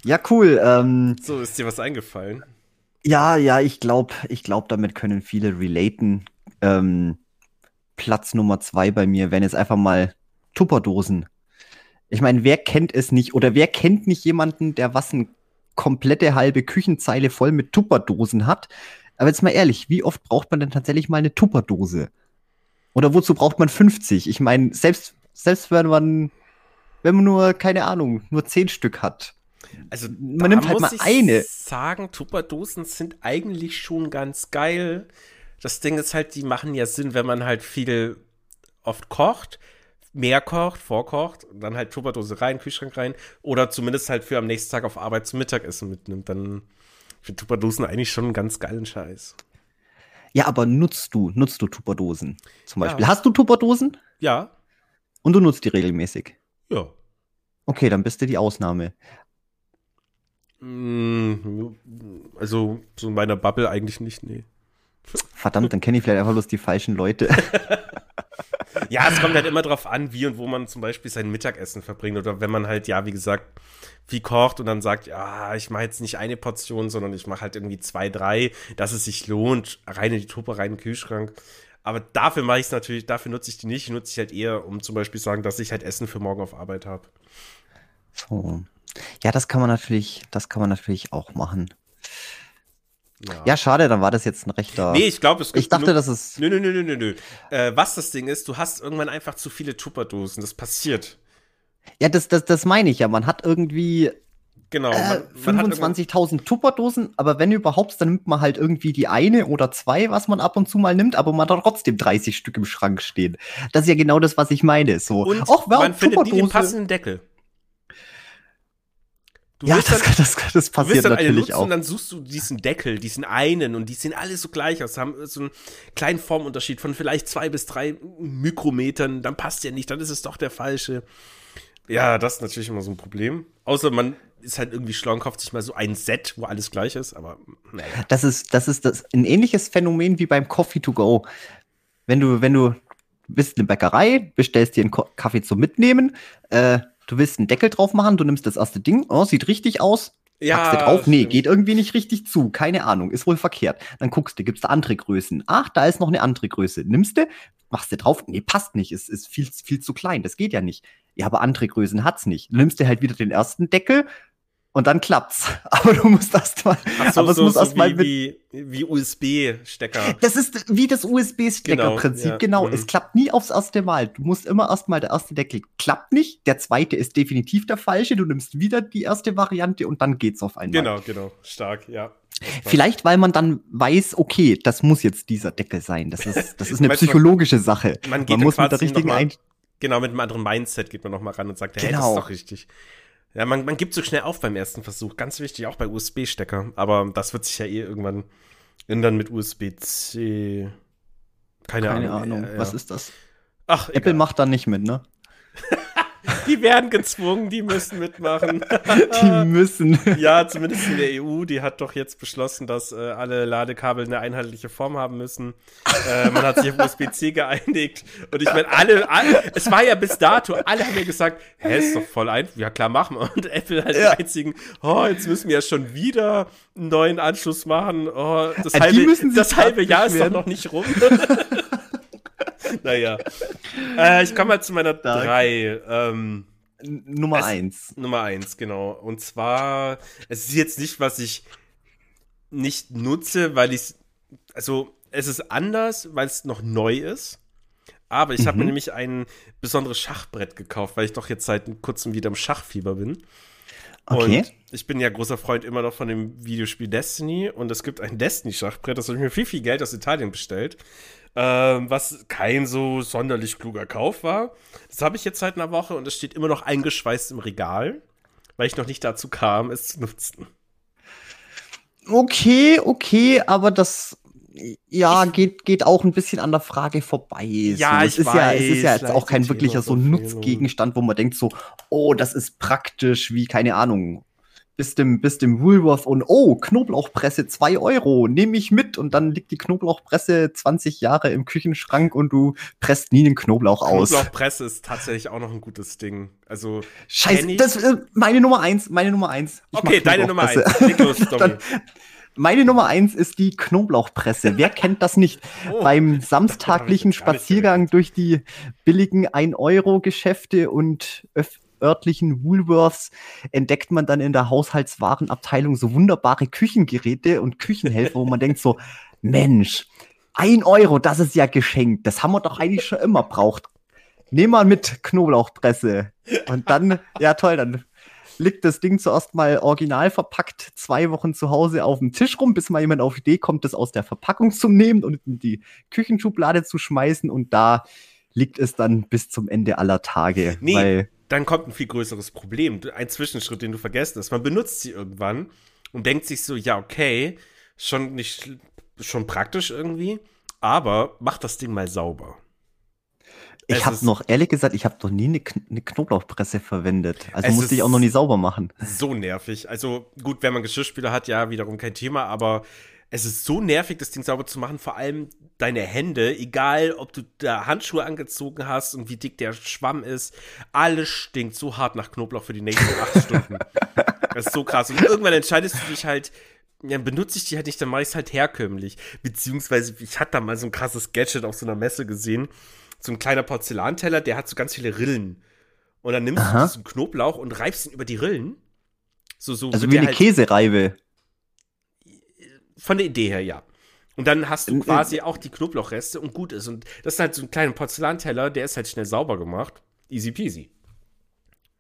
Ja, cool. Ähm, so, ist dir was eingefallen? Ja, ja, ich glaube, ich glaube, damit können viele relaten. Ähm, Platz Nummer zwei bei mir, wären jetzt einfach mal Tupperdosen. Ich meine, wer kennt es nicht? Oder wer kennt nicht jemanden, der was eine komplette halbe Küchenzeile voll mit Tupperdosen hat? Aber jetzt mal ehrlich, wie oft braucht man denn tatsächlich mal eine Tupperdose? Oder wozu braucht man fünfzig? Ich meine, selbst, selbst wenn man, wenn man nur, keine Ahnung, nur zehn Stück hat. Also man nimmt halt mal eine. Ich muss sagen, Tupperdosen sind eigentlich schon ganz geil. Das Ding ist halt, die machen ja Sinn, wenn man halt viel oft kocht, mehr kocht, vorkocht, und dann halt Tupperdose rein, Kühlschrank rein oder zumindest halt für am nächsten Tag auf Arbeit zum Mittagessen mitnimmt. Dann sind Tupperdosen eigentlich schon einen ganz geilen Scheiß. Ja, aber nutzt du, nutzt du Tupperdosen zum Beispiel? Ja. Hast du Tupperdosen? Ja. Und du nutzt die regelmäßig? Ja. Okay, dann bist du die Ausnahme. Also so in meiner Bubble eigentlich nicht, nee. Verdammt, dann kenne ich vielleicht einfach bloß die falschen Leute. Ja, es kommt halt immer drauf an, wie und wo man zum Beispiel sein Mittagessen verbringt. Oder wenn man halt, ja, wie gesagt, viel kocht und dann sagt, ja, ich mache jetzt nicht eine Portion, sondern ich mache halt irgendwie zwei, drei, dass es sich lohnt, rein in die Truppe, rein in den Kühlschrank. Aber dafür mache ich es natürlich, dafür nutze ich die nicht. Ich nutze ich halt eher, um zum Beispiel zu sagen, dass ich halt Essen für morgen auf Arbeit habe. So. Ja, das kann man natürlich, das kann man natürlich auch machen. Ja. Ja, schade, dann war das jetzt ein rechter... Nee, ich glaube, es gibt... Ich dachte, das ist... Nö, nö, nö, nö, nö. Äh, was das Ding ist, du hast irgendwann einfach zu viele Tupperdosen. Das passiert. Ja, das, das, das meine ich ja. Man hat irgendwie... Genau. Äh, fünfundzwanzigtausend Tupperdosen, aber wenn überhaupt, dann nimmt man halt irgendwie die eine oder zwei, was man ab und zu mal nimmt, aber man hat trotzdem dreißig Stück im Schrank stehen. Das ist ja genau das, was ich meine. So. Und Och, man findet nie den passenden Deckel. Du ja, das, dann, das, das passiert dann natürlich nutzen, auch. Und dann suchst du diesen Deckel, diesen einen und die sehen alle so gleich aus, haben so einen kleinen Formunterschied von vielleicht zwei bis drei Mikrometern, dann passt der nicht, dann ist es doch der falsche. Ja, das ist natürlich immer so ein Problem. Außer man ist halt irgendwie schlau und kauft sich mal so ein Set, wo alles gleich ist, aber naja. Das ist, das ist das, ein ähnliches Phänomen wie beim Coffee to go. Wenn du, wenn du bist in der Bäckerei, bestellst dir einen Ko- Kaffee zum Mitnehmen, äh, du willst einen Deckel drauf machen, du nimmst das erste Ding, oh, sieht richtig aus, ja, packst du drauf, nee, geht irgendwie nicht richtig zu, keine Ahnung, ist wohl verkehrt. Dann guckst du, gibst du andere Größen, ach, da ist noch eine andere Größe, nimmst du, machst du drauf, nee, passt nicht, ist, ist viel, viel zu klein, das geht ja nicht. Ja, aber andere Größen hat's nicht. Du nimmst dir halt wieder den ersten Deckel und dann klappt's. Aber du musst erst mal, ach so, aber es so, muss so erst mal wie, wie, wie U S B-Stecker. Das ist wie das U S B-Stecker-Prinzip, genau. Ja. genau. Mhm. Es klappt nie aufs erste Mal. Du musst immer erst mal, der erste Deckel klappt nicht, der zweite ist definitiv der falsche, du nimmst wieder die erste Variante und dann geht's auf einmal. Genau, genau. Stark, ja. Vielleicht, weil man dann weiß, okay, das muss jetzt dieser Deckel sein. Das ist, das ist eine psychologische man, Sache. Man, geht man muss mit der richtigen Einstellung. Genau, mit einem anderen Mindset geht man nochmal ran und sagt, hey, genau. Das ist doch richtig. Ja, man, man gibt so schnell auf beim ersten Versuch. Ganz wichtig, auch bei U S B-Stecker. Aber das wird sich ja eh irgendwann ändern mit U S B-C. Keine, Keine Ahnung. Ahnung. Ja, ja. Was ist das? Ach, Apple egal. Macht da nicht mit, ne? Die werden gezwungen, die müssen mitmachen. Die müssen. Ja, zumindest in der E U. Die hat doch jetzt beschlossen, dass äh, alle Ladekabel eine einheitliche Form haben müssen. Äh, man hat sich auf U S B-C geeinigt. Und ich meine, alle, alle, es war ja bis dato, alle haben ja gesagt, hä, ist doch voll einfach. Ja, klar, machen wir. Und Apple halt ja. Den einzigen, oh, jetzt müssen wir ja schon wieder einen neuen Anschluss machen. Oh, das halbe, das halbe Jahr ist doch noch nicht rum. Naja. Äh, ich komme mal zu meiner drei. Ähm, Nummer eins. Nummer eins, genau. Und zwar, es ist jetzt nicht, was ich nicht nutze, weil ich es, also es ist anders, weil es noch neu ist. Aber ich mhm. habe mir nämlich ein besonderes Schachbrett gekauft, weil ich doch jetzt seit kurzem wieder im Schachfieber bin. Okay. Und ich bin ja großer Freund immer noch von dem Videospiel Destiny. Und es gibt ein Destiny-Schachbrett, das habe ich mir viel, viel Geld aus Italien bestellt. Ähm, was kein so sonderlich kluger Kauf war. Das habe ich jetzt seit einer Woche und es steht immer noch eingeschweißt im Regal, weil ich noch nicht dazu kam, es zu nutzen. Okay, okay, aber das ja geht, geht auch ein bisschen an der Frage vorbei. Ja, so, ich es weiß. Ist ja, es ist ja jetzt auch kein wirklicher so Nutzgegenstand, wo man denkt so, oh, das ist praktisch wie, keine Ahnung, bis dem, bis dem Woolworth und oh, Knoblauchpresse, zwei Euro, nehme ich mit und dann liegt die Knoblauchpresse zwanzig Jahre im Küchenschrank und du presst nie den Knoblauch aus. Knoblauchpresse ist tatsächlich auch noch ein gutes Ding. Also, Scheiße, das ist meine Nummer eins, meine Nummer eins. Ich okay, deine Nummer eins. Leg los, Domi. Dann, Meine Nummer eins ist die Knoblauchpresse. Wer kennt das nicht? Oh, beim samstaglichen Spaziergang durch die billigen ein-Euro-Geschäfte und öf- örtlichen Woolworths entdeckt man dann in der Haushaltswarenabteilung so wunderbare Küchengeräte und Küchenhelfer, wo man denkt so, Mensch, ein Euro, das ist ja geschenkt. Das haben wir doch eigentlich schon immer braucht. Nehmen wir mit Knoblauchpresse. Und dann, ja toll, dann liegt das Ding zuerst mal original verpackt zwei Wochen zu Hause auf dem Tisch rum, bis mal jemand auf die Idee kommt, das aus der Verpackung zu nehmen und in die Küchenschublade zu schmeißen. Und da liegt es dann bis zum Ende aller Tage. Nee, weil dann kommt ein viel größeres Problem. Ein Zwischenschritt, den du vergessen hast. Man benutzt sie irgendwann und denkt sich so, ja okay, schon nicht schon praktisch irgendwie, aber mach das Ding mal sauber. Ich habe noch, ehrlich gesagt, ich habe noch nie eine Kn- Knoblauchpresse verwendet. Also musste ich auch noch nie sauber machen. So nervig. Also gut, wenn man Geschirrspüler hat, ja, wiederum kein Thema, aber es ist so nervig, das Ding sauber zu machen, vor allem deine Hände, egal ob du da Handschuhe angezogen hast und wie dick der Schwamm ist, alles stinkt so hart nach Knoblauch für die nächsten acht Stunden. Das ist so krass. Und irgendwann entscheidest du dich halt, ja, benutze ich die halt nicht, dann mache ich es halt herkömmlich. Beziehungsweise, ich hatte da mal so ein krasses Gadget auf so einer Messe gesehen. So ein kleiner Porzellanteller, der hat so ganz viele Rillen. Und dann nimmst Aha. du diesen Knoblauch und reibst ihn über die Rillen. So, so also wie eine halt Käsereibe. Von der Idee her, ja. Und dann hast du quasi äh, auch die Knoblauchreste und gut ist. Und das ist halt so ein kleiner Porzellanteller, der ist halt schnell sauber gemacht. Easy peasy.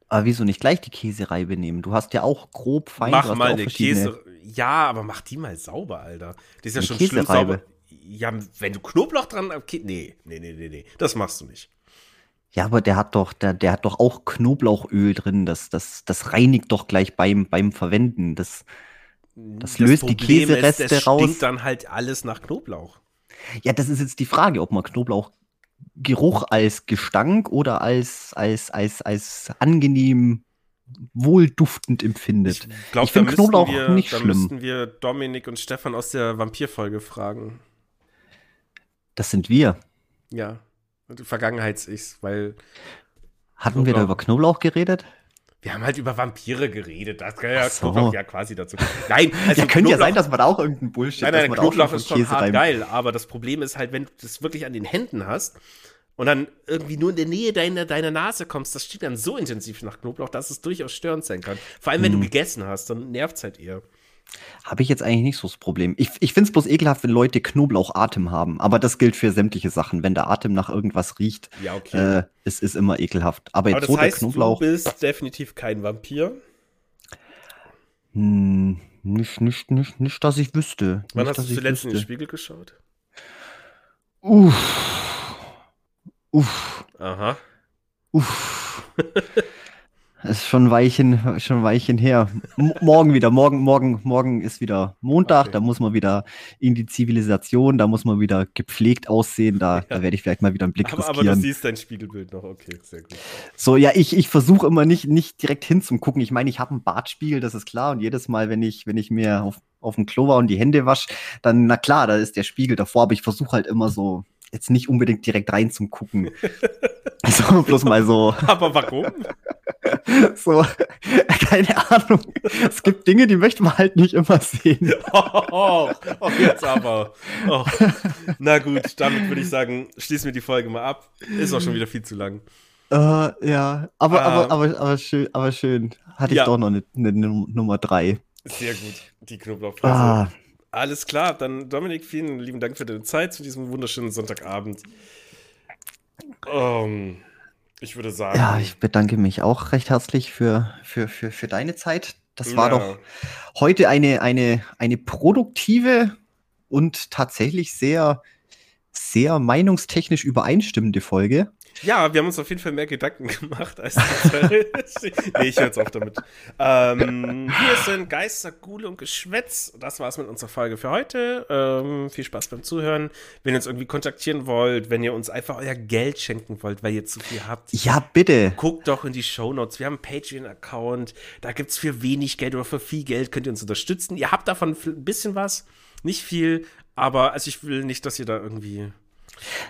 Aber wieso nicht gleich die Käsereibe nehmen? Du hast ja auch grob fein. Mach mal eine Käse. Ja, aber mach die mal sauber, Alter. Die ist ja eine schon schlimm sauber. Ja, wenn du Knoblauch dran. Okay, nee, nee, nee, nee, nee. Das machst du nicht. Ja, aber der hat doch, der, der hat doch auch Knoblauchöl drin. Das, das, das reinigt doch gleich beim, beim Verwenden. Das, das, das löst Problem die Käsereste ist, das raus. Das stinkt dann halt alles nach Knoblauch. Ja, das ist jetzt die Frage, ob man Knoblauchgeruch als Gestank oder als, als, als, als angenehm wohlduftend empfindet. Ich, ich finde Knoblauch wir, nicht schlimm. Da müssten wir Dominik und Stefan aus der Vampirfolge fragen. Das sind wir. Ja, Vergangenheits-Ichs, weil hatten Knoblauch. Wir da über Knoblauch geredet? Wir haben halt über Vampire geredet. Das kann ja so. Knoblauch ja quasi dazu. Nein, also ja, könnte ja sein, dass man da auch irgendeinen Bullshit. Nein, nein, dass man Knoblauch ist schon hart geil, aber das Problem ist halt, wenn du das wirklich an den Händen hast und dann irgendwie nur in der Nähe deiner, deiner Nase kommst, das steht dann so intensiv nach Knoblauch, dass es durchaus störend sein kann. Vor allem, wenn hm. du gegessen hast, dann nervt es halt eher. Habe ich jetzt eigentlich nicht so das Problem. Ich, ich finde es bloß ekelhaft, wenn Leute Knoblauchatem haben. Aber das gilt für sämtliche Sachen. Wenn der Atem nach irgendwas riecht, ja, okay. äh, es ist immer ekelhaft. Aber, jetzt Aber das so heißt, der Knoblauch, du bist definitiv kein Vampir? Hm, nicht, nicht, nicht, nicht, dass ich wüsste. Wann nicht, hast du zuletzt in den Spiegel geschaut? Uff. Uff. Aha. Uff. Das ist schon ein Weilchen, schon ein Weilchen her. M- morgen wieder, morgen, morgen, morgen ist wieder Montag, okay. Da muss man wieder in die Zivilisation, da muss man wieder gepflegt aussehen, da, ja. da werde ich vielleicht mal wieder einen Blick aber, riskieren. Aber du siehst dein Spiegelbild noch, okay, sehr gut. So, ja, ich, ich versuche immer nicht, nicht direkt hinzugucken. Ich meine, ich habe einen Bartspiegel, das ist klar, und jedes Mal, wenn ich, wenn ich mir auf, auf dem Klo war und die Hände wasche, dann, na klar, da ist der Spiegel davor, aber ich versuche halt immer so, jetzt nicht unbedingt direkt rein zum Gucken. Also bloß mal so. Aber warum? So, keine Ahnung. Es gibt Dinge, die möchte man halt nicht immer sehen. Oh, oh, oh jetzt aber. Oh. Na gut, damit würde ich sagen, schließen wir die Folge mal ab. Ist auch schon wieder viel zu lang. Uh, ja, aber, uh, aber, aber, aber, schön, aber schön. Hatte ja. ich doch noch eine, eine Nummer drei. Sehr gut, die Knoblauchpresse. Ah. Alles klar, dann Dominik, vielen lieben Dank für deine Zeit zu diesem wunderschönen Sonntagabend. Um, ich würde sagen. Ja, ich bedanke mich auch recht herzlich für, für, für, für deine Zeit. Das ja. war doch heute eine, eine, eine produktive und tatsächlich sehr, sehr meinungstechnisch übereinstimmende Folge. Ja, wir haben uns auf jeden Fall mehr Gedanken gemacht als die Nee, ich höre jetzt auf damit. Ähm, hier sind Geister, Ghule und Geschwätz. Das war's mit unserer Folge für heute. Ähm, viel Spaß beim Zuhören. Wenn ihr uns irgendwie kontaktieren wollt, wenn ihr uns einfach euer Geld schenken wollt, weil ihr zu viel habt. Ja, bitte. Guckt doch in die Shownotes. Wir haben einen Patreon-Account. Da gibt's für wenig Geld oder für viel Geld könnt ihr uns unterstützen. Ihr habt davon ein bisschen was. Nicht viel. Aber also ich will nicht, dass ihr da irgendwie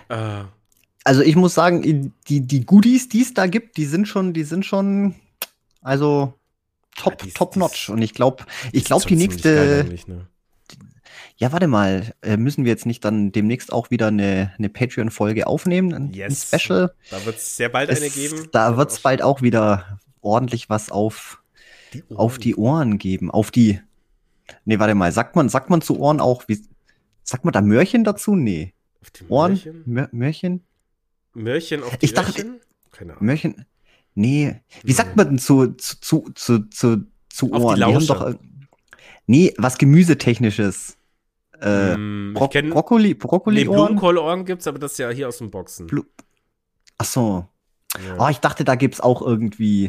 äh, Also ich muss sagen, die, die Goodies, die es da gibt, die sind schon, die sind schon, also top, ja, die, top die, notch. Und ich glaube, ich glaube die nächste, ne? Ja, warte mal, äh, müssen wir jetzt nicht dann demnächst auch wieder eine, eine Patreon-Folge aufnehmen? Ein, yes. ein Special? Da wird es sehr bald es, eine geben. Da wird es bald auch wieder ordentlich was auf die Ohren, auf die Ohren geben. Auf die, nee, warte mal, sagt man, sagt man zu Ohren auch, wie, sagt man da Möhrchen dazu? Nee. Auf die Ohren? Möhrchen? Möhrchen auf die ich dachte, Möhrchen? Keine Ahnung. Möhrchen? Nee. Wie sagt man denn zu, zu, zu, zu, zu, zu Ohren? Auf die Lausche. Die haben doch, nee, was Gemüsetechnisches. Äh, mm, Bro kenn, Brokkoli, Brokkoli. Nee, Blumenkohlohren gibt's, aber das ist ja hier aus dem Boxen. Blu Ach so. Ja. Oh, ich dachte, da gibt's auch irgendwie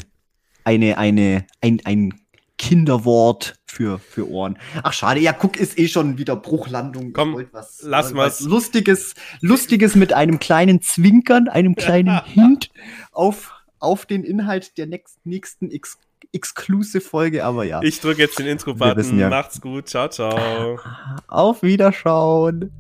eine, eine, ein, ein Kinderwort für, für Ohren. Ach, schade. Ja, guck, ist eh schon wieder Bruchlandung. Komm, was, lass mal. Lustiges, Lustiges mit einem kleinen Zwinkern, einem kleinen Hint auf, auf den Inhalt der nächsten, nächsten Ex Exclusive-Folge, aber ja. Ich drücke jetzt den Intro-Button. Ja. Macht's gut. Ciao, ciao. Auf Wiederschauen.